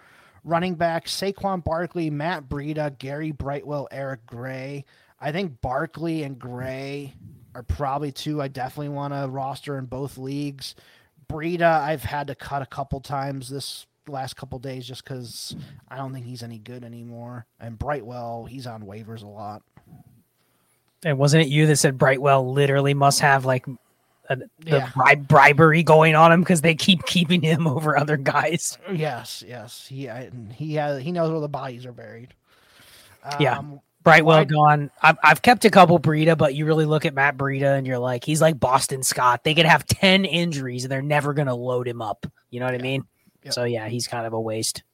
Running back, Saquon Barkley, Matt Breida, Gary Brightwell, Eric Gray. I think Barkley and Gray are probably two I definitely want to roster in both leagues. Breida, I've had to cut a couple times this last couple days just because I don't think he's any good anymore. And Brightwell, he's on waivers a lot. And wasn't it you that said Brightwell literally must have like a, the yeah. bri- bribery going on him because they keep keeping him over other guys? Yes, yes. He I, he has, he knows where the bodies are buried. Um, yeah. Brightwell wide- gone. I've, I've kept a couple Breida, but you really look at Matt Breida and you're like, he's like Boston Scott. They could have ten injuries and they're never going to load him up. You know what yeah. I mean? Yep. So, yeah, he's kind of a waste.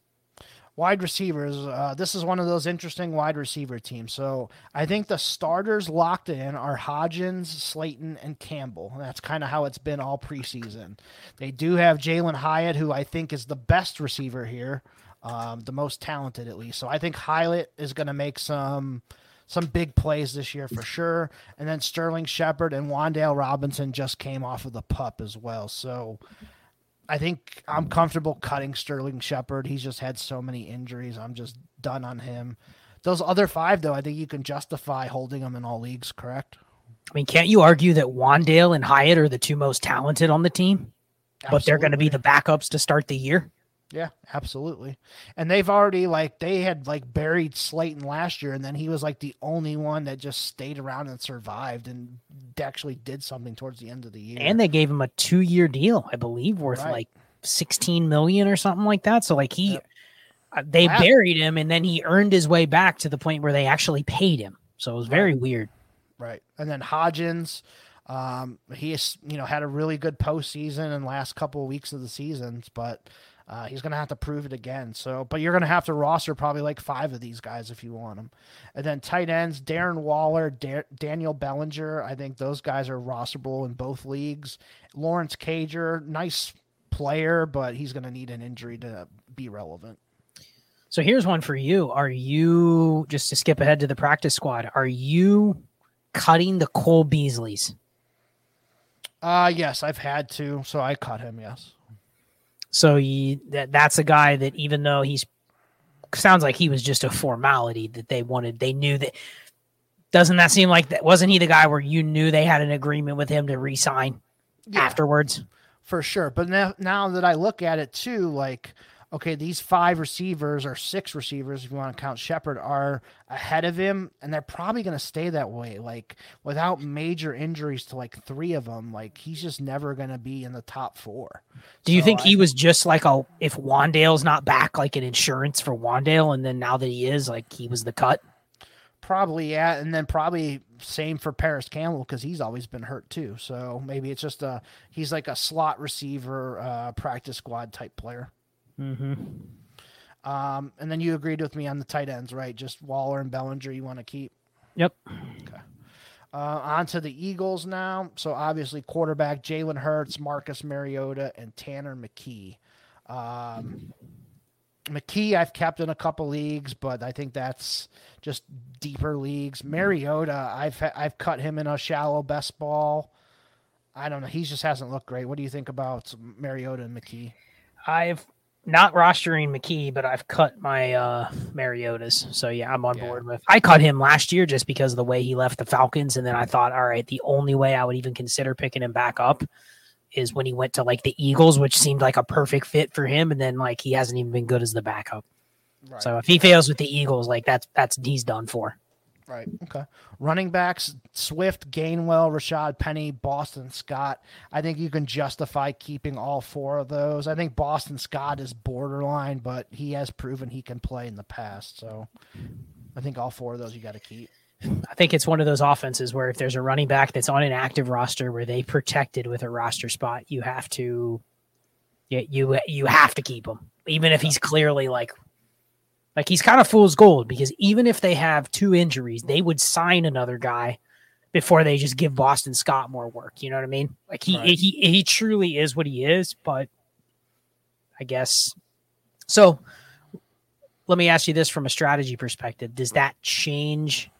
Wide receivers. Uh, this is one of those interesting wide receiver teams. So I think the starters locked in are Hodgins, Slayton, and Campbell. That's kind of how it's been all preseason. They do have Jalen Hyatt, who I think is the best receiver here, um, the most talented at least. So I think Hyatt is going to make some some big plays this year for sure. And then Sterling Shepard and Wan'Dale Robinson just came off of the PUP as well. So I think I'm comfortable cutting Sterling Shepard. He's just had so many injuries. I'm just done on him. Those other five, though, I think you can justify holding them in all leagues, correct? I mean, can't you argue that Wan'Dale and Hyatt are the two most talented on the team, absolutely, but they're going to be the backups to start the year? Yeah, absolutely. And they've already, like, they had, like, buried Slayton last year, and then he was, like, the only one that just stayed around and survived and actually did something towards the end of the year. And they gave him a two-year deal, I believe, worth, right. like, sixteen million dollars or something like that. So, like, he, yep. uh, they wow. buried him, and then he earned his way back to the point where they actually paid him. So it was very right. weird. Right. And then Hodgins. Um, he, you know, had a really good postseason and last couple of weeks of the seasons, but uh, he's going to have to prove it again. So, but you're going to have to roster probably like five of these guys if you want them. And then tight ends, Darren Waller, da- Daniel Bellinger. I think those guys are rosterable in both leagues. Lawrence Cager, nice player, but he's going to need an injury to be relevant. So here's one for you. Are you, just to skip ahead to the practice squad, are you cutting the Cole Beasleys? Uh, yes, I've had to, so I cut him, yes. So he, that, that's a guy that even though he's sounds like he was just a formality that they wanted, they knew that. Doesn't that seem like that? Wasn't he the guy where you knew they had an agreement with him to re-sign yeah, afterwards? For sure. But now, now that I look at it too, like, okay, these five receivers or six receivers, if you want to count Shepard, are ahead of him, and they're probably going to stay that way. Like, without major injuries to like three of them, like he's just never going to be in the top four. Do you so think I, he was just like a if Wan'Dale's not back, like an insurance for Wan'Dale, and then now that he is, like he was the cut? Probably, yeah, and then probably same for Paris Campbell because he's always been hurt too. So maybe it's just a he's like a slot receiver, uh, practice squad type player. Mm-hmm. Um, and then you agreed with me on the tight ends, right? Just Waller and Bellinger you want to keep? Yep. Okay. Uh, on to the Eagles now. So obviously quarterback, Jalen Hurts, Marcus Mariota, and Tanner McKee. Um, McKee I've kept in a couple leagues, but I think that's just deeper leagues. Mariota, I've ha- I've cut him in a shallow best ball. I don't know. He just hasn't looked great. What do you think about Mariota and McKee? I've not rostering McKee, but I've cut my uh, Mariotas. So, yeah, I'm on yeah. board with I cut him last year just because of the way he left the Falcons. And then I thought, all right, the only way I would even consider picking him back up is when he went to like the Eagles, which seemed like a perfect fit for him. And then like, he hasn't even been good as the backup. Right. So if he fails with the Eagles, like that's, that's, he's done for. Right. Okay. Running backs, Swift, Gainwell, Rashad Penny, Boston Scott. I think you can justify keeping all four of those. I think Boston Scott is borderline, but he has proven he can play in the past. So I think all four of those you got to keep. I think it's one of those offenses where if there's a running back that's on an active roster where they protected with a roster spot, you have to, you, you, you have to keep him, even if he's clearly like, like he's kind of fool's gold, because even if they have two injuries, they would sign another guy before they just give Boston Scott more work. You know what I mean? Like he, right. he, he truly is what he is, but I guess. So let me ask you this from a strategy perspective. Does that change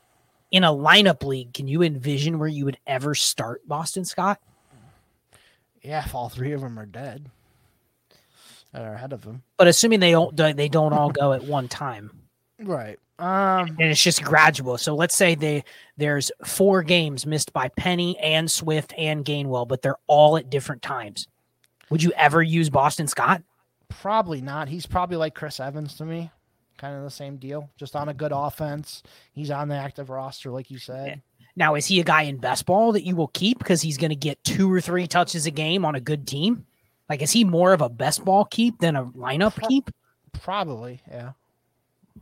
in a lineup league? Can you envision where you would ever start Boston Scott? Yeah. If all three of them are dead. Or ahead of them, but assuming they don't, they don't all go at one time, right? Um, and it's just gradual. So let's say they there's four games missed by Penny and Swift and Gainwell, but they're all at different times. Would you ever use Boston Scott? Probably not. He's probably like Chris Evans to me, kind of the same deal. Just on a good offense, he's on the active roster, like you said. Now, is he a guy in best ball that you will keep because he's going to get two or three touches a game on a good team? Like, is he more of a best ball keep than a lineup Pro- keep? Probably, yeah.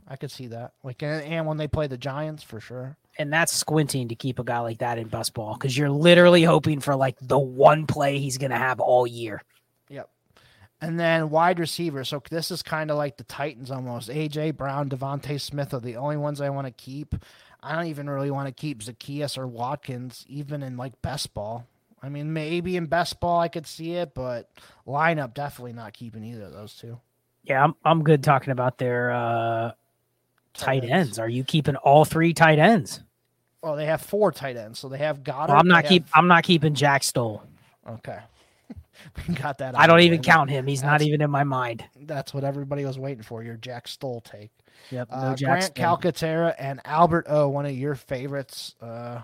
I could see that. Like, and, and when they play the Giants, for sure. And that's squinting to keep a guy like that in best ball, because you're literally hoping for, like, the one play he's going to have all year. Yep. And then wide receiver. So this is kind of like the Titans almost. A J. Brown, Devontae Smith are the only ones I want to keep. I don't even really want to keep Zacchaeus or Watkins, even in, like, best ball. I mean, maybe in best ball I could see it, but lineup definitely not keeping either of those two. Yeah, I'm I'm good talking about their uh, tight, tight ends. ends. Are you keeping all three tight ends? Well, they have four tight ends, so they have Goddard. Well, I'm not keep have... I'm not keeping Jack Stoll. Okay, we got that. I don't even count him. He's that's, not even in my mind. That's what everybody was waiting for. Your Jack Stoll take. Yep. No uh, Jack Grant Calcaterra and Albert O, one of your favorites. Uh,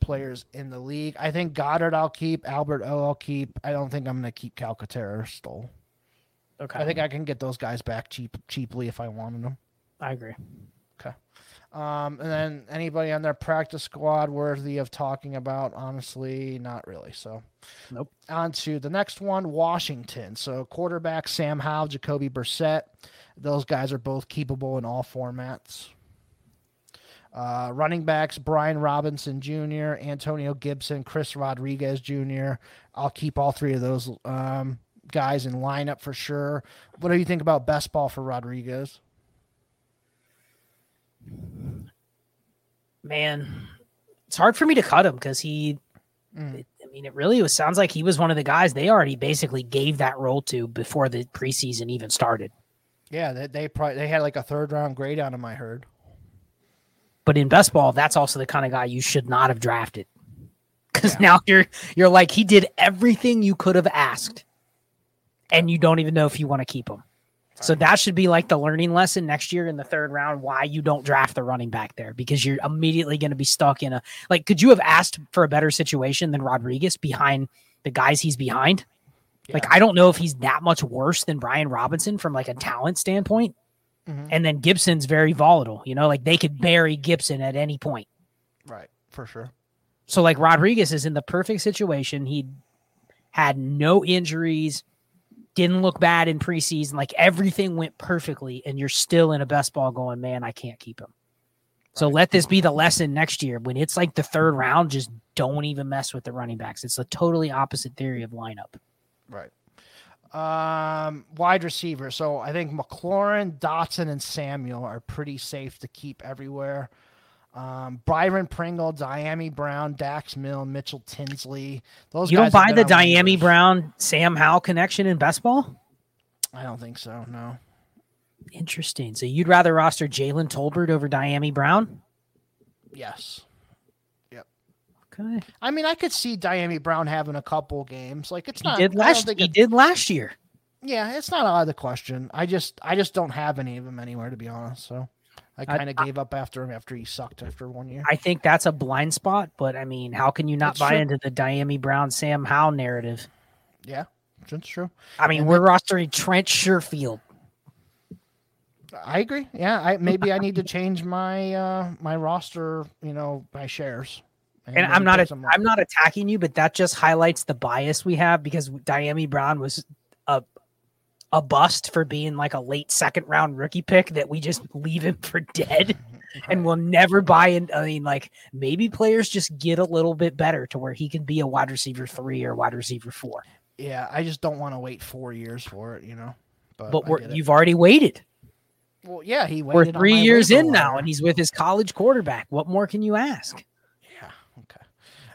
players in the league. I think Goddard I'll keep, Albert O I'll keep. I don't think I'm going to keep Calcaterra or Stoll. Okay. I think I can get those guys back cheap cheaply if I wanted them. I agree. Okay. Um, and then anybody on their practice squad worthy of talking about? Honestly, not really. So nope. On to the next one, Washington. So quarterback Sam Howell, Jacoby Brissett. Those guys are both keepable in all formats. Uh, running backs, Brian Robinson Junior, Antonio Gibson, Chris Rodriguez Junior I'll keep all three of those um, guys in lineup for sure. What do you think about best ball for Rodriguez? Man, it's hard for me to cut him because he, mm. I mean, it really was, sounds like he was one of the guys they already basically gave that role to before the preseason even started. Yeah, they, they probably they had like a third round grade on him, I heard. But in best ball, that's also the kind of guy you should not have drafted, because yeah. now you're you're like, he did everything you could have asked, and you don't even know if you want to keep him. Right. So that should be like the learning lesson next year in the third round, why you don't draft the running back there, because you're immediately going to be stuck in a – like, could you have asked for a better situation than Rodriguez behind the guys he's behind? Yeah. Like, I don't know if he's that much worse than Brian Robinson from like a talent standpoint. Mm-hmm. And then Gibson's very volatile, you know, like they could bury Gibson at any point. Right. For sure. So like Rodriguez is in the perfect situation. He had no injuries, didn't look bad in preseason. Like everything went perfectly, and you're still in a best ball going, man, I can't keep him. Right. So let this be the lesson next year. When it's like the third round, just don't even mess with the running backs. It's the totally opposite theory of lineup. Right. Um, wide receiver. So I think McLaurin, Dotson, and Samuel are pretty safe to keep everywhere. Um, Byron Pringle, Dyami Brown, Dax Mill, Mitchell Tinsley. Those you guys don't buy the Dyami Brown, Sam Howell connection in best ball? I don't think so. No. Interesting. So you'd rather roster Jalen Tolbert over Dyami Brown? Yes. Okay. I mean, I could see Dyami Brown having a couple games. Like it's not. He did last, he did last year. Yeah, it's not out of the question. I just, I just don't have any of them anywhere, to be honest. So, I kind of gave up after him after he sucked after one year. I think that's a blind spot, but I mean, how can you not buy into the Dyami Brown Sam Howell narrative? Yeah, that's true. I mean, and we're that, rostering Trent Sherfield. I agree. Yeah, I maybe I need to change my uh, my roster, you know, my shares. And, and I'm not a, I'm not attacking you, but that just highlights the bias we have because Diami Brown was a a bust for being like a late second round rookie pick that we just leave him for dead. And we'll never buy in. I mean, like maybe players just get a little bit better to where he can be a wide receiver three or wide receiver four. Yeah, I just don't want to wait four years for it, you know. But, but we're, you've already waited. Well, yeah, he waited. We're three years in now, and he's with his college quarterback. What more can you ask? Yeah. Okay.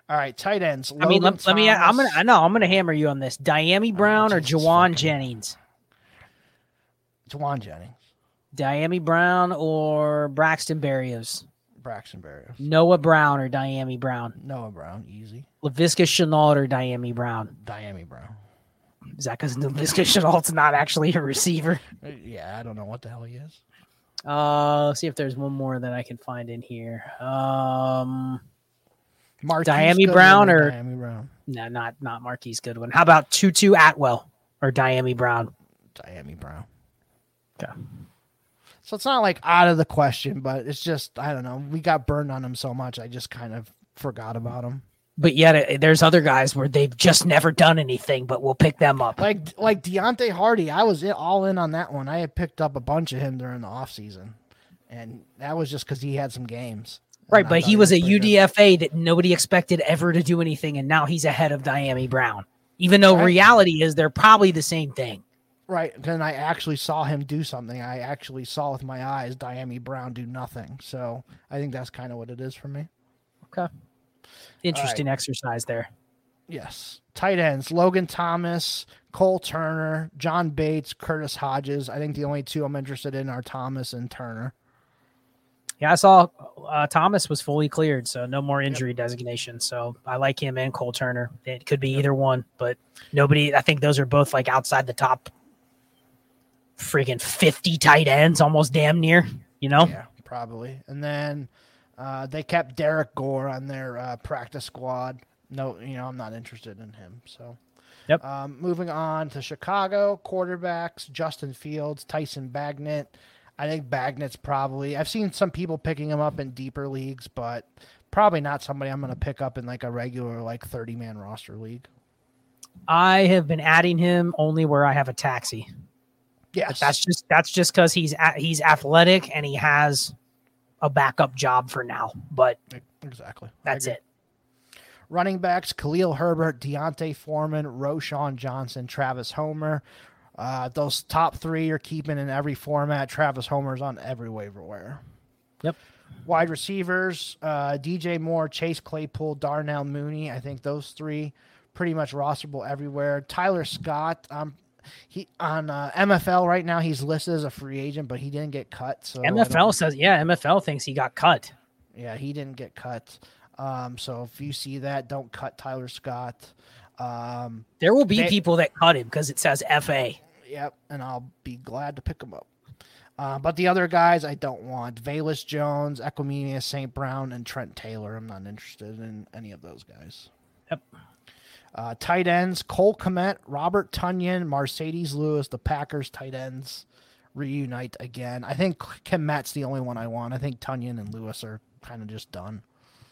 All right. Tight ends. Logan I mean, let, let me. I'm gonna. I know. I'm gonna hammer you on this. Diami Brown oh, or Juwan Jennings. Juwan Jennings. Diami Brown or Braxton Berrios? Braxton Berrios. Noah Brown or Diami Brown? Noah Brown, easy. Laviska Shenault or Diami Brown? Diami Brown. Is that because Laviska Shenault's not actually a receiver? Yeah, I don't know what the hell he is. Uh, let's see if there's one more that I can find in here. Um, Diami Brown or, or Diami Brown? No, not not Marquise Goodwin. How about Tutu Atwell or Diami Brown? Diami Brown. Okay. So it's not like out of the question, but it's just, I don't know. We got burned on him so much. I just kind of forgot about him. But yet there's other guys where they've just never done anything, but we'll pick them up. Like, like Deontay Hardy. I was all in on that one. I had picked up a bunch of him during the off season, and that was just because he had some games. Right. But he was a U D F A that nobody expected ever to do anything. And now he's ahead of Diami Brown, even though reality is they're probably the same thing. Right, then I actually saw him do something. I actually saw with my eyes Diami Brown do nothing. So I think that's kind of what it is for me. Okay. Interesting right. exercise there. Yes. Tight ends, Logan Thomas, Cole Turner, John Bates, Curtis Hodges. I think the only two I'm interested in are Thomas and Turner. Yeah, I saw uh, Thomas was fully cleared, so no more injury yep. designation. So I like him and Cole Turner. It could be yep. either one, but nobody – I think those are both like outside the top – freaking fifty tight ends, almost damn near, you know? Yeah, probably. And then uh, they kept Derek Gore on their uh, practice squad. No, you know, I'm not interested in him. So, yep. Um, moving on to Chicago, quarterbacks, Justin Fields, Tyson Bagnet. I think Bagnet's probably, I've seen some people picking him up in deeper leagues, but probably not somebody I'm going to pick up in like a regular, like thirty man roster league. I have been adding him only where I have a taxi. Yeah, that's just that's just because he's a, he's athletic and he has a backup job for now. But exactly, that's it. Running backs: Khalil Herbert, Deontay Foreman, Roschon Johnson, Travis Homer. Uh, those top three you're keeping in every format. Travis Homer's on every waiver wire. Yep. Wide receivers: uh, D J Moore, Chase Claypool, Darnell Mooney. I think those three pretty much rosterable everywhere. Tyler Scott. Um, He on uh, M F L right now. He's listed as a free agent, but he didn't get cut. So M F L says, yeah, M F L thinks he got cut. Yeah, he didn't get cut. Um, so if you see that, don't cut Tyler Scott. Um, there will be they, people that cut him because it says F A. Yep, and I'll be glad to pick him up. Uh, but the other guys I don't want: Velus Jones, Equanimeous Saint Brown, and Trent Taylor. I'm not interested in any of those guys. Yep. Uh, tight ends: Cole Kmet, Robert Tonyan, Mercedes Lewis. The Packers tight ends reunite again. I think Kmet's the only one I want. I think Tonyan and Lewis are kind of just done.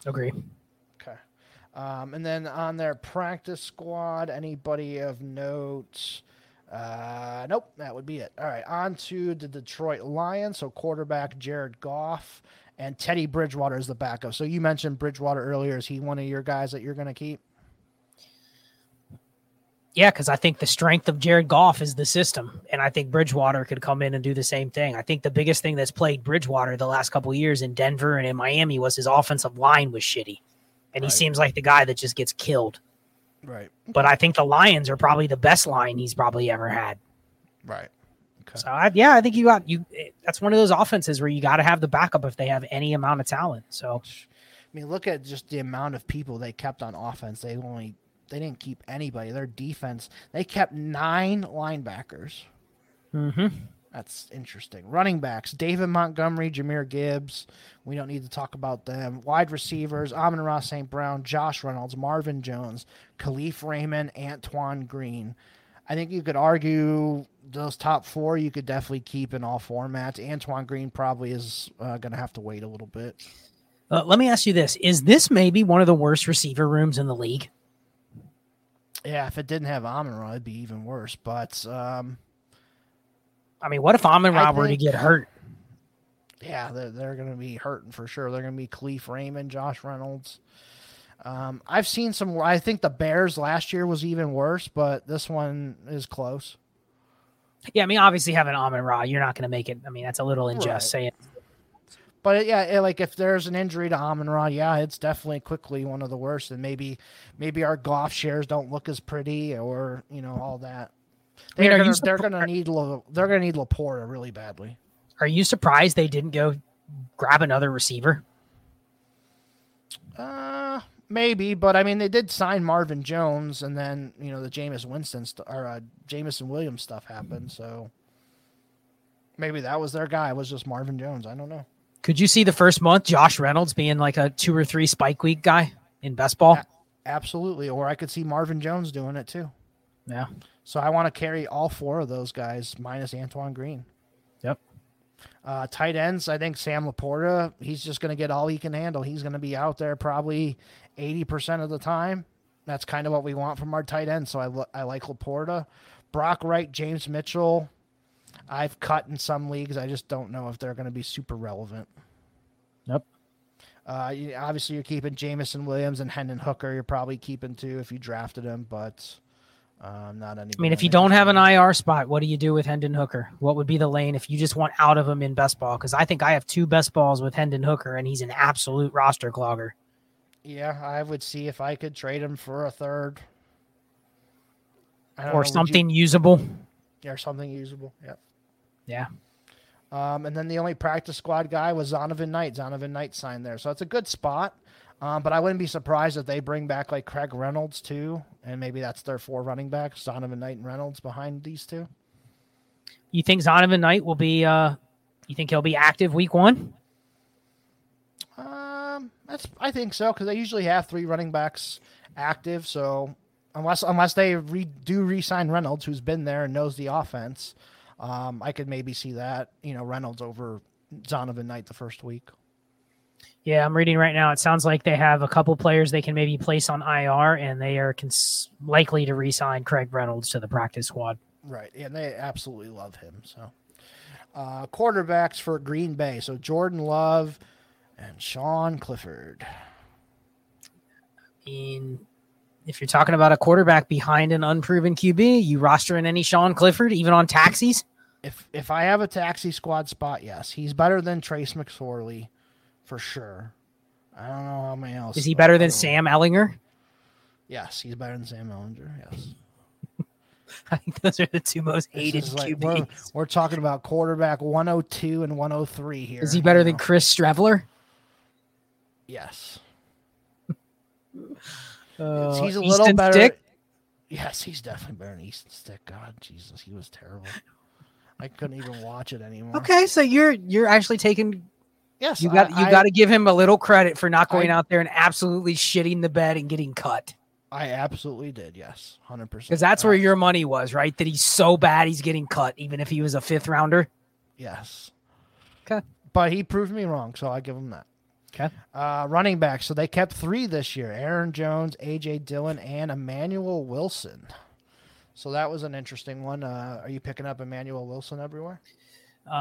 Agree. Okay. Um, and then on their practice squad, anybody of note? Uh, nope, that would be it. All right, on to the Detroit Lions. So quarterback Jared Goff and Teddy Bridgewater is the backup. So you mentioned Bridgewater earlier. Is he one of your guys that you're going to keep? Yeah, because I think the strength of Jared Goff is the system, and I think Bridgewater could come in and do the same thing. I think the biggest thing that's plagued Bridgewater the last couple of years in Denver and in Miami was his offensive line was shitty, and right. he seems like the guy that just gets killed. Right. But I think the Lions are probably the best line he's probably ever had. Right. Okay. So, I, yeah, I think you got you. That's one of those offenses where you got to have the backup if they have any amount of talent. So, I mean, look at just the amount of people they kept on offense. They only. They didn't keep anybody. Their defense, they kept nine linebackers. Mm-hmm. That's interesting. Running backs, David Montgomery, Jahmyr Gibbs. We don't need to talk about them. Wide receivers, Amon-Ra Saint Brown, Josh Reynolds, Marvin Jones, Khalif Raymond, Antoine Green. I think you could argue those top four you could definitely keep in all formats. Antoine Green probably is uh, going to have to wait a little bit. Uh, let me ask you this. Is this maybe one of the worst receiver rooms in the league? Yeah, if it didn't have Amon-Ra, it'd be even worse. But, um, I mean, what if Amon-Ra were to get hurt? Yeah, they're, they're going to be hurting for sure. They're going to be Khalif Raymond, Josh Reynolds. Um, I've seen some. I think the Bears last year was even worse, but this one is close. Yeah, I mean, obviously having Amon-Ra, you're not going to make it. I mean, that's a little unjust right. saying. But yeah, it, like if there's an injury to Amon-Ra, yeah, it's definitely quickly one of the worst, and maybe maybe our golf shares don't look as pretty, or you know all that. They're I mean, gonna, they're gonna need La, they're gonna need Laporta really badly. Are you surprised they didn't go grab another receiver? Uh. Maybe, but I mean, they did sign Marvin Jones, and then you know the Jameis Winston st- or uh, Jamison Williams stuff happened. So maybe that was their guy. It was just Marvin Jones. I don't know. Could you see the first month Josh Reynolds being like a two or three spike week guy in best ball? A- absolutely, or I could see Marvin Jones doing it too. Yeah. So I want to carry all four of those guys minus Antoine Green. Yep. Uh, tight ends, I think Sam Laporta, he's just going to get all he can handle. He's going to be out there probably eighty percent of the time. That's kind of what we want from our tight end, so I, lo- I like Laporta. Brock Wright, James Mitchell, I've cut in some leagues. I just don't know if they're going to be super relevant. Yep. Uh, you, obviously, you're keeping Jamison Williams and Hendon Hooker. You're probably keeping two if you drafted him, but... Um, not I mean, if you don't have an I R spot, what do you do with Hendon Hooker? What would be the lane if you just want out of him in best ball? Because I think I have two best balls with Hendon Hooker, and he's an absolute roster clogger. Yeah, I would see if I could trade him for a third. Or know, something you... usable. Yeah, or something usable, yep. Yeah. Um, and then the only practice squad guy was Zonovan Knight. Zonovan Knight signed there, so it's a good spot. Um, but I wouldn't be surprised if they bring back like Craig Reynolds too, and maybe that's their four running backs, Zonovan Knight and Reynolds behind these two. You think Zonovan Knight will be? Uh, you think he'll be active week one? Um, that's I think so because they usually have three running backs active. So unless unless they re, do re-sign Reynolds, who's been there and knows the offense, um, I could maybe see that you know Reynolds over Zonovan Knight the first week. Yeah, I'm reading right now. It sounds like they have a couple players they can maybe place on I R, and they are cons- likely to re-sign Craig Reynolds to the practice squad. Right, and they absolutely love him. So, uh, quarterbacks for Green Bay. So Jordan Love and Sean Clifford. I mean, if you're talking about a quarterback behind an unproven Q B, you rostering any Sean Clifford, even on taxis? If if I have a taxi squad spot, yes. He's better than Trace McSorley. For sure. I don't know how many else. Is he better than Sam Ehlinger? Yes, he's better than Sam Ehlinger, yes. I think those are the two most hated Q Bs. Like, we're, we're talking about quarterback one oh two and one oh three here. Is he better than Chris Streveler? Yes. Uh, he's a little better. Yes, he's definitely better than Easton Stick. God, Jesus, he was terrible. I couldn't even watch it anymore. Okay, so you're you're actually taking... Yes, you got I, you I, got to give him a little credit for not going I, out there and absolutely shitting the bed and getting cut. I absolutely did, yes, one hundred percent. Because that's where your money was, right? That he's so bad he's getting cut, even if he was a fifth rounder? Yes. Okay. But he proved me wrong, so I give him that. Okay. Uh, running back, so they kept three this year. Aaron Jones, A J. Dillon, and Emmanuel Wilson. So that was an interesting one. Uh, are you picking up Emmanuel Wilson everywhere? Uh,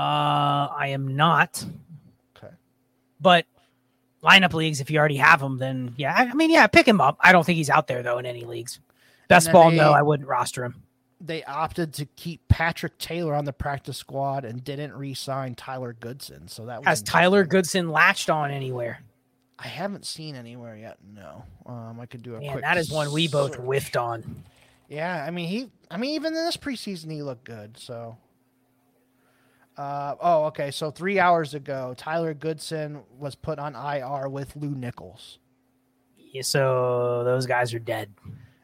I am not. But lineup leagues, if you already have him, then yeah, I mean, yeah, pick him up. I don't think he's out there though in any leagues. Best ball, they, no, I wouldn't roster him. They opted to keep Patrick Taylor on the practice squad and didn't re-sign Tyler Goodson. So that was has Tyler Goodson latched on anywhere? I haven't seen anywhere yet. No, um, I could do a Man, quick. That is one we both search. whiffed on. Yeah, I mean he. I mean even in this preseason he looked good. So. Uh, oh, okay. So three hours ago, Tyler Goodson was put on I R with Lou Nichols. Yeah, so those guys are dead.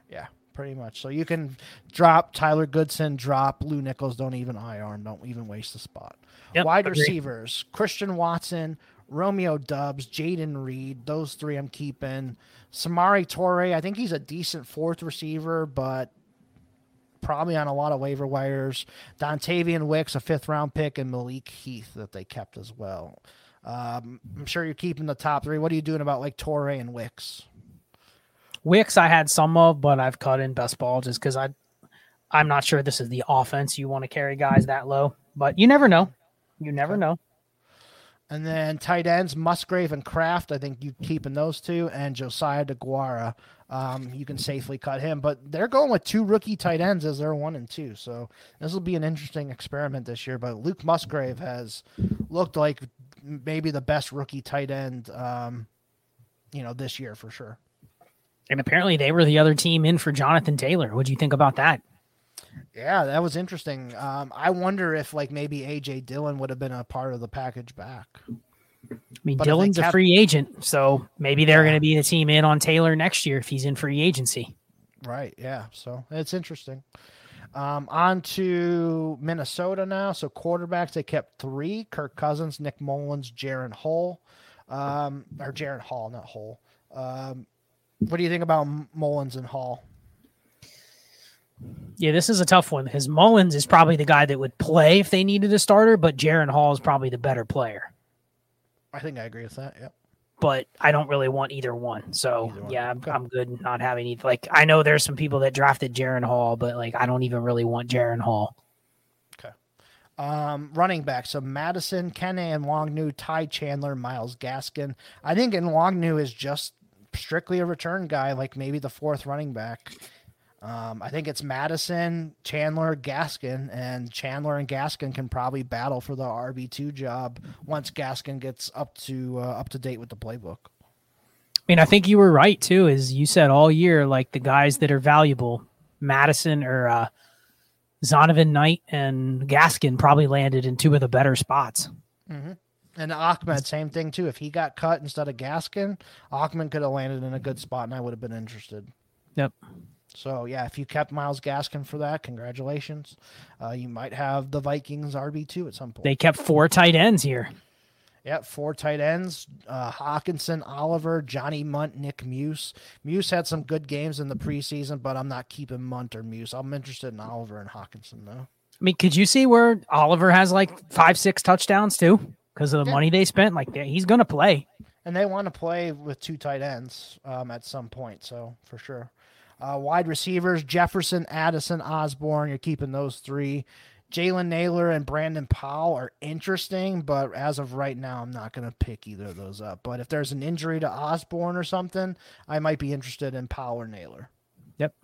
Yeah. pretty much. So you can drop Tyler Goodson, drop Lou Nichols, don't even I R, don't even waste the spot. Yep, Wide agreed. Receivers, Christian Watson, Romeo Doubs, Jaden Reed, those three I'm keeping. Samari Torre, I think he's a decent fourth receiver, but probably on a lot of waiver wires. Dontavian Wicks, a fifth-round pick, and Malik Heath that they kept as well. Um, I'm sure you're keeping the top three. What are you doing about like Torre and Wicks? Wicks I had some of, but I've cut in best ball just because I, I'm not sure this is the offense you want to carry guys that low. But you never know. You never know. And then tight ends, Musgrave and Kraft. I think you keeping those two, and Josiah DeGuara. Um, you can safely cut him, but they're going with two rookie tight ends as their one and two. So this will be an interesting experiment this year. But Luke Musgrave has looked like maybe the best rookie tight end, um, you know, this year for sure. And apparently they were the other team in for Jonathan Taylor. What do you think about that? Yeah, that was interesting. Um, I wonder if like maybe A J Dillon would have been a part of the package back. I mean, but Dillon's kept... a free agent, so maybe they're going to be the team in on Taylor next year if he's in free agency. Right. Yeah. So it's interesting. Um, on to Minnesota now. So quarterbacks, they kept three: Kirk Cousins, Nick Mullins, Jaron Hall, um, or Jaron Hall, not Hole. Um, what do you think about Mullins and Hall? Yeah, this is a tough one because Mullins is probably the guy that would play if they needed a starter, but Jaron Hall is probably the better player. I think I agree with that, yeah. But I don't really want either one. So, either one. yeah, I'm, okay. I'm good not having either. Like, I know there's some people that drafted Jaron Hall, but, like, I don't even really want Jaron Hall. Okay. Um, running back. So, Madison, Kenne, and Nwangwu, Ty Chandler, Myles Gaskin. I think Nwangwu is just strictly a return guy, like maybe the fourth running back. Um, I think it's Madison, Chandler, Gaskin, and Chandler and Gaskin can probably battle for the R B two job once Gaskin gets up to uh, up to date with the playbook. I mean, I think you were right too, as you said all year, like the guys that are valuable, Madison or uh, Zonovan Knight and Gaskin probably landed in two of the better spots. Mm-hmm. And Achmed, same thing too. If he got cut instead of Gaskin, Achmed could have landed in a good spot, and I would have been interested. Yep. So, yeah, if you kept Myles Gaskin for that, congratulations. Uh, you might have the Vikings R B two at some point. They kept four tight ends here. Yeah, four tight ends. Uh, Hawkinson, Oliver, Johnny Munt, Nick Muse. Muse had some good games in the preseason, but I'm not keeping Munt or Muse. I'm interested in Oliver and Hawkinson, though. I mean, could you see where Oliver has like five, six touchdowns, too, because of the yeah. money they spent? Like, he's going to play. And they want to play with two tight ends um, at some point, so for sure. Uh, wide receivers, Jefferson, Addison, Osborne. You're keeping those three. Jalen Naylor and Brandon Powell are interesting, but as of right now, I'm not going to pick either of those up. But if there's an injury to Osborne or something, I might be interested in Powell or Naylor. Yep.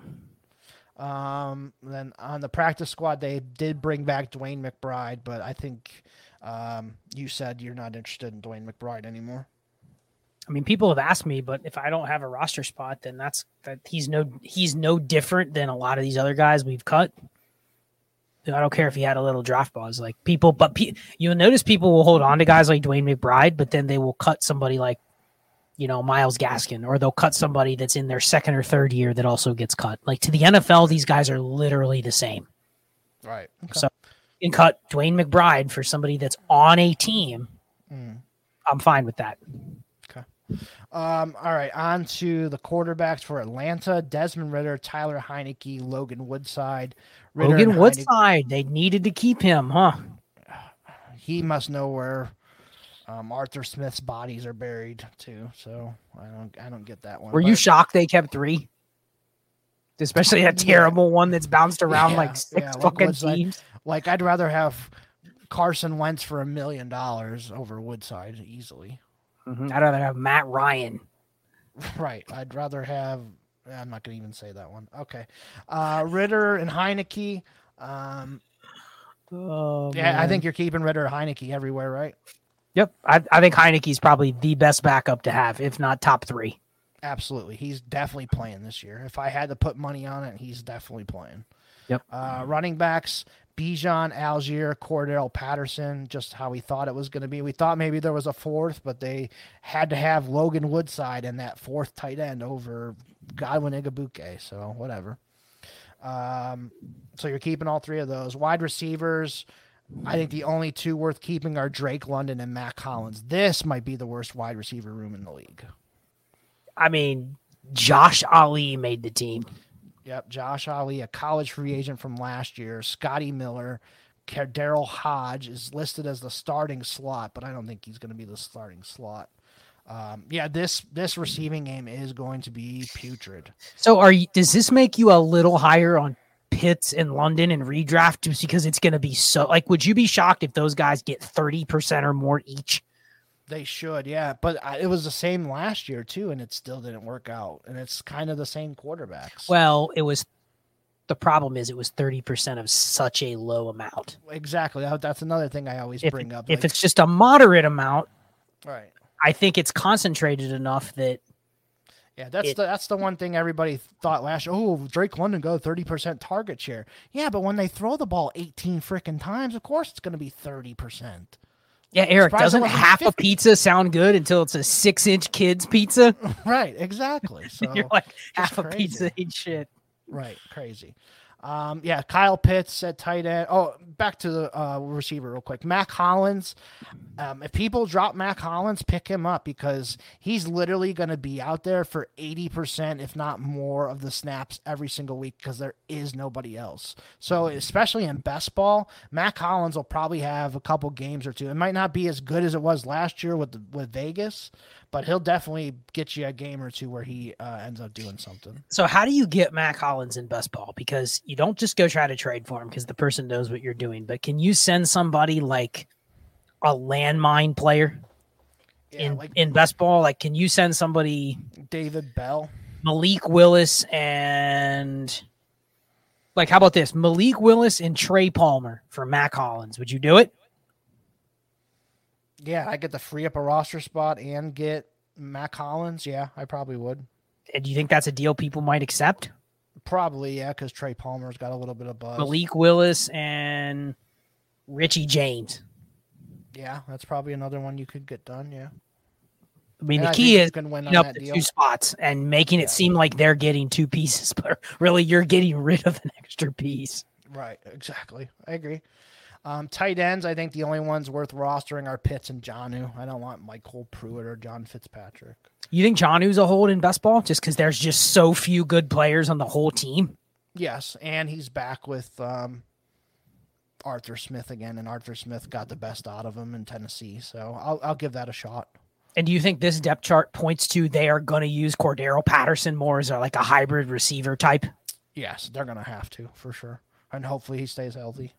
Um, then on the practice squad, they did bring back Dwayne McBride, but I think um, you said you're not interested in Dwayne McBride anymore. I mean, people have asked me, but if I don't have a roster spot, then that's that he's no he's no different than a lot of these other guys we've cut. I don't care if he had a little draft buzz, like people, but pe- you'll notice people will hold on to guys like Dwayne McBride, but then they will cut somebody like, you know, Myles Gaskin, or they'll cut somebody that's in their second or third year that also gets cut. Like to the N F L, these guys are literally the same. Right. Okay. So you can cut Dwayne McBride for somebody that's on a team. Mm. I'm fine with that. Um, all right, on to the quarterbacks for Atlanta. Desmond Ridder, Tyler Heineke, Logan Woodside. Ridder Logan Woodside, Heine- they needed to keep him, huh? He must know where um, Arthur Smith's bodies are buried too. So I don't, I don't get that one. Were but... you shocked they kept three? Especially a terrible yeah. one that's bounced around yeah, like six yeah, fucking Woodside, teams. Like I'd rather have Carson Wentz for a million dollars over Woodside easily. Mm-hmm. I'd rather have Matt Ryan. Right. I'd rather have – I'm not going to even say that one. Okay. Uh, Ridder and Heineke. Um, oh, yeah, man. I think you're keeping Ridder and Heineke everywhere, right? Yep. I, I think Heineke's probably the best backup to have, if not top three. Absolutely. He's definitely playing this year. If I had to put money on it, he's definitely playing. Yep. Uh, running backs – Bijan, Algier, Cordell Patterson, just how we thought it was going to be. We thought maybe there was a fourth, but they had to have Logan Woodside and that fourth tight end over Godwin Igbuke, so whatever. Um, so you're keeping all three of those. Wide receivers, I think the only two worth keeping are Drake London and Matt Collins. This might be the worst wide receiver room in the league. I mean, Josh Ali made the team. Yep, Josh Ali, a college free agent from last year. Scotty Miller, Daryl Hodge is listed as the starting slot, but I don't think he's going to be the starting slot. Um, yeah, this this receiving game is going to be putrid. So, are you, does this make you a little higher on Pitts and London and redraft just because it's going to be so? Like, would you be shocked if those guys get thirty percent or more each? They should, yeah. But I, it was the same last year too, and it still didn't work out. And it's kind of the same quarterbacks. Well, it was. The problem is it was thirty percent of such a low amount. Exactly. That's another thing I always if, bring up. If like, it's just a moderate amount, right? I think it's concentrated enough that. Yeah, that's it, the that's the one thing everybody thought last year. Oh, Drake London go thirty percent target share. Yeah, but when they throw the ball eighteen freaking times, of course it's going to be thirty percent. Yeah, Eric, doesn't half a pizza sound good until it's a six-inch kid's pizza? Right, exactly. So you're like, half a pizza ain't shit. Right, crazy. Um, yeah, Kyle Pitts at tight end. Oh, back to the uh, receiver real quick. Mac Hollins. Um, if people drop Mac Hollins, pick him up because he's literally going to be out there for eighty percent, if not more, of the snaps every single week because there is nobody else. So especially in best ball, Mac Hollins will probably have a couple games or two. It might not be as good as it was last year with the, with Vegas, but he'll definitely get you a game or two where he uh, ends up doing something. So how do you get Mac Hollins in best ball? Because you don't just go try to trade for him because the person knows what you're doing, but can you send somebody like a landmine player yeah, in, like, in best ball? Like, can you send somebody David Bell, Malik Willis, and like, how about this? Malik Willis and Trey Palmer for Mac Hollins. Would you do it? Yeah, I get to free up a roster spot and get Mac Hollins. Yeah, I probably would. And do you think that's a deal people might accept? Probably, yeah, because Trey Palmer's got a little bit of buzz. Malik Willis and Richie James. Yeah, that's probably another one you could get done, yeah. I mean, and the I key is picking up the deal. Two spots and making yeah. it seem like they're getting two pieces, but really you're getting rid of an extra piece. Right, exactly. I agree. Um, tight ends, I think the only ones worth rostering are Pitts and Jonnu. I don't want Michael Pruitt or John Fitzpatrick. You think Jonnu's a hold in best ball just because there's just so few good players on the whole team? Yes, and he's back with um, Arthur Smith again, and Arthur Smith got the best out of him in Tennessee, so I'll, I'll give that a shot. And do you think this depth chart points to they are going to use Cordero Patterson more as a, like a hybrid receiver type? Yes, they're going to have to for sure, and hopefully he stays healthy.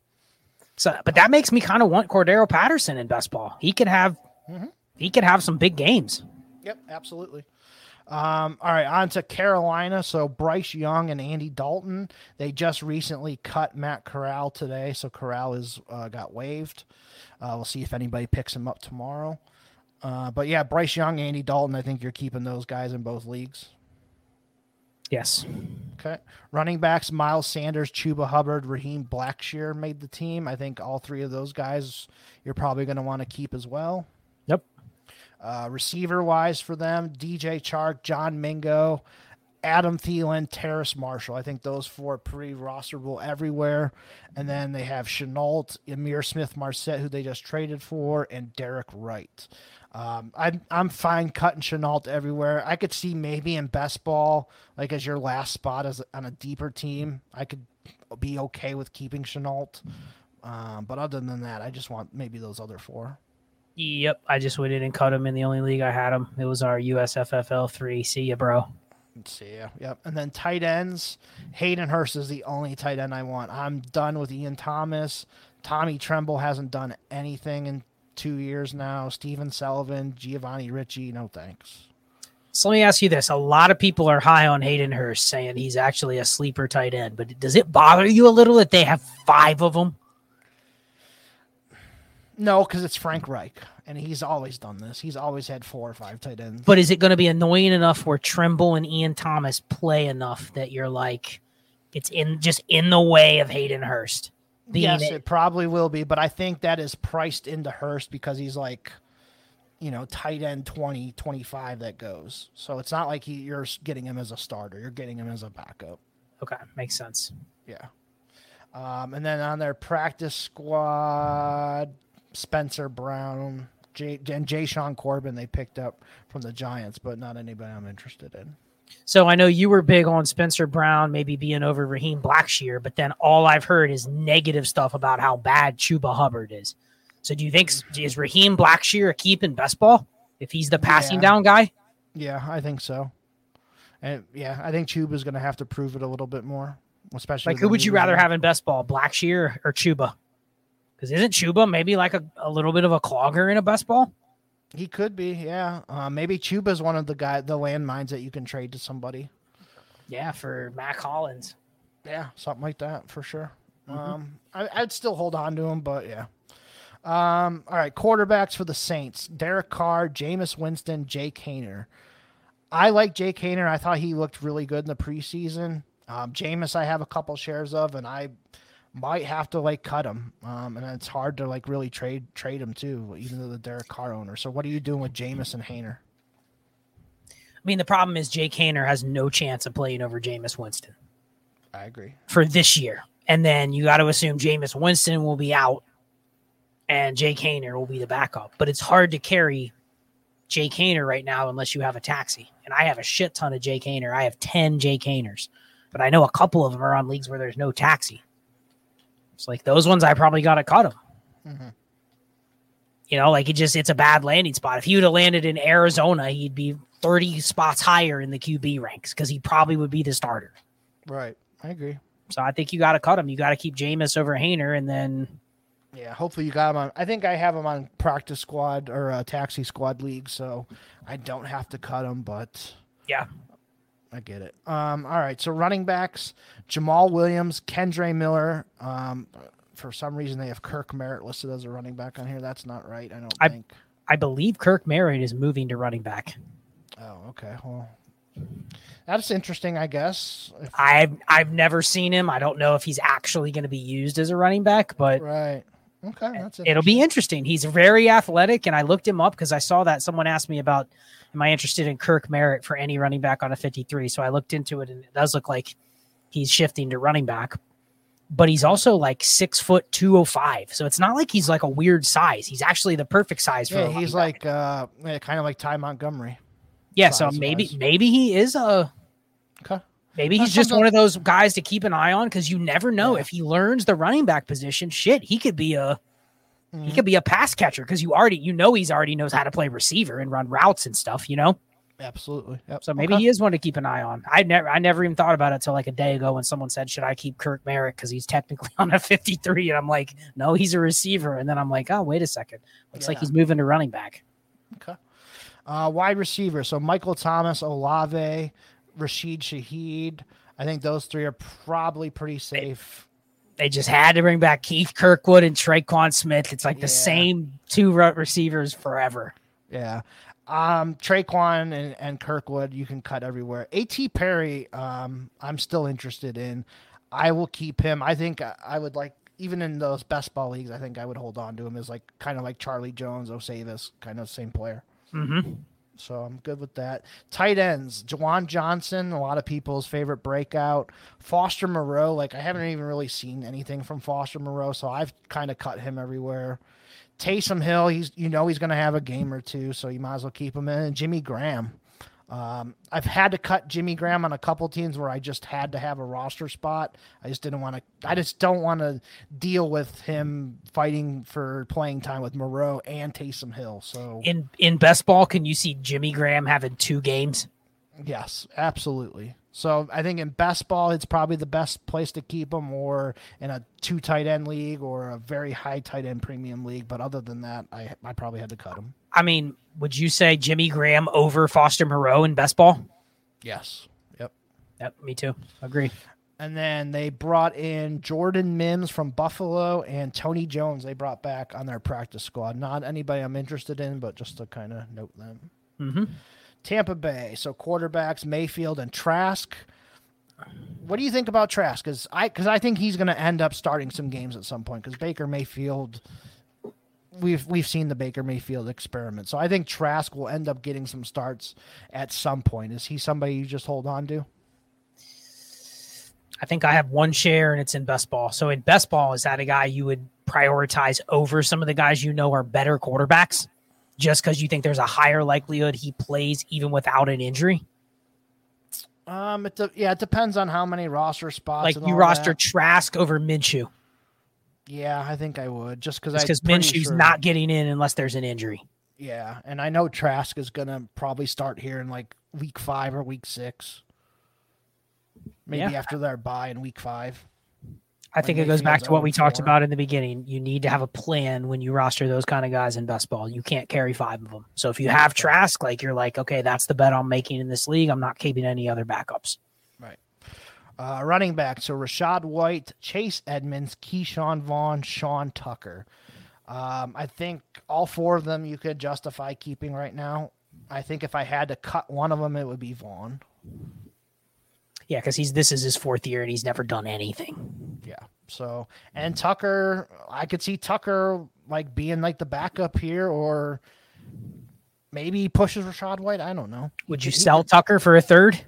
So, but that makes me kind of want Cordero Patterson in best ball. He could have, mm-hmm. he could have some big games. Yep, absolutely. Um, all right, on to Carolina. So Bryce Young and Andy Dalton, they just recently cut Matt Corral today, so Corral is uh, got waived. Uh, we'll see if anybody picks him up tomorrow. Uh, but yeah, Bryce Young, Andy Dalton. I think you're keeping those guys in both leagues. Yes. Okay. Running backs, Miles Sanders, Chuba Hubbard, Raheem Blackshear made the team. I think all three of those guys you're probably going to want to keep as well. Yep. Uh, receiver-wise for them, D J Chark, John Mingo, Adam Thielen, Terrace Marshall. I think those four are pretty rosterable everywhere. And then they have Chenault, Amir Smith-Marset, who they just traded for, and Derek Wright. Um, I'm, I'm fine cutting Chenault everywhere. I could see maybe in best ball, like as your last spot as on a deeper team, I could be okay with keeping Chenault. Um, but other than that, I just want maybe those other four. Yep. I just went in and cut him in the only league I had him. It was our U S F F L three. See ya, bro. See ya. Yep. And then tight ends, Hayden Hurst is the only tight end I want. I'm done with Ian Thomas. Tommy Tremble hasn't done anything in two years now. Steven Sullivan, Giovanni Ritchie, no thanks. So let me ask you this. A lot of people are high on Hayden Hurst saying he's actually a sleeper tight end, but does it bother you a little that they have five of them? No, because it's Frank Reich, and he's always done this. He's always had four or five tight ends. But is it going to be annoying enough where Trimble and Ian Thomas play enough that you're like, it's in just in the way of Hayden Hurst? Yes, it. it probably will be, but I think that is priced into Hurst because he's like, you know, tight end twenty, twenty-five that goes. So it's not like he, you're getting him as a starter. You're getting him as a backup. Okay, makes sense. Yeah. Um, and then on their practice squad, Spencer Brown Jay, and Jay Sean Corbin, they picked up from the Giants, but not anybody I'm interested in. So I know you were big on Spencer Brown, maybe being over Raheem Blackshear, but then all I've heard is negative stuff about how bad Chuba Hubbard is. So do you think, is Raheem Blackshear a keep in best ball if he's the passing yeah. down guy? Yeah, I think so. And yeah, I think Chuba's going to have to prove it a little bit more. Especially like, who would you rather have in best ball, Blackshear or Chuba? Because isn't Chuba maybe like a, a little bit of a clogger in a best ball? He could be, yeah. Uh, maybe Chuba's one of the guy, the landmines that you can trade to somebody. Yeah, for Mac Hollins. Yeah, something like that for sure. Mm-hmm. Um, I, I'd still hold on to him, but yeah. Um, all right, quarterbacks for the Saints: Derek Carr, Jameis Winston, Jake Haener. I like Jake Haener. I thought he looked really good in the preseason. Um, Jameis, I have a couple shares of, and I might have to like cut him. Um, and it's hard to like really trade trade him too, even though the Derek Carr owner. So what are you doing with Jameis and Haener? I mean, the problem is Jake Haener has no chance of playing over Jameis Winston. I agree. For this year. And then you got to assume Jameis Winston will be out and Jake Haener will be the backup. But it's hard to carry Jake Haener right now unless you have a taxi. And I have a shit ton of Jake Haener. I have ten Jake Haeners. But I know a couple of them are on leagues where there's no taxi. It's like those ones I probably got to cut them. Mm-hmm. You know, like it just, it's a bad landing spot. If he would have landed in Arizona, he'd be thirty spots higher in the Q B ranks because he probably would be the starter. Right. I agree. So I think you got to cut him. You got to keep Jameis over Haener and then. Yeah. Hopefully you got him on. I think I have him on practice squad or a taxi squad league. So I don't have to cut him, but. Yeah. I get it. Um, all right. So running backs, Jamal Williams, Kendre Miller. Um, for some reason, they have Kirk Merritt listed as a running back on here. That's not right. I don't I, think. I believe Kirk Merritt is moving to running back. Oh, okay. Well, that's interesting, I guess. If... I've, I've never seen him. I don't know if he's actually going to be used as a running back, but right. Okay, that's it'll be interesting. He's very athletic, and I looked him up because I saw that someone asked me about, am I interested in Kirk Merritt for any running back on a fifty-three? So I looked into it, and it does look like he's shifting to running back. But he's also like six foot two oh five, so it's not like he's like a weird size. He's actually the perfect size for. Yeah, he's like uh, kind of like Ty Montgomery. Yeah, size, so maybe size. maybe he is a. Okay. Maybe he's just one of those guys to keep an eye on because you never know yeah. if he learns the running back position. Shit, he could be a mm-hmm. he could be a pass catcher because you already you know he's already knows how to play receiver and run routes and stuff. You know, absolutely. Yep. So maybe okay. he is one to keep an eye on. I never I never even thought about it till like a day ago when someone said, "Should I keep Kirk Merritt because he's technically on a fifty-three?" And I'm like, "No, he's a receiver." And then I'm like, "Oh, wait a second, looks yeah. like he's moving to running back." Okay, uh, wide receiver. So Michael Thomas, Olave. Rashid Shaheed. I think those three are probably pretty safe. They, they just had to bring back Keith Kirkwood and Traquan Smith. It's like yeah. the same two receivers forever. Yeah. Um, Traquan and, and Kirkwood, you can cut everywhere. A T Perry, um, I'm still interested in. I will keep him. I think I would like, even in those best ball leagues, I think I would hold on to him as like kind of like Charlie Jones, Osavis, kind of same player. Mm-hmm. So I'm good with that. Tight ends, Juwan Johnson, a lot of people's favorite breakout. Foster Moreau, like I haven't even really seen anything from Foster Moreau, so I've kind of cut him everywhere. Taysom Hill, he's you know he's going to have a game or two, so you might as well keep him in. And Jimmy Graham. Um, I've had to cut Jimmy Graham on a couple teams where I just had to have a roster spot. I just didn't want to – I just don't want to deal with him fighting for playing time with Moreau and Taysom Hill. So in, in best ball, can you see Jimmy Graham having two games? Yes, absolutely. So I think in best ball, it's probably the best place to keep him, or in a two tight end league or a very high tight end premium league. But other than that, I, I probably had to cut him. I mean, would you say Jimmy Graham over Foster Moreau in best ball? Yes. Yep. Yep. Me too. Agree. And then they brought in Jordan Mims from Buffalo and Tony Jones. They brought back on their practice squad. Not anybody I'm interested in, but just to kind of note them. Mm-hmm. Tampa Bay. So quarterbacks, Mayfield and Trask. What do you think about Trask? Because I, because I think he's going to end up starting some games at some point because Baker Mayfield... We've we've seen the Baker Mayfield experiment. So I think Trask will end up getting some starts at some point. Is he somebody you just hold on to? I think I have one share and it's in best ball. So in best ball, is that a guy you would prioritize over some of the guys you know are better quarterbacks just because you think there's a higher likelihood he plays even without an injury? Um, it de- Yeah, it depends on how many roster spots. Like and you all roster that. Trask over Minshew. Yeah, I think I would just because I because Minshew's sure. not getting in unless there's an injury. Yeah, and I know Trask is going to probably start here in like week five or week six. Maybe yeah. after their bye in week five. I think it goes back to what we talked about in the beginning. You need to have a plan when you roster those kind of guys in best ball. You can't carry five of them. So if you have Trask, like you're like, okay, that's the bet I'm making in this league. I'm not keeping any other backups. Right. Uh, running back. So Rachaad White, Chase Edmonds, Keyshawn Vaughn, Sean Tucker. Um, I think all four of them you could justify keeping right now. I think if I had to cut one of them, it would be Vaughn. Yeah, because he's this is his fourth year and he's never done anything. Yeah. So and Tucker, I could see Tucker like being like the backup here, or maybe he pushes Rachaad White. I don't know. Would you he, sell Tucker for a third?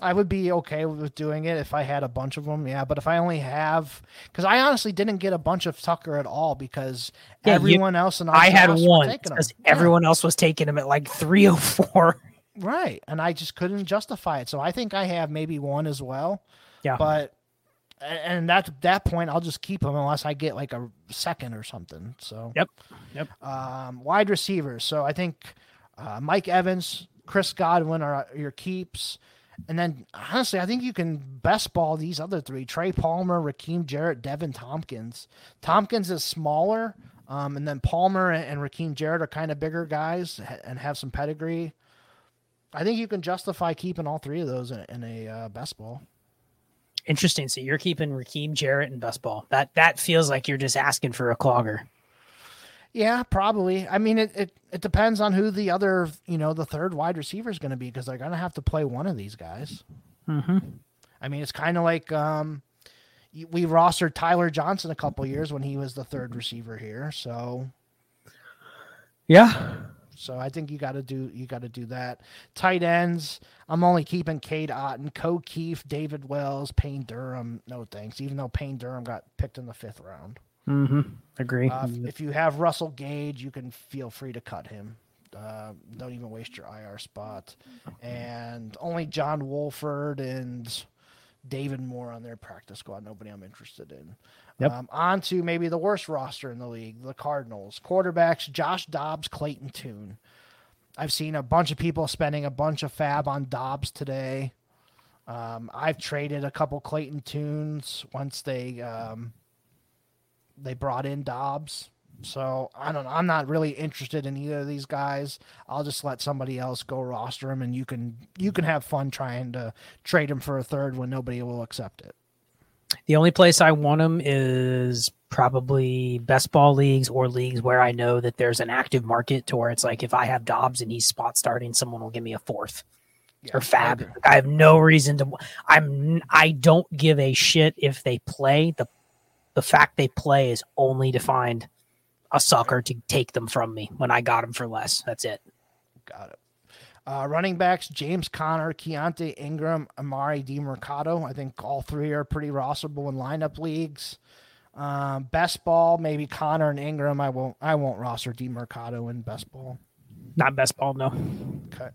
I would be okay with doing it if I had a bunch of them. Yeah, but if I only have, because I honestly didn't get a bunch of Tucker at all because yeah, everyone you, else and I had one because yeah. everyone else was taking him at like three oh four. Right, and I just couldn't justify it. So I think I have maybe one as well. Yeah. But and at that point, I'll just keep them unless I get like a second or something. So Yep. Yep. Um, wide receivers. So I think uh, Mike Evans, Chris Godwin are your keeps. And then honestly, I think you can best ball these other three: Trey Palmer, Rakeem Jarrett, Devin Tompkins. Tompkins is smaller, um, and then Palmer and, and Rakeem Jarrett are kind of bigger guys and have some pedigree. I think you can justify keeping all three of those in, in a uh, best ball. Interesting. So you're keeping Rakeem Jarrett in best ball. That that feels like you're just asking for a clogger. Yeah, probably. I mean, it it, it depends on who the other, you know, the third wide receiver is going to be because they're going to have to play one of these guys. Mm-hmm. I mean, it's kind of like um, we rostered Tyler Johnson a couple years when he was the third receiver here. So, yeah. So I think you got to do you got to do that. Tight ends, I'm only keeping Cade Otton, Ko Keefe, David Wells, Payne Durham. No thanks, even though Payne Durham got picked in the fifth round. Mm-hmm. Agree. Uh, if you have Russell Gage, you can feel free to cut him. Uh, don't even waste your I R spot. And only John Wolford and David Moore on their practice squad. Nobody I'm interested in. Yep. Um, on to maybe the worst roster in the league, the Cardinals. Quarterbacks, Josh Dobbs, Clayton Tune. I've seen a bunch of people spending a bunch of fab on Dobbs today. Um, I've traded a couple Clayton Tunes once they um, they brought in Dobbs. So I don't know. I'm not really interested in either of these guys. I'll just let somebody else go roster them, and you can you can have fun trying to trade them for a third when nobody will accept it. The only place I want them is probably best ball leagues or leagues where I know that there's an active market to where it's like, if I have Dobbs and he's spot starting, someone will give me a fourth yeah, or fab. Okay. I have no reason to, I'm, I don't give a shit if they play. The, the fact they play is only to find a sucker to take them from me when I got them for less. That's it. Got it. Uh, running backs, James Conner, Keontae Ingram, Amari DiMercato. I think all three are pretty rosterable in lineup leagues. Um, best ball, maybe Conner and Ingram. I won't I won't roster DiMercato in best ball. Not best ball, no. Okay.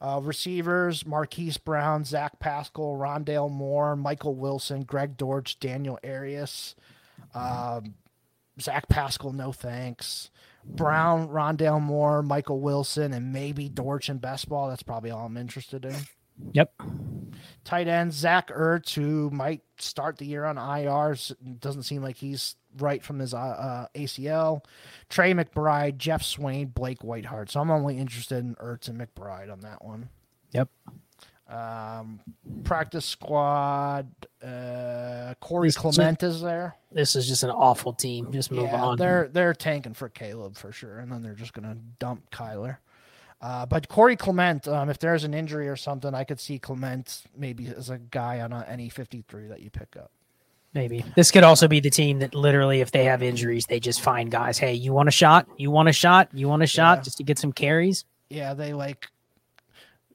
Uh, receivers, Marquise Brown, Zach Pascal, Rondale Moore, Michael Wilson, Greg Dortch, Daniel Arias. Um, Zach Pascal, no thanks. Brown, Rondale Moore, Michael Wilson, and maybe Dortch in best ball. That's probably all I'm interested in. Yep. Tight end, Zach Ertz, who might start the year on I R. Doesn't seem like he's right from his uh, A C L. Trey McBride, Jeff Swain, Blake Whitehart. So I'm only interested in Ertz and McBride on that one. Yep. Um, practice squad, uh, Corey Clement is there. This is just an awful team. Just move yeah, on. They're they're tanking for Caleb for sure, and then they're just gonna dump Kyler. Uh, but Corey Clement, um, if there's an injury or something, I could see Clement maybe as a guy on a, any fifty-three that you pick up. Maybe this could also be the team that literally, if they have injuries, they just find guys. Hey, you want a shot? You want a shot? You want a shot? Yeah. Just to get some carries. Yeah, they like.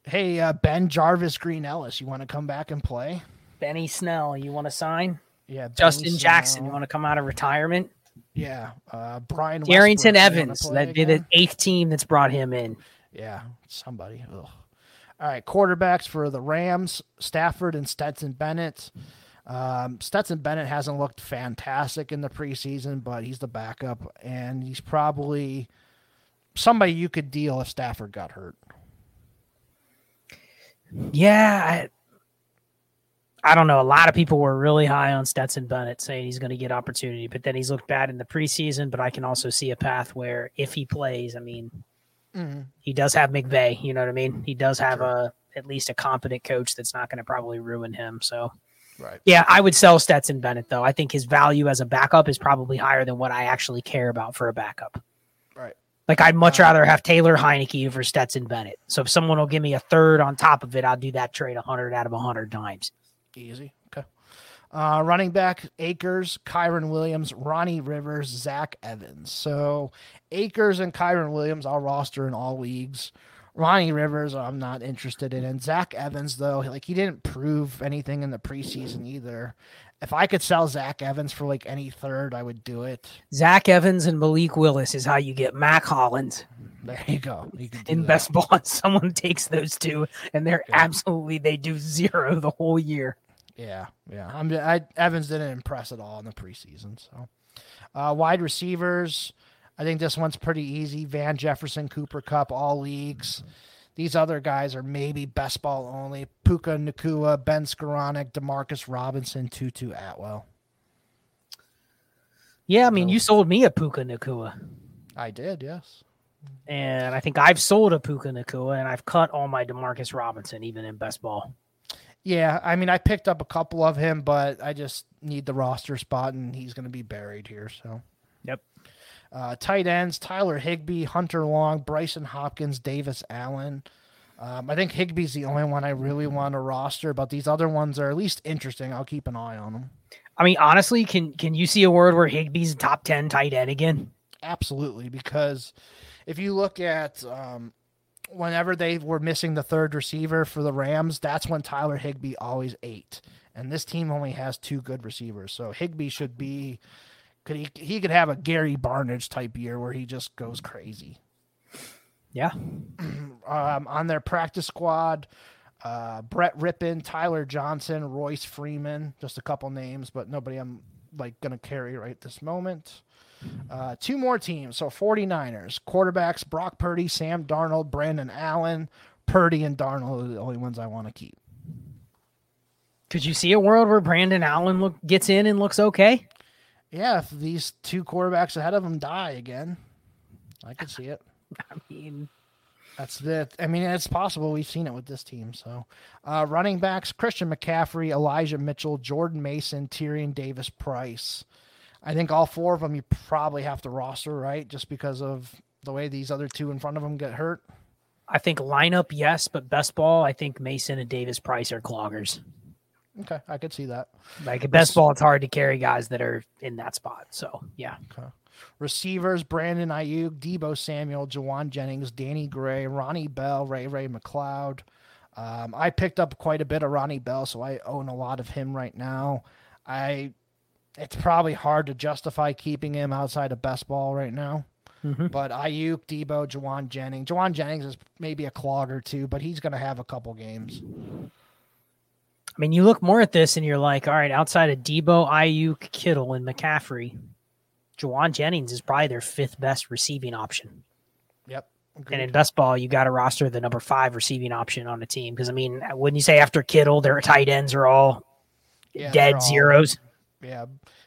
Hey, uh, Ben Jarvis Green Ellis, you want to come back and play? Benny Snell, you want to sign? Yeah. Benny Justin Snell. Jackson, you want to come out of retirement? Yeah. Uh, Brian Darrington Evans, that'd again? be the eighth team that's brought him in. Yeah. Somebody. Ugh. All right. Quarterbacks for the Rams, Stafford and Stetson Bennett. Um, Stetson Bennett hasn't looked fantastic in the preseason, but he's the backup, and he's probably somebody you could deal if Stafford got hurt. Yeah, I, I don't know. A lot of people were really high on Stetson Bennett, saying he's going to get opportunity, but then he's looked bad in the preseason. But I can also see a path where if he plays, I mean, mm-hmm. he does have McVay. You know what I mean? He does have a at least a competent coach that's not going to probably ruin him. So. Right. Yeah, I would sell Stetson Bennett, though. I think his value as a backup is probably higher than what I actually care about for a backup. Right. Like, I'd much uh, rather have Taylor Heineke over Stetson Bennett. So if someone will give me a third on top of it, I'll do that trade one hundred out of one hundred times. Easy. Okay. Uh, running back, Akers, Kyron Williams, Ronnie Rivers, Zach Evans. So Akers and Kyron Williams, I'll roster in all leagues. Ronnie Rivers, I'm not interested in. And Zach Evans, though, like, he didn't prove anything in the preseason either. If I could sell Zach Evans for like any third, I would do it. Zach Evans and Malik Willis is how you get Mac Hollins. There you go. You in that. Best ball, someone takes those two, and they're yeah. absolutely, they do zero the whole year. Yeah, yeah. I'm, I, Evans didn't impress at all in the preseason. So, uh, wide receivers. I think this one's pretty easy. Van Jefferson, Cooper Kupp, all leagues. These other guys are maybe best ball only. Puka Nacua, Ben Skowronek, DeMarcus Robinson, Tutu Atwell. Yeah, I mean, so, you sold me a Puka Nacua. I did, yes. And I think I've sold a Puka Nacua, and I've cut all my DeMarcus Robinson, even in best ball. Yeah, I mean, I picked up a couple of him, but I just need the roster spot, and he's going to be buried here. So, yep. Uh, tight ends, Tyler Higbee, Hunter Long, Bryson Hopkins, Davis Allen. Um, I think Higbee's the only one I really want to roster, but these other ones are at least interesting. I'll keep an eye on them. I mean, honestly, can can you see a world where Higbee's top ten tight end again? Absolutely, because if you look at um, whenever they were missing the third receiver for the Rams, that's when Tyler Higbee always ate. And this team only has two good receivers, so Higbee should be... Could he, he could have a Gary Barnidge type year where he just goes crazy. Yeah. Um, on their practice squad, uh, Brett Rippon, Tyler Johnson, Royce Freeman, just a couple names, but nobody I'm like going to carry right this moment. Uh, two more teams. So 49ers, quarterbacks, Brock Purdy, Sam Darnold, Brandon Allen. Purdy and Darnold are the only ones I want to keep. Could you see a world where Brandon Allen look, gets in and looks okay? Yeah, if these two quarterbacks ahead of them die again, I could see it. I mean, that's it. I mean, it's possible. We've seen it with this team. So, uh, running backs, Christian McCaffrey, Elijah Mitchell, Jordan Mason, Tyrion Davis-Price. I think all four of them you probably have to roster, right? Just because of the way these other two in front of them get hurt. I think lineup, yes, but best ball, I think Mason and Davis-Price are cloggers. Okay, I could see that. Like, at best ball, it's hard to carry guys that are in that spot. So, yeah. Okay. Receivers, Brandon Ayuk, Deebo Samuel, Jawan Jennings, Danny Gray, Ronnie Bell, Ray Ray McLeod. Um, I picked up quite a bit of Ronnie Bell, so I own a lot of him right now. I, It's probably hard to justify keeping him outside of best ball right now. Mm-hmm. But Ayuk, Deebo, Jawan Jennings. Jawan Jennings is maybe a clog or two, but he's going to have a couple games. I mean, you look more at this and you're like, all right, outside of Deebo, Ayuk, Kittle, and McCaffrey, Jawan Jennings is probably their fifth best receiving option. Yep. Agreed. And in best ball, you got to roster the number five receiving option on the team. Because, I mean, wouldn't you say after Kittle, their tight ends are all yeah, dead all, zeros? Yeah.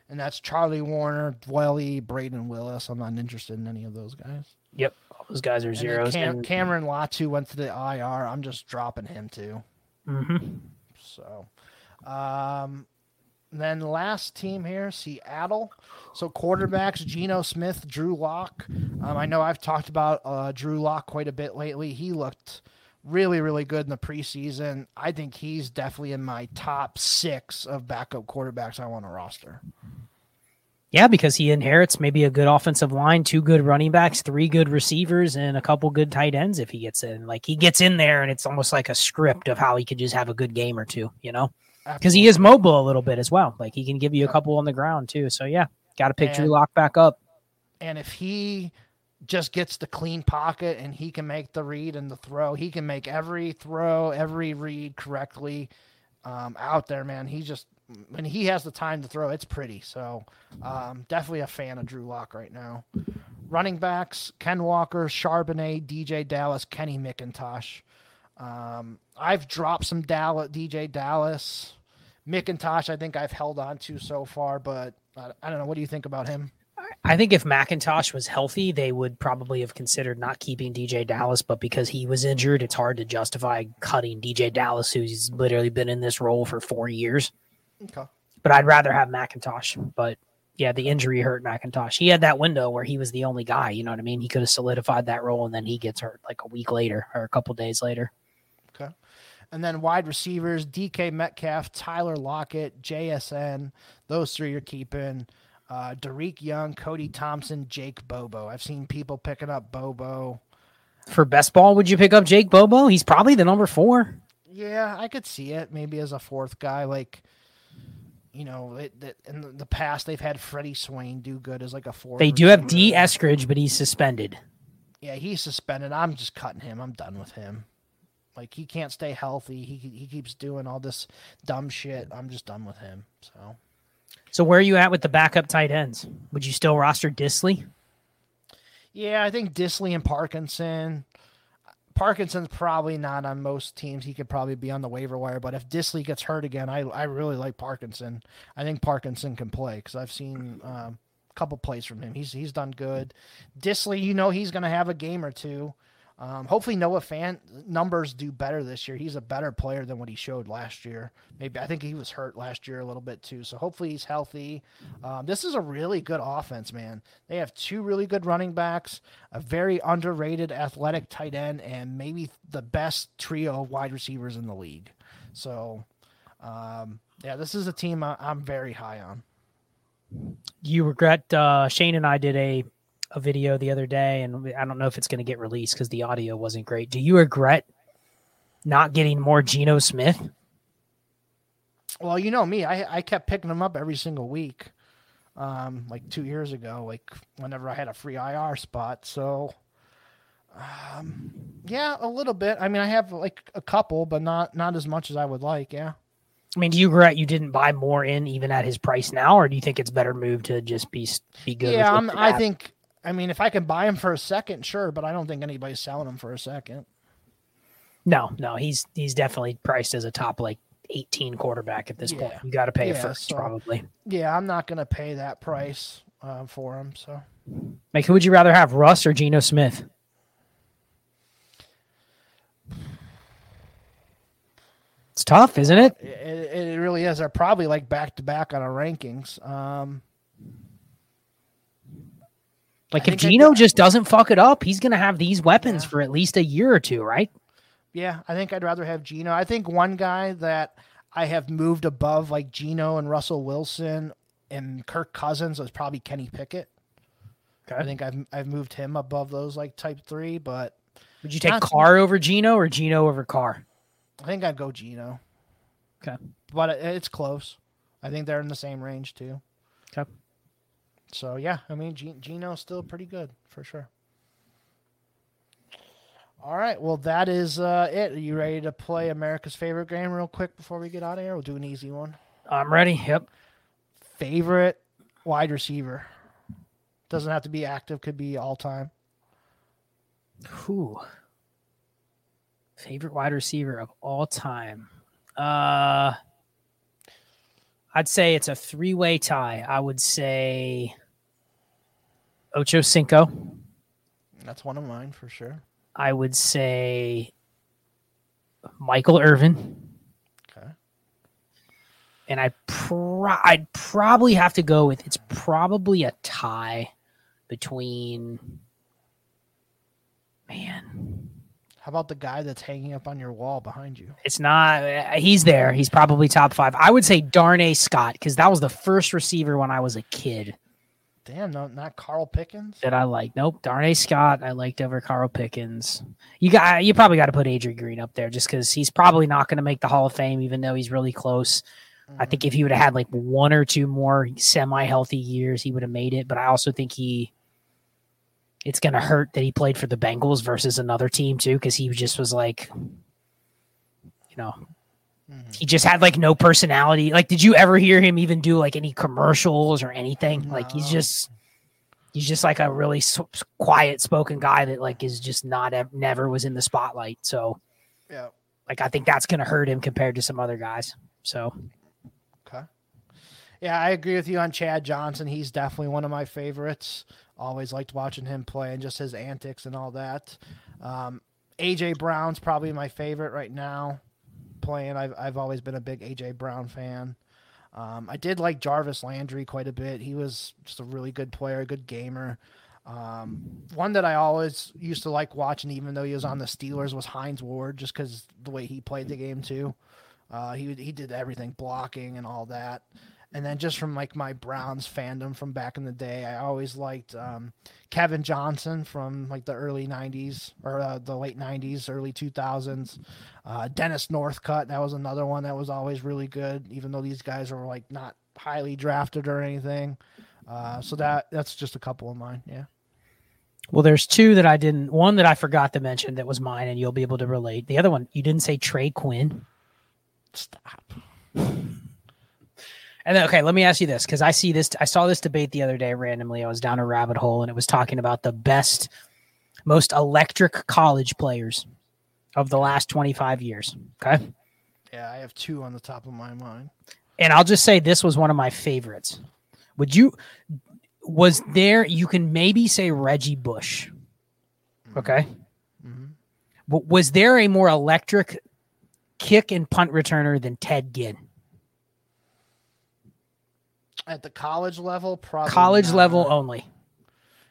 And that's Charlie Warner, Dwelly, Braden Willis. I'm not interested in any of those guys. Yep. All those guys are and zeros. Cam- and- Cameron Latu went to the I R. I'm just dropping him too. Mm-hmm. So, um, then last team here, Seattle. So quarterbacks, Geno Smith, Drew Lock. Um, I know I've talked about uh, Drew Lock quite a bit lately. He looked really, really good in the preseason. I think he's definitely in my top six of backup quarterbacks I want to roster. Yeah, because he inherits maybe a good offensive line, two good running backs, three good receivers, and a couple good tight ends if he gets in. Like, he gets in there, and it's almost like a script of how he could just have a good game or two, you know? Because he is mobile a little bit as well. Like, he can give you a couple on the ground too. So, yeah, got to pick and, Drew Lock back up. And if he just gets the clean pocket and he can make the read and the throw, he can make every throw, every read correctly um, out there, man. He just, when he has the time to throw, it's pretty. So, um, definitely a fan of Drew Lock right now. Running backs, Ken Walker, Charbonnet, D J Dallas, Kenny McIntosh. Um, I've dropped some Dallas, D J Dallas. McIntosh, I think I've held on to so far, but uh, I don't know. What do you think about him? I think if McIntosh was healthy, they would probably have considered not keeping D J Dallas, but because he was injured, it's hard to justify cutting D J Dallas, who's literally been in this role for four years. Okay. But I'd rather have McIntosh. But yeah, the injury hurt McIntosh. He had that window where he was the only guy, you know what I mean? He could have solidified that role, and then he gets hurt like a week later or a couple days later. Okay. And then wide receivers, D K Metcalf, Tyler Lockett, J S N. Those three you're keeping. Uh, Derek Young, Cody Thompson, Jake Bobo. I've seen people picking up Bobo. For best ball, would you pick up Jake Bobo? He's probably the number four. Yeah, I could see it maybe as a fourth guy. Like, you know, it, it, in the past, they've had Freddie Swain do good as like a fourth. They do have D. Eskridge, but he's suspended. Yeah, he's suspended. I'm just cutting him. I'm done with him. Like, he can't stay healthy. He he keeps doing all this dumb shit. I'm just done with him. So. So where are you at with the backup tight ends? Would you still roster Disley? Yeah, I think Disley and Parkinson. Parkinson's probably not on most teams. He could probably be on the waiver wire. But if Disley gets hurt again, I I really like Parkinson. I think Parkinson can play because I've seen um, a couple plays from him. He's he's done good. Disley, you know he's going to have a game or two. Um, hopefully Noah Fant numbers do better this year. He's a better player than what he showed last year. Maybe I think he was hurt last year a little bit too. So hopefully he's healthy. Um, this is a really good offense, man. They have two really good running backs, a very underrated athletic tight end, and maybe the best trio of wide receivers in the league. So, um, yeah, this is a team I, I'm very high on. You regret uh, Shane and I did a, a video the other day, and I don't know if it's going to get released because the audio wasn't great. Do you regret not getting more Geno Smith? Well, you know me, I, I kept picking him up every single week. Um, like two years ago, like whenever I had a free I R spot. So um, yeah, a little bit. I mean, I have like a couple, but not, not as much as I would like. Yeah. I mean, do you regret you didn't buy more in even at his price now, or do you think it's better move to just be, be good? Yeah, I'm, I think, I mean, if I can buy him for a second, sure, but I don't think anybody's selling him for a second. No, no, he's he's definitely priced as a top like eighteen quarterback at this yeah. point. You got to pay yeah, it first, so, probably. Yeah, I'm not going to pay that price uh, for him. So, like, who would you rather have, Russ or Geno Smith? It's tough, isn't it? It, it really is. They're probably like back to back on our rankings. Um, Like, I if Geno just doesn't fuck it up, he's going to have these weapons yeah. for at least a year or two, right? Yeah, I think I'd rather have Geno. I think one guy that I have moved above, like Geno and Russell Wilson and Kirk Cousins, was probably Kenny Pickett. Okay. I think I've I've moved him above those, like, type three, but... Would you take Carr over Geno or Geno over Carr? I think I'd go Geno. Okay. But it, it's close. I think they're in the same range, too. Okay. So, yeah, I mean, G- Geno's still pretty good for sure. All right, well, that is uh, it. Are you ready to play America's favorite game real quick before we get out of here? We'll do an easy one. I'm ready, yep. Favorite wide receiver. Doesn't have to be active. Could be all time. Who? Favorite wide receiver of all time. Uh, I'd say it's a three-way tie. I would say... Ocho Cinco. That's one of mine for sure. I would say Michael Irvin. Okay. And I pro- I'd probably have to go with, it's probably a tie between, man. How about the guy that's hanging up on your wall behind you? It's not, he's there. He's probably top five. I would say Darnay Scott, because that was the first receiver when I was a kid Damn, no, not Carl Pickens? That I like. Nope, Darnay Scott I liked over Carl Pickens. You got, you probably got to put Adrian Green up there just because he's probably not going to make the Hall of Fame, even though he's really close. Mm-hmm. I think if he would have had like one or two more semi-healthy years, he would have made it. But I also think he – it's going to hurt that he played for the Bengals versus another team too because he just was like, you know – he just had like no personality. Like, did you ever hear him even do like any commercials or anything? No. Like, he's just, he's just like a really so, quiet spoken guy that like is just not, never was in the spotlight. So, yeah, like I think that's going to hurt him compared to some other guys. So, okay, yeah, I agree with you on Chad Johnson. He's definitely one of my favorites. Always liked watching him play and just his antics and all that. Um, A J Brown's probably my favorite right now. Playing, I've I've always been a big A J Brown fan. Um, I did like Jarvis Landry quite a bit. He was just a really good player, a good gamer. Um, one that I always used to like watching, even though he was on the Steelers, was Hines Ward, just because the way he played the game too. Uh, he he did everything, blocking and all that. And then just from like my Browns fandom from back in the day, I always liked um, Kevin Johnson from like the early nineties or uh, the late nineties, early two thousands. Uh, Dennis Northcutt, that was another one that was always really good, even though these guys were like not highly drafted or anything. Uh, so that that's just a couple of mine. Yeah. Well, there's two that I didn't. One that I forgot to mention that was mine, and you'll be able to relate. The other one, you didn't say Trey Quinn. Stop. And then, okay, let me ask you this, because I see this. I saw this debate the other day randomly. I was down a rabbit hole, and it was talking about the best, most electric college players of the last twenty-five years. Okay. Yeah, I have two on the top of my mind. And I'll just say this was one of my favorites. Would you, was there, you can maybe say Reggie Bush. Okay. Mm-hmm. But was there a more electric kick and punt returner than Ted Ginn? At the college level, probably college not. Level only,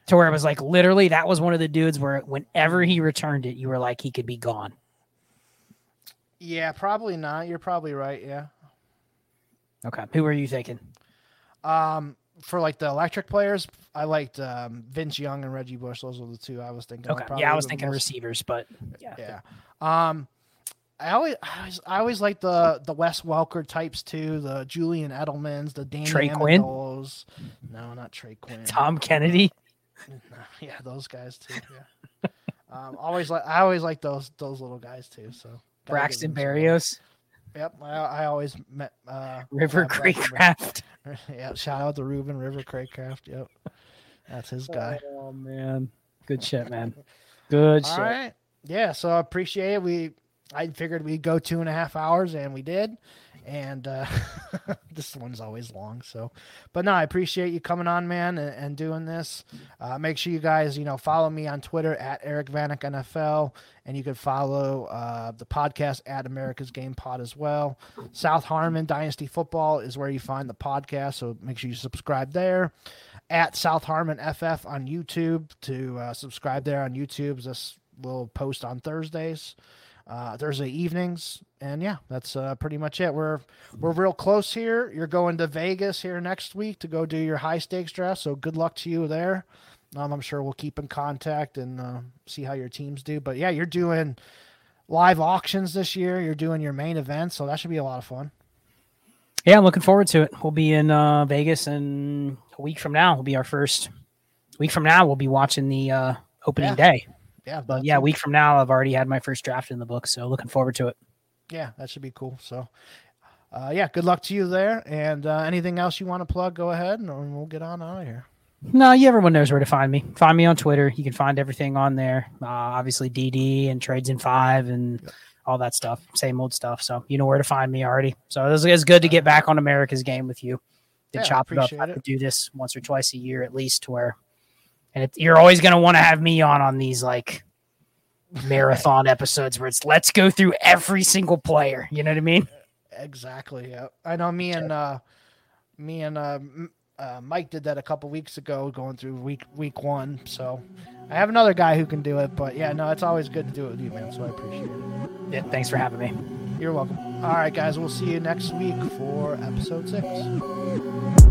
to where it was like literally that was one of the dudes where whenever he returned it, you were like he could be gone. Yeah, probably not. You're probably right. Yeah. Okay, who are you thinking? Um, for like the electric players, I liked um, Vince Young and Reggie Bush. Those were the two I was thinking. Okay, like, yeah, I was thinking most... receivers, but yeah, yeah. Um, I always, I always, I always like the the Wes Welker types too, the Julian Edelmans, the Danny Trey Amendol's. Quinn. No, not Trey Quinn. Tom Kennedy. No, yeah, those guys too. Yeah. um, always like I always like those those little guys too. So Braxton Berrios. Yep, I, I always met uh, River Craycraft. Yeah, shout out to Reuben River Craycraft. Yep, that's his guy. Oh man, good shit, man. Good shit. All right. Yeah, so I appreciate it. We. I figured we'd go two and a half hours, and we did. And uh, this one's always long. So, but no, I appreciate you coming on, man, and, and doing this. Uh, make sure you guys, you know, follow me on Twitter at Eric Vanek N F L, and you can follow uh, the podcast at America's Game Pod as well. South Harmon Dynasty Football is where you find the podcast, so make sure you subscribe there. At South Harmon F F on YouTube to uh, subscribe there on YouTube. This will post on Thursdays. Uh, Thursday evenings, and yeah, that's uh, pretty much it. We're we're real close here. You're going to Vegas here next week to go do your high stakes draft, so good luck to you there. Um, I'm sure we'll keep in contact and uh, see how your teams do. But yeah, you're doing live auctions this year. You're doing your main event, so that should be a lot of fun. Yeah, I'm looking forward to it. We'll be in uh, Vegas, and a week from now will be our first. A week from now, we'll be watching the uh, opening yeah. day. Yeah, but yeah, a week from now, I've already had my first draft in the book, so looking forward to it. Yeah, that should be cool. So, uh, yeah, good luck to you there. And uh, anything else you want to plug, go ahead, and we'll get on out of here. No, yeah, everyone knows where to find me. Find me on Twitter. You can find everything on there. Uh, obviously, D D and Trades in Five and yep. all that stuff. Same old stuff. So you know where to find me already. So it was, it was good to get back on America's Game with you. To yeah, chop it up. I could do this once or twice a year at least to where – and it, you're always going to want to have me on on these like marathon episodes where it's let's go through every single player. You know what I mean? Exactly. Yeah, I know. Me and uh, me and uh, uh, Mike did that a couple weeks ago, going through week week one. So I have another guy who can do it. But yeah, no, it's always good to do it with you, man. So I appreciate it. Yeah, thanks for having me. You're welcome. All right, guys, we'll see you next week for episode six.